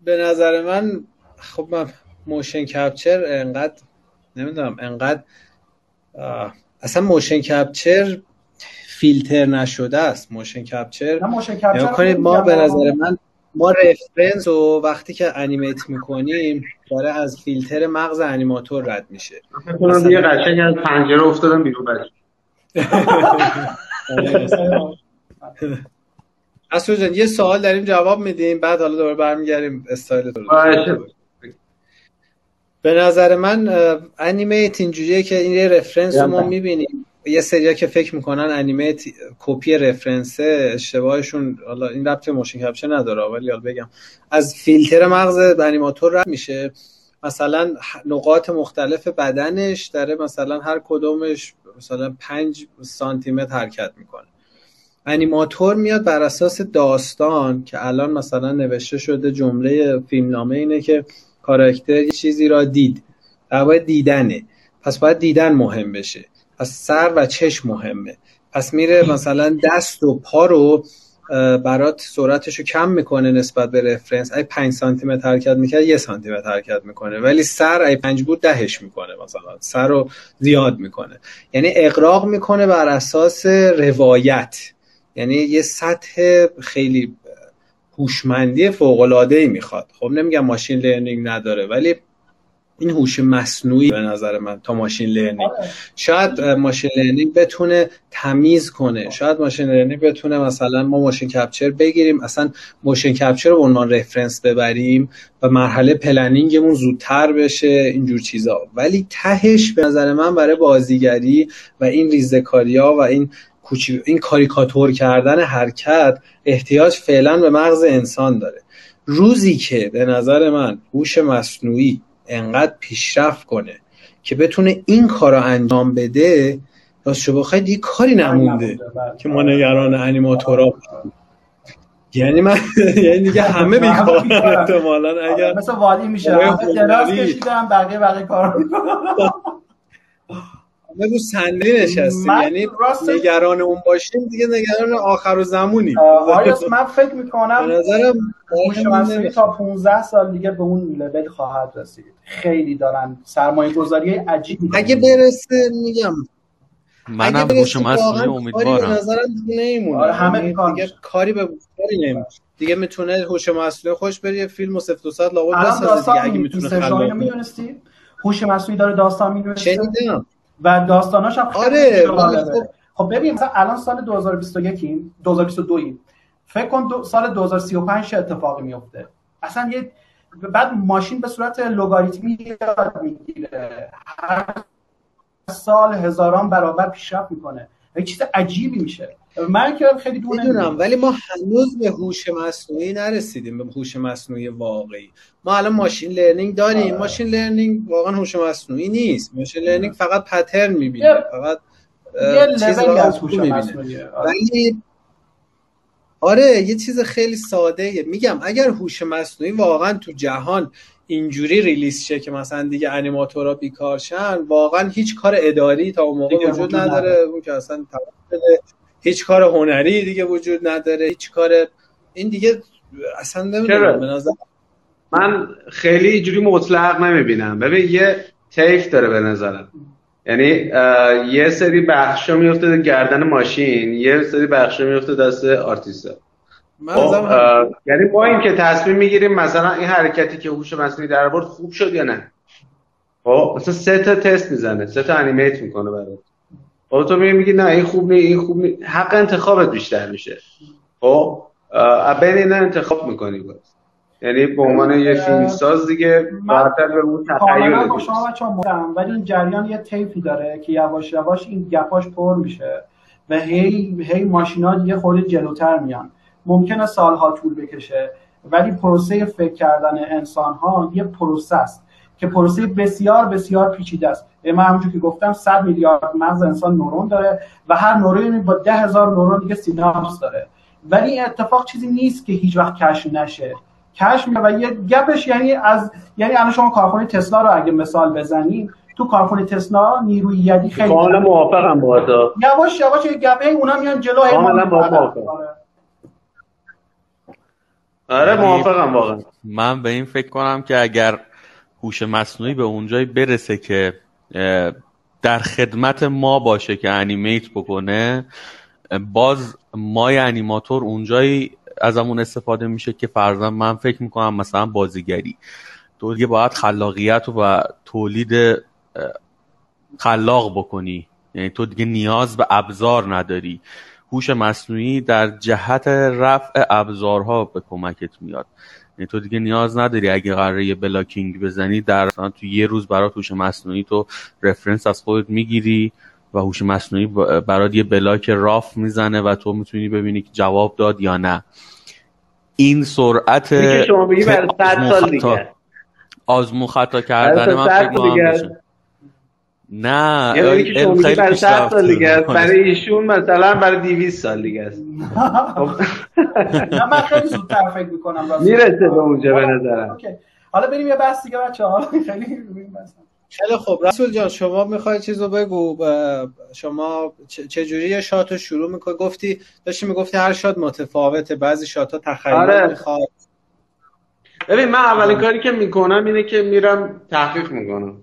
به نظر من خب من موشن کپچر انقدر نمیدونم، انقدر اصلا موشن کپچر فیلتر نشده است. موشن کپچر یا کنید ما به نظر من ما رفرنس رو وقتی که انیمیت میکنیم داره از فیلتر مغز انیماتور رد میشه. مثلا یه قشنگ از پنجره افتادم بیرون بچه. اصلا جان یه سوال داریم جواب میدیم بعد حالا دوباره برمیگردیم استایل تو. به نظر من انیمیت اینجوریه که این رفرنس رو ما میبینیم، یه سریا که فکر میکنن انیمیت کپی رفرنسه، اشتباهشون حالا این ربط موشن کپچر نداره ولی حالا بگم از فیلتر مغز انیماتور رد میشه. مثلا نقاط مختلف بدنش داره مثلا هر کدومش مثلا پنج سانتی متر حرکت میکنه، انیماتور میاد بر اساس داستان که الان مثلا نوشته شده جمله فیلمنامه اینه که کاراکتر یه چیزی را دید، در باید دیدنه، پس باید دیدن مهم بشه، پس سر و چشم مهمه، پس میره مثلا دست و پا رو برات سرعتشو کم میکنه نسبت به رفرنس، اگه پنج سانتی متر حرکت میکنه یه سانتی متر حرکت میکنه، ولی سر اگه پنج بود دهش میکنه، مثلا سر رو زیاد میکنه، یعنی اغراق میکنه بر اساس روایت، یعنی یه سطح خیلی هوشمندی فوق‌العاده‌ای میخواد. خب نمیگم ماشین لرنینگ نداره ولی این هوش مصنوعی به نظر من تا ماشین لرنینگ، شاید ماشین لرنینگ بتونه تمیز کنه، شاید ماشین لرنینگ بتونه مثلا ما موشن کپچر بگیریم اصلا موشن کپچر رو به عنوان رفرنس ببریم و مرحله پلنینگمون زودتر بشه اینجور چیزا، ولی تهش به نظر من برای بازیگری و این ریزه‌کاری‌ها و این کوچی... این کاریکاتور کردن حرکت احتیاج فعلا به مغز انسان داره. روزی که به نظر من هوش مصنوعی انقدر پیشرفت کنه که بتونه این کارو انجام بده، راستش بخواید یه کاری نمونده که ما نگران انیماتورا باشیم. یعنی من یعنی دیگه همه بیکارن احتمالاً، اگر مثلا والی میشه دراز کشیدم بقیه بقیه کارو میکنن. ما رو صندلی نشستیم، یعنی راست... نگران اون باشیم دیگه، نگران آخر زمانی. آره من فکر میکنم نظرم مشخصه تا پانزده سال دیگه به اون لول خواهد رسید. خیلی دارن سرمایه‌گذاری عجیبی اگه برسه، میگم منم خوشم از امیدوارم. به نظرم دیگه نمیمونه. آره همه کاری کاری به کاری نمیمونه. دیگه میتونه هوش مصنوعی خوش بری فیلم و سفت و صد لاغو بسازه دیگه، اگه میتونه خلاق میدونستی هوش مصنوعی داره داستان می‌نویسه و داستاناش هم خیلی آره خب, خب ببین مثلا الان سال دو هزار و بیست و یک دو هزار و بیست و دو فکر کن دو سال دو هزار و سی و پنج چه اتفاقی میفته، اصلا یه بعد ماشین به صورت لگاریتمی یاد میگیره، هر سال هزاران برابر پیشرفت میکنه، یه چیز عجیبی میشه. من که خیلی دونه میدونم، ولی ما هنوز به هوش مصنوعی نرسیدیم، به هوش مصنوعی واقعی. ما الان ماشین لرنینگ داریم، آه. ماشین لرنینگ واقعا هوش مصنوعی نیست. ماشین لرنینگ فقط پترن میبینه، فقط یه لولی از هوش مصنوعی. ولی آره یه چیز خیلی ساده، میگم اگر هوش مصنوعی واقعا تو جهان اینجوری ریلیز شه که مثلا دیگه انیماتورا بیکارشن، واقعا هیچ کار اداری تا اون موقع وجود نداره، اون که اصلا هیچ کار هنری دیگه وجود نداره، هیچ کار این دیگه اصلا نمیدونم. به نظر من خیلی اینجوری مطلق نمیبینم. ببین یه تیف داره به نظرم، یعنی یه سری بخشا میفته گردن ماشین، یه سری بخشا میفته دست آرتیستا. یعنی ما این که تصمیم میگیریم مثلا این حرکتی که هوش مصنوعی در آورد خوب شد یا نه، خب مثلا سه تا تست میزنه، سه تا انیمیت میکنه برات، خب تو میگی نه این خوب نیست، این خوب نیست، حق انتخابت بیشتر میشه. خب بین اینا انتخاب میکنی باز، یعنی به عنوان یه فیلمساز دیگه بالاتر به اون تخیل میشه. شما بچه‌ها مدام، ولی این جریان یه تیپی داره که یواش یواش این گپاش پر میشه و هی هی ماشینا دیگه خود جلوتر میان. ممکنه سالها طول بکشه، ولی پروسه فکر کردن انسان‌ها یه پروسه است که پروسه بسیار بسیار پیچیده است. من همونجور که گفتم صد میلیارد مغز انسان نورون داره و هر نورونی با ده هزار نورون دیگه سیناپس داره، ولی این اتفاق چیزی نیست که هیچ وقت کشف نشه. کشف میشه و یه گپش، یعنی از یعنی الان شما کارخونه تسلا رو اگه مثال بزنیم، تو کارخونه تسلا نیروی یدی خیلی کاملا موافقم باهات، یواش یواش یه گپه اونا میان جلو، کاملا موافقم. آره موافقم واقعا. من به این فکر کنم که اگر هوش مصنوعی به اونجایی برسه که در خدمت ما باشه که انیمیت بکنه، باز مای انیماتور اونجایی از همون استفاده میشه که فرضاً من فکر میکنم مثلا بازیگری تو دیگه باید خلاقیت و تولید خلاق بکنی، یعنی تو دیگه نیاز به ابزار نداری. هوش مصنوعی در جهت رفع ابزارها به کمکت میاد، یعنی تو دیگه نیاز نداری اگه قراره یه بلاکینگ بزنی در مثلا تو یه روز برات هوش مصنوعی تو رفرنس از خودت میگیری و هوش مصنوعی برات یه بلاک راف میزنه و تو میتونی ببینی که جواب داد یا نه. این سرعت میگه شما بگی برای صد سال دیگه آزمون خطا کردن من فکر می‌کنم نه، یعنی که شما میگی برای صد سال دیگه است، برای ایشون مثلا برای دویست سال دیگه است. نه من خیلی زودتر فکر می‌کنم میرسه به اونجا به نظرم. حالا بریم یه بحث دیگه بچه‌ها. خیلی خیلی خوب رسول جان، شما میخوای چیزو بگو، شما چه جوری یه شاتو شروع میکنی؟ گفتی داشتی میگفتی هر شات متفاوته، بعضی شاتا تخیل میخواد. ببین من اولین کاری که میکنم اینه که میرم تحقیق میکنم،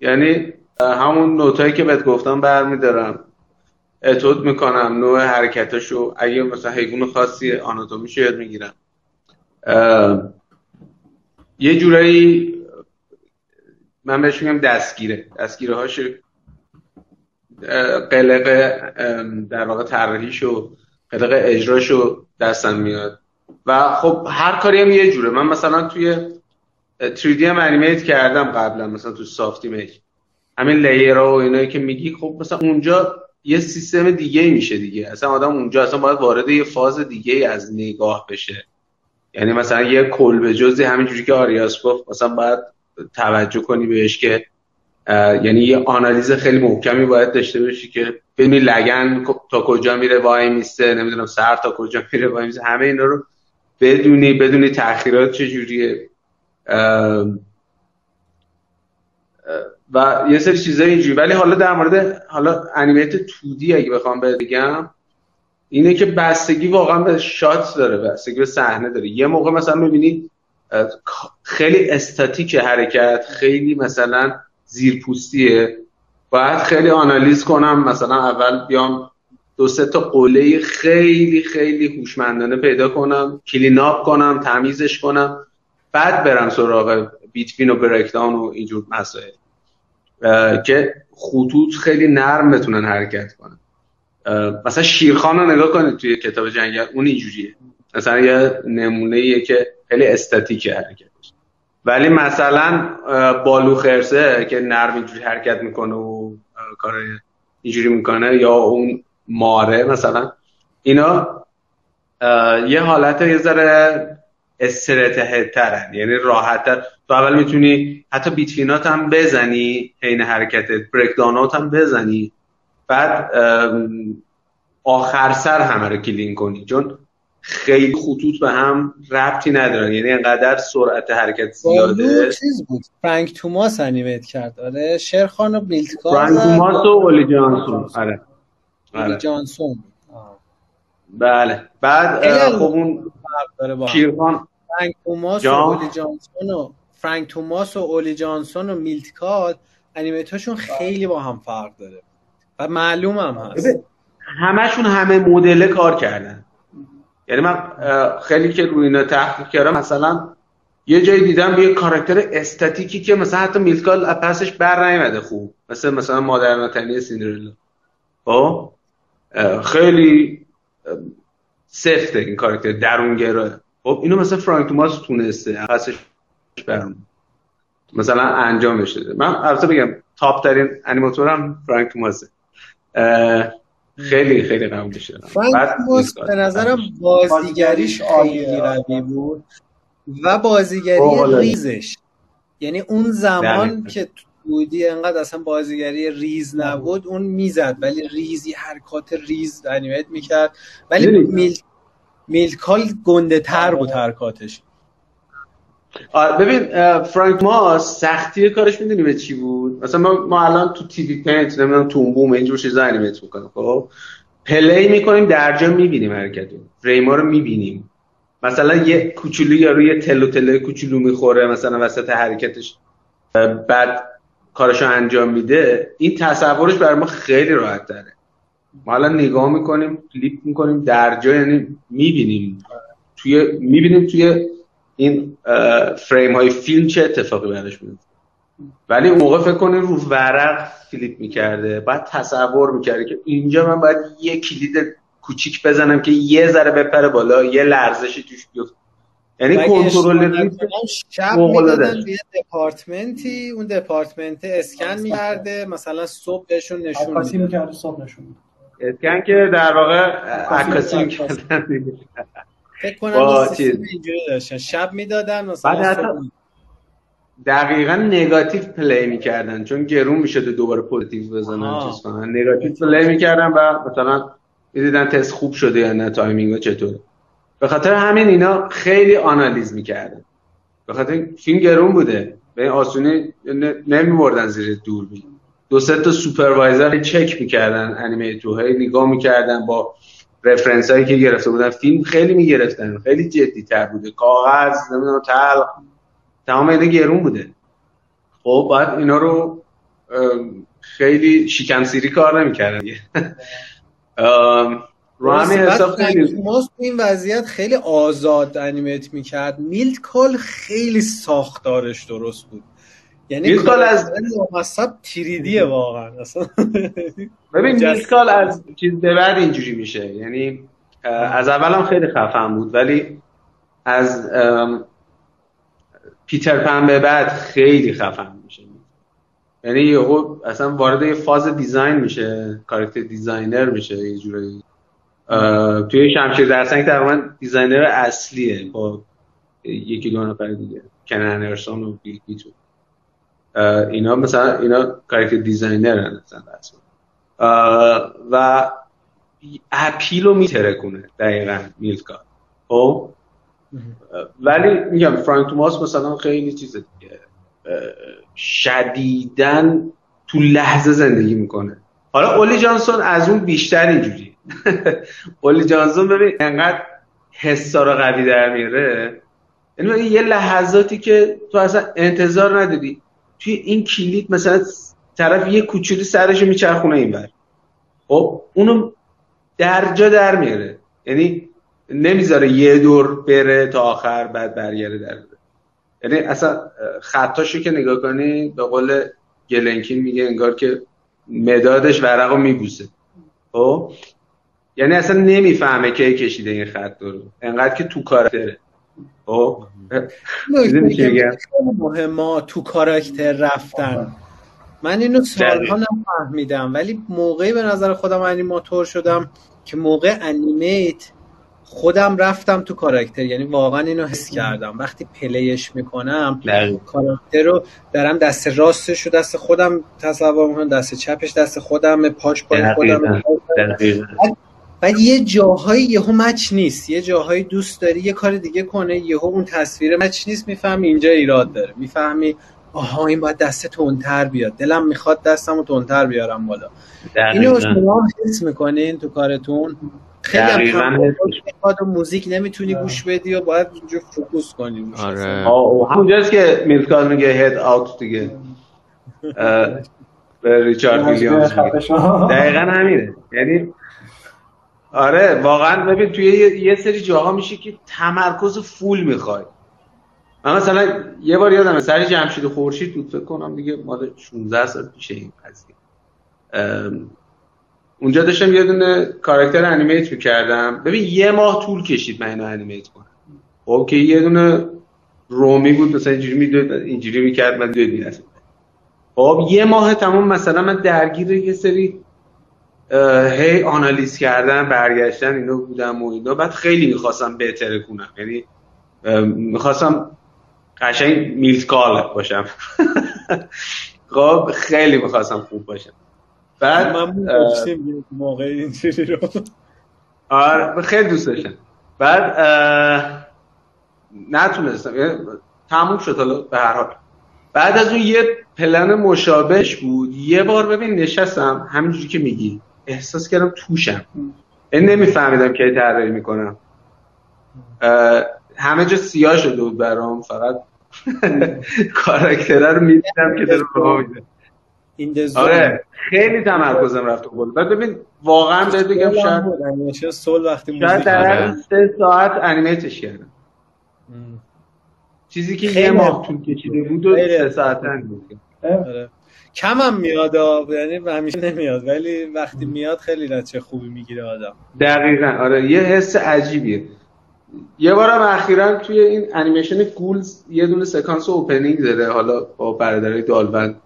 یعنی همون نوتایی که بهت گفتم برمیدارم، اتود میکنم نوع حرکتاشو، اگه مثلا حیوان خاصی آناتومیشو یاد میگیرم. یه جورایی من بهش میگم دستگیره، دستگیره هاش قلقه در واقع طراحیش و قلقه اجراش و دستم میاد. و خب هر کاری هم یه جوره. من مثلا توی تری دی هم انیمیت کردم قبلا، مثلا تو سافتی میک همین لیرها و اینایی که میگی، خب مثلا اونجا یه سیستم دیگه میشه دیگه، اصلا آدم اونجا اصلا باید وارد یه فاز دیگه از نگاه بشه، یعنی مثلا یه کلبه جزئی همینجوری که آریاس گفت مثلا باید توجه کنی بهش که یعنی یه آنالیز خیلی محکمی باید داشته باشی که ببینی لگن تا کجا میره وای میسته، نمیدونم سر تا کجا میره وای میسته، همه اینا رو بدونی، بدونی تأخیرات چجوریه و یه سری چیزای اینجوری. ولی حالا در مورد حالا انیمیت تودی اگه بخوام بگم اینه که بستگی واقعا به شات داره، بستگی به صحنه داره. یه موقع مثلا می‌بینی خیلی استاتیک حرکت، خیلی مثلا زیرپوستیه، باید خیلی آنالیز کنم، مثلا اول بیام دو سه تا قله خیلی خیلی هوشمندانه پیدا کنم، کلین اپ کنم، تمیزش کنم، بعد برم سراغ بیتوین و بریک داون و اینجور مسائل که خطوط خیلی نرم بتونن حرکت کنن. مثلا شیرخان رو نگاه کنید توی کتاب جنگل، اون اینجوریه، مثلا یه نمونه‌ایه که خیلی استاتیک حرکتش. ولی مثلا بالو خرسه که نرم اینجوری حرکت میکنه و کارای اینجوری میکنه، یا اون ماره مثلا، اینا یه حالت یه ذره استراتژیک ترن، یعنی راحت‌تر. تو اول میتونی حتی بیتوینات هم بزنی، عین حرکتت بریکداونات هم بزنی، بعد آخر سر همه رو کلین کنی، چون خیلی خطوط به هم ربطی ندارن، یعنی انقدر سرعت حرکت زیاده. چیز بود فرانک توماس انیمیت کرد، آره، شیرخان و میلت کاهل، فرانک توماس و اولی جانسون، آره اولی جانسون، بله. بعد خب اون شیرخان، فرانک توماس و اولی جانسون و فرانک توماس و اولی جانسون و میلت کاهل انیمیتاشون خیلی با هم فرق داره و معلوم هم هست. همشون همه مدل کار کردن، یعنی من خیلی که روی اینا تحقیق کردم، مثلا یه جایی دیدم یه کاراکتر استاتیکی که مثلا حتی میلت کاهل اپسش بر نیومده خوب، مثلا مثلا مادر ناتنی سیندرلا، خب خیلی سفته این کاراکتر، درونگرایه. خب اینو مثلا فرانک توماس تونسته اپسش برام مثلا انجام شده. من البته بگم تاپ ترین انیماتورم فرانک توماسه، خیلی خیلی قبول شدم. فرانک توماس به نظرم بازیگریش خیلی قوی بود و بازیگری ریزش، یعنی اون زمان دمید. که بودی انقدر اصلا بازیگری ریز نبود، اون میزد ولی ریزی حرکات ریز انیمیت میکرد، ولی میل... میلت کاهل گنده تر بود حرکاتش. ببین فرانک توماس سختی کارش میدونی به چی بود؟ مثلا ما, ما الان تو تیوی پینت نمیدونم تو بوم اینجور چیزا انیمیت میکنیم، خب پلی میکنیم در جا میبینیم حرکتو، فریما رو میبینیم، مثلا یه کوچولو یا روی تلو تلو کوچولو میخوره مثلا وسط حرکتش، بعد کارشو انجام میده. این تصورش برای ما خیلی راحت تره، ما الان نگاه میکنیم کلیپ میکنیم در جا، یعنی میبینیم توی میبینیم توی این فریم های فیلم چه اتفاقی برش میفته. ولی اون موقع فکر کنید رو ورق فلیپ میکرده، بعد تصور میکرده که اینجا من باید یه کلید کوچیک بزنم که یه ذره بپره بالا، یه لرزشی توش بیفته، یعنی کنترل ریسک. شب میدادن به یه دپارتمنتی، اون دپارتمنت اسکن میکرده، مثلا صبح بهشون نشون عکاسی میکرده، صبح نشون میده اسکن، که در واقع عکاسی میکردن دیگه. فکر کنم سیستم اینجوری داشتن، شب میدادن مثلا، دقیقاً نگاتیو پلی میکردن چون گرون میشد دوباره پوزیتیو بزنن، چیز کنن، نگاتیو پلی میکردن و مثلا میدیدن تست خوب شده یا نه، تایمینگا چطوره. به خاطر همین اینا خیلی آنالیز میکردن، به خاطر فیلم گرون بوده، به این آسونی نمیبردن زیر دوربین. دو سه تا سوپروایزر چک میکردن انیمیتورها، نگاه میکردن با رفرنس هایی که گرفته بودن، فیلم خیلی میگرفتن، خیلی جدی تر بوده، کاغذ نمیدونم تل تمام اینا گرون بوده. خب بعد اینا رو خیلی شکم سیری کار نمیکردن رو همین حساب. خیلی توماس تو این وضعیت خیلی آزاد انیمیت میکرد. میلت کاهل خیلی ساختارش درست بود، یعنی میلت کاهل از مصب تیریدیه واقعا اصلا. ببین میلت کاهل از چیز به بعد اینجوری میشه، یعنی از اولم خیلی خفن بود ولی از پیتر پن به بعد خیلی خفن میشه، یعنی یهو اصلا وارد یه فاز دیزاین میشه، کاراکتر دیزاینر میشه یه جوری. توی شمشیر درسنگ تقریبا دیزاینر اصلیه با یکی دو نفر دیگه، کنان ارسان و بیل بیتو، اینا مثلا اینا کاراکتر دیزاینرن مثلا اصلا. و اپیلو میترکونه دقیقاً میلت کاهل. خب ولی میگم فرانک توماس مثلا خیلی چیز دیگه، شدیداً تو لحظه زندگی میکنه. حالا اولی جانسون از اون بیشتر اینجوری. اولی جانسون ببین انقدر حسا رو قوی در میاره، یعنی یه لحظاتی که تو اصلا انتظار نداری، توی این کلید مثلا طرف یه کوچولی سرشو میچرخونه اینور، خب اونو در جا در میاره، یعنی نمیذاره یه دور بره تا آخر بعد برگره در بره. یعنی اصلا خطاشو که نگاه کنی به قول گلنکین میگه انگار که مدادش ورقو میبوسه، خب یعنی اصلا نمیفهمه که کشیده این خط رو، انقدر که تو کارتره. خب میدونی چی میگم؟ مهمه تو کاراکتر رفتن. من اینو سالها نفهمیدم، ولی موقعی به نظر خودم انیماتور شدم که موقع انیمیت خودم رفتم تو کاراکتر، یعنی واقعا اینو حس کردم وقتی پلیش میکنم لازم. کاراکتر رو دارم دست راستش رو دست خودم تصور میکنم، دست چپش دست خودم، پاش پای خودم. بعد یه جاهایی یهو مچ نیست، یه جاهایی دوست داری یه کار دیگه کنه، یهو اون تصویر مچ نیست، میفهمی اینجا ایراد داره، میفهمی آها این باید دست تندتر بیاد، دلم میخواد دستمو تندتر بیارم بالا. اینو شما حس میکنین تو کارتون؟ خیلی هم خود موزیک نمیتونی گوش بدی و باید اونجا فوکوس کنی. آره همونجاست که میلکار میگه هد آوت دیگه به ریچارد ویلیامز. دقیقاً همینه، یعنی آره واقعا ببین توی یه, یه سری جاها میشه که تمرکز فول میخوای. من مثلا یه بار یادمه سری جمشید خورشید بود فکر کنم دیگه، مال شانزده سال پیشه این قضیه. اونجا داشتم یه دونه کاراکتر انیمیت می‌کردم. ببین یه ماه طول کشید من اینو انیمیت کنم. خب که یه دونه رومی بود مثلا اینجوری میدوید اینجوری میکرد من دوید می‌رسید. خب یه ماه تمام مثلا من درگیر یه سری هی آنالیز کردن برگشتن اینو بودم و اینا. بعد خیلی می‌خواستم بهتر کنم، یعنی می‌خواستم قشنگ میلت کال باشم. خب خیلی می‌خواستم خوب باشم. بعد من داشتیم موقع اینجوری رو آره خیلی دوست داشتم. بعد نتونستم، تموم شد حالا به هر حال. بعد از اون یه پلن مشابهش بود. یه بار ببین نشستم همینجوری که میگی احساس کردم توشم، این نمیفهمیدم که طراحی میکنم، همه جا سیاه شده بود برام، فقط کاراکتره رو میدیدم که در راه میده. آره خیلی تمرکزم رفت اون. بعد ببین واقعا بهت بگم شاید انیمیشن سول وقتی موزیک شاید در سه ساعت انیمیتش کردم، چیزی که یه ماه طول کشیده بود و سه ساعت بود. آره کم هم میاد، یعنی همیشه نمیاد، ولی وقتی میاد خیلی نتیجه خوبی میگیره آدم. دقیقاً آره یه حس عجیبیه. یه بارم اخیراً توی این انیمیشن گولز یه دونه سکانس اوپنینگ داره، حالا با برادرای دالوند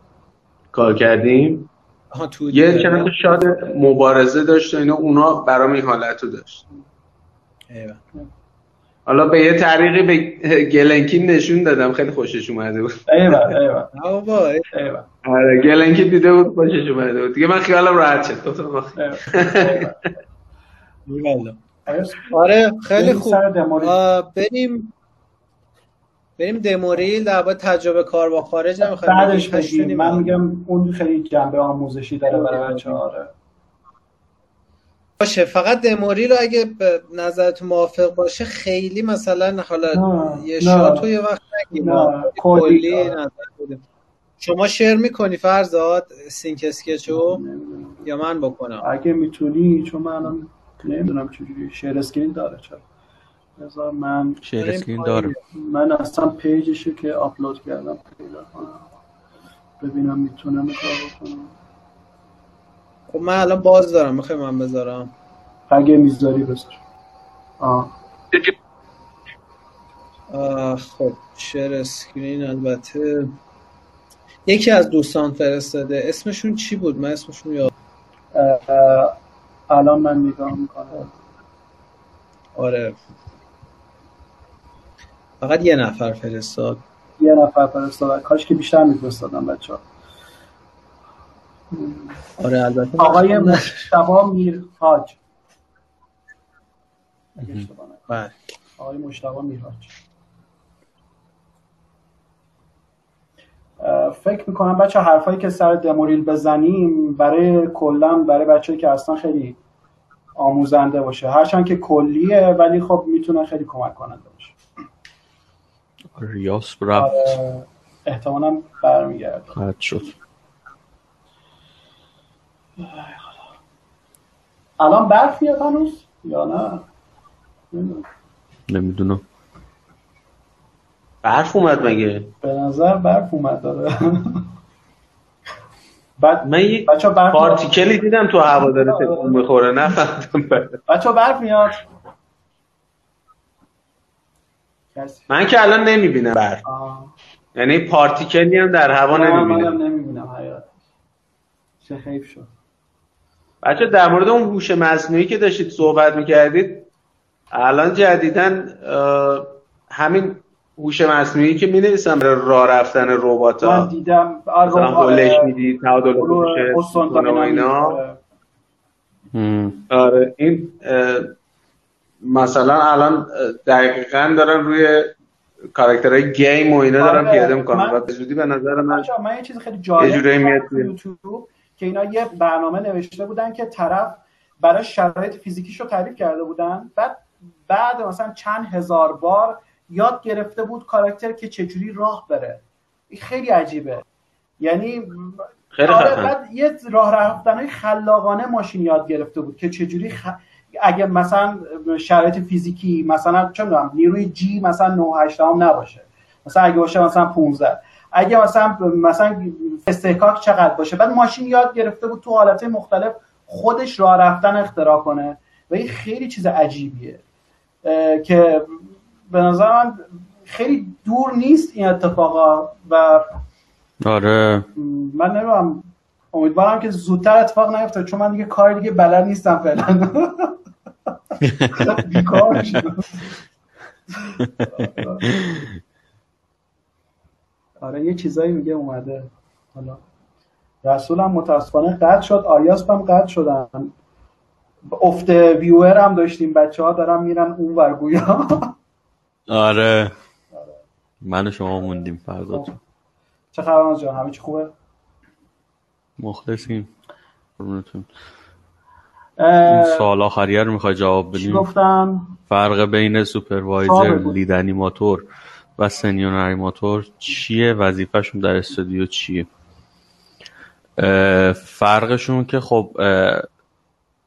کار کردیم. آها تو یه چند تا شاد مبارزه داشت و اینا، اونا برام این حالت رو داشت. ایوه. حالا به یه طریقی به گلنکین نشون دادم، خیلی خوشش اومده بود. ایوه ایوه. آبا ایوه. آره گلنکین دیده بود خوشش اومده بود. دیگه من خیالم راحت شد. تو تو بخیر. ایوه. آره خیلی خوب. بریم بریم دموریل در باید تجربه کار با خارج نمیخوایم بعدش بگیم. من میگم اون خیلی جنبه آموزشی داره برای بچه‌ها. آره باشه، فقط دموریل اگه به نظرت موافق باشه خیلی مثلا حالا نه. یه شات توی وقت نگیم، کلی نظر بدیم. شما شیر میکنی فرزاد سینک اسکچو یا من بکنم اگه میتونی؟ چون من الان نمیدونم چجوری شیر اسکین داره. چرا مثلا من شیر اسکرین دارم، من اصلا پیجش رو که آپلود کردم پیدا کنم ببینم میتونم کار کنم. خب من الان باز دارم، میخوای من بذارم؟ اگه میذاری بذار. آه آه خب شیر اسکرین البته یکی از دوستان فرستاده. اسمشون چی بود؟ من اسمشون یادم الان من نگاه میکنم. آره فقط یه نفر فرستاد، یه نفر فرستاد. کاش که بیشتر میفرستادن بچه‌ها. آره البته آقای مشتبه میرحاج. بله آقای مشتبه میرحاج فکر میکنم بچه حرفایی که سر دموریل بزنیم برای کلم برای بچه‌ای که اصلا خیلی آموزنده باشه، هرچند که کلیه ولی خب میتونه خیلی کمک کننده باشه. ریاض رفت احتمالاً برمیگرد. حد شد. الان برف میاد هنوز یا نه؟ نمیدونم. برف اومد مگه؟ به نظر برف اومد داره. بعد من یک پارتیکلی دیدم تو هوا داره تکون میخوره، نفهمیدم. بچا برف میاد من که الان نمیبینم برق، یعنی پارتیکلی هم در هوا نمیبینم. من نمیبینم حیات، چه حیف شد. بچه در مورد اون هوش مصنوعی که داشتید صحبت میکردید، الان جدیداً همین هوش مصنوعی که می‌نویسن برای راه رفتن ربات‌ها، من دیدم مثلا قلش میدی تعادل هوش اینا، آره این مثلا الان دقیقاً دارن روی کاراکترهای گیم و اینا دارن پیاده می‌کنن و به زودی به نظر من من یه چیز خیلی جالب میاد تو یوتیوب که اینا یه برنامه نوشته بودن که طرف برای شرایط فیزیکیش رو تعریف کرده بودن، بعد بعد مثلا چند هزار بار یاد گرفته بود کاراکتر که چجوری راه بره. این خیلی عجیبه، یعنی خیلی آره. بعد یه راه رفتنهای خلاقانه ماشین یاد گرفته بود که چجوری خ... اگه مثلا شرایط فیزیکی مثلا چه می‌دونم نیروی جی مثلا نه هشت هم نباشه، مثلا اگه باشه مثلا پانزده، اگه مثلا مثلا استحکاک چقدر باشه، بعد ماشین یاد گرفته بود تو حالتهای مختلف خودش راه رفتن اختراع کنه و این خیلی چیز عجیبیه که به نظر من خیلی دور نیست این اتفاقا و آره من نمیدونم، امیدوارم که زودتر اتفاق نیفته چون من دیگه کار دیگه بلد نیستم فعلا. بیکار شدم. آره یه چیزایی میگه اومده. حالا رسولم متاسفانه قطع شد، آریاسپم قطع شدن. افت ویور هم داشتیم، بچه‌ها دارن میرن اون ور گویا. آره. آره من و شما موندیم فرزاد جان. چه خبر جان، همه چی خوبه؟ مخلصیم قربونتون. این سوال آخریه رو میخوای جواب بدیم؟ گفتم فرق بین سوپروایزر، لید انیماتور و سنیور انیماتور چیه؟ وظیفه‌شون در استودیو چیه؟ فرقشون که خب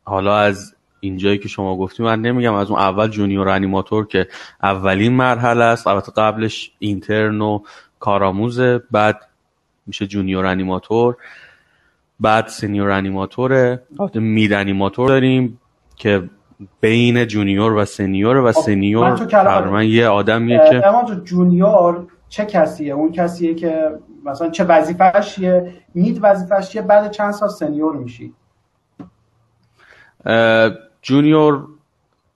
حالا از اینجایی که شما گفتی من نمیگم، از اون اول جونیور انیماتور که اولین مرحله است، البته قبلش اینترن و کارآموزه، بعد میشه جونیور انیماتور، بعد سینیور انیماتوره، مید انیماتور داریم که بین جونیور و سینیوره و سینیور تقریبا یه آدمیه که تو جونیور چه کسیه؟ اون کسیه که مثلا چه وظیفه‌اش چیه، مید وظیفه‌اش چیه، بعد چند سال سینیور میشی. جونیور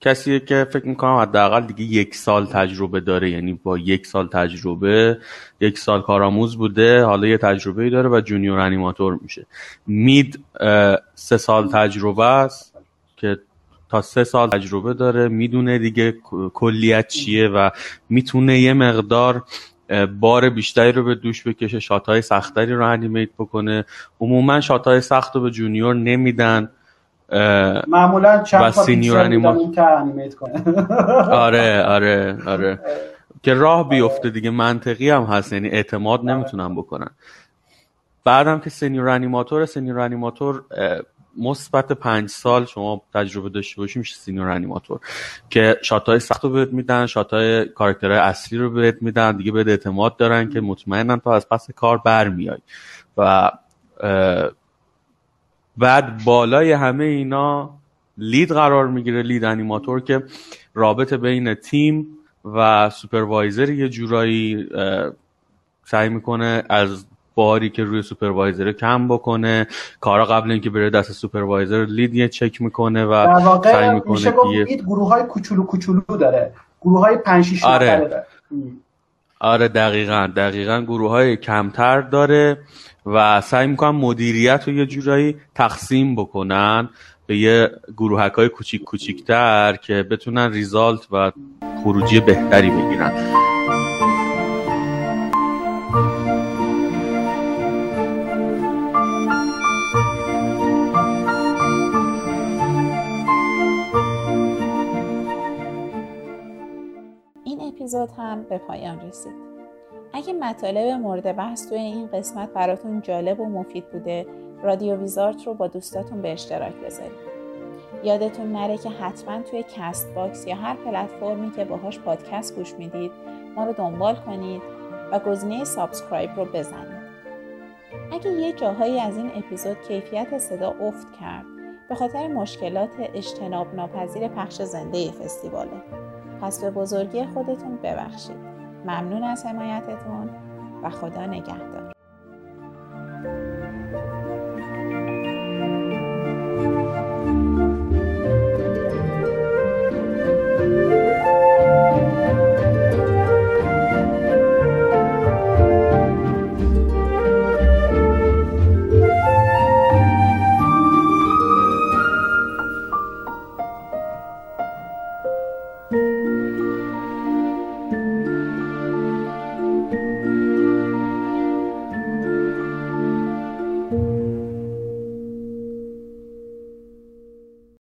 کسیه که فکر میکنم حداقل دیگه یک سال تجربه داره، یعنی با یک سال تجربه، یک سال کارآموز بوده، حالا یه تجربه‌ای داره و جونیور انیماتور میشه. مید سه سال تجربه است که تا سه سال تجربه داره، میدونه دیگه کلیت چیه و میتونه یه مقدار بار بیشتری رو به دوش بکشه، شات‌های سختری رو انیمیت بکنه. عموما شات‌های سخت رو به جونیور نمیدن، معمولا چند تا سینیور انیمیت کنه. آره آره آره که راه بیفته دیگه، منطقی هم هست، یعنی اعتماد نمیتونن بکنن. بعدم که سینیور انیماتور، سینیور انیماتور مثبت پنج سال شما تجربه داشته باشی میشه سینیور انیماتور که شاتای سخت رو بهت میدن، شاتای کاراکترهای اصلی رو بهت میدن، دیگه بهت اعتماد دارن که مطمئنن تو از پس کار برمیای. و بعد بالای همه اینا لید قرار میگیره، لید انیماتور که رابطه بین تیم و سوپروایزر، یه جورایی سعی میکنه از باری که روی سوپروایزر کم بکنه، کارا قبل اینکه بره دست سوپروایزر لید یه چک میکنه و سعی میکنه. میشه گفت لید گروهای کوچولو کوچولو داره، گروهای پنج شش آره. نفره داره. آره دقیقاً دقیقاً گروهای کمتر داره و سعی میکنن مدیریت رو یه جورایی تقسیم بکنن به یه گروهکای کوچیک کوچیکتر که بتونن ریزالت و خروجی بهتری بگیرن. این اپیزود هم به پایان رسید. اگه مطالب مورد بحث توی این قسمت براتون جالب و مفید بوده، رادیو ویزارد رو با دوستاتون به اشتراک بذارید. یادتون نره که حتما توی کست باکس یا هر پلتفرمی که باهاش پادکست گوش میدید ما رو دنبال کنید و گزینه سابسکرایب رو بزنید. اگه یه جاهایی از این اپیزود کیفیت صدا افت کرد، به خاطر مشکلات اجتناب ناپذیر پخش زنده فستیواله. پس به بزرگی خودتون ببخشید. ممنون از حمایتتون و خدا نگهدار.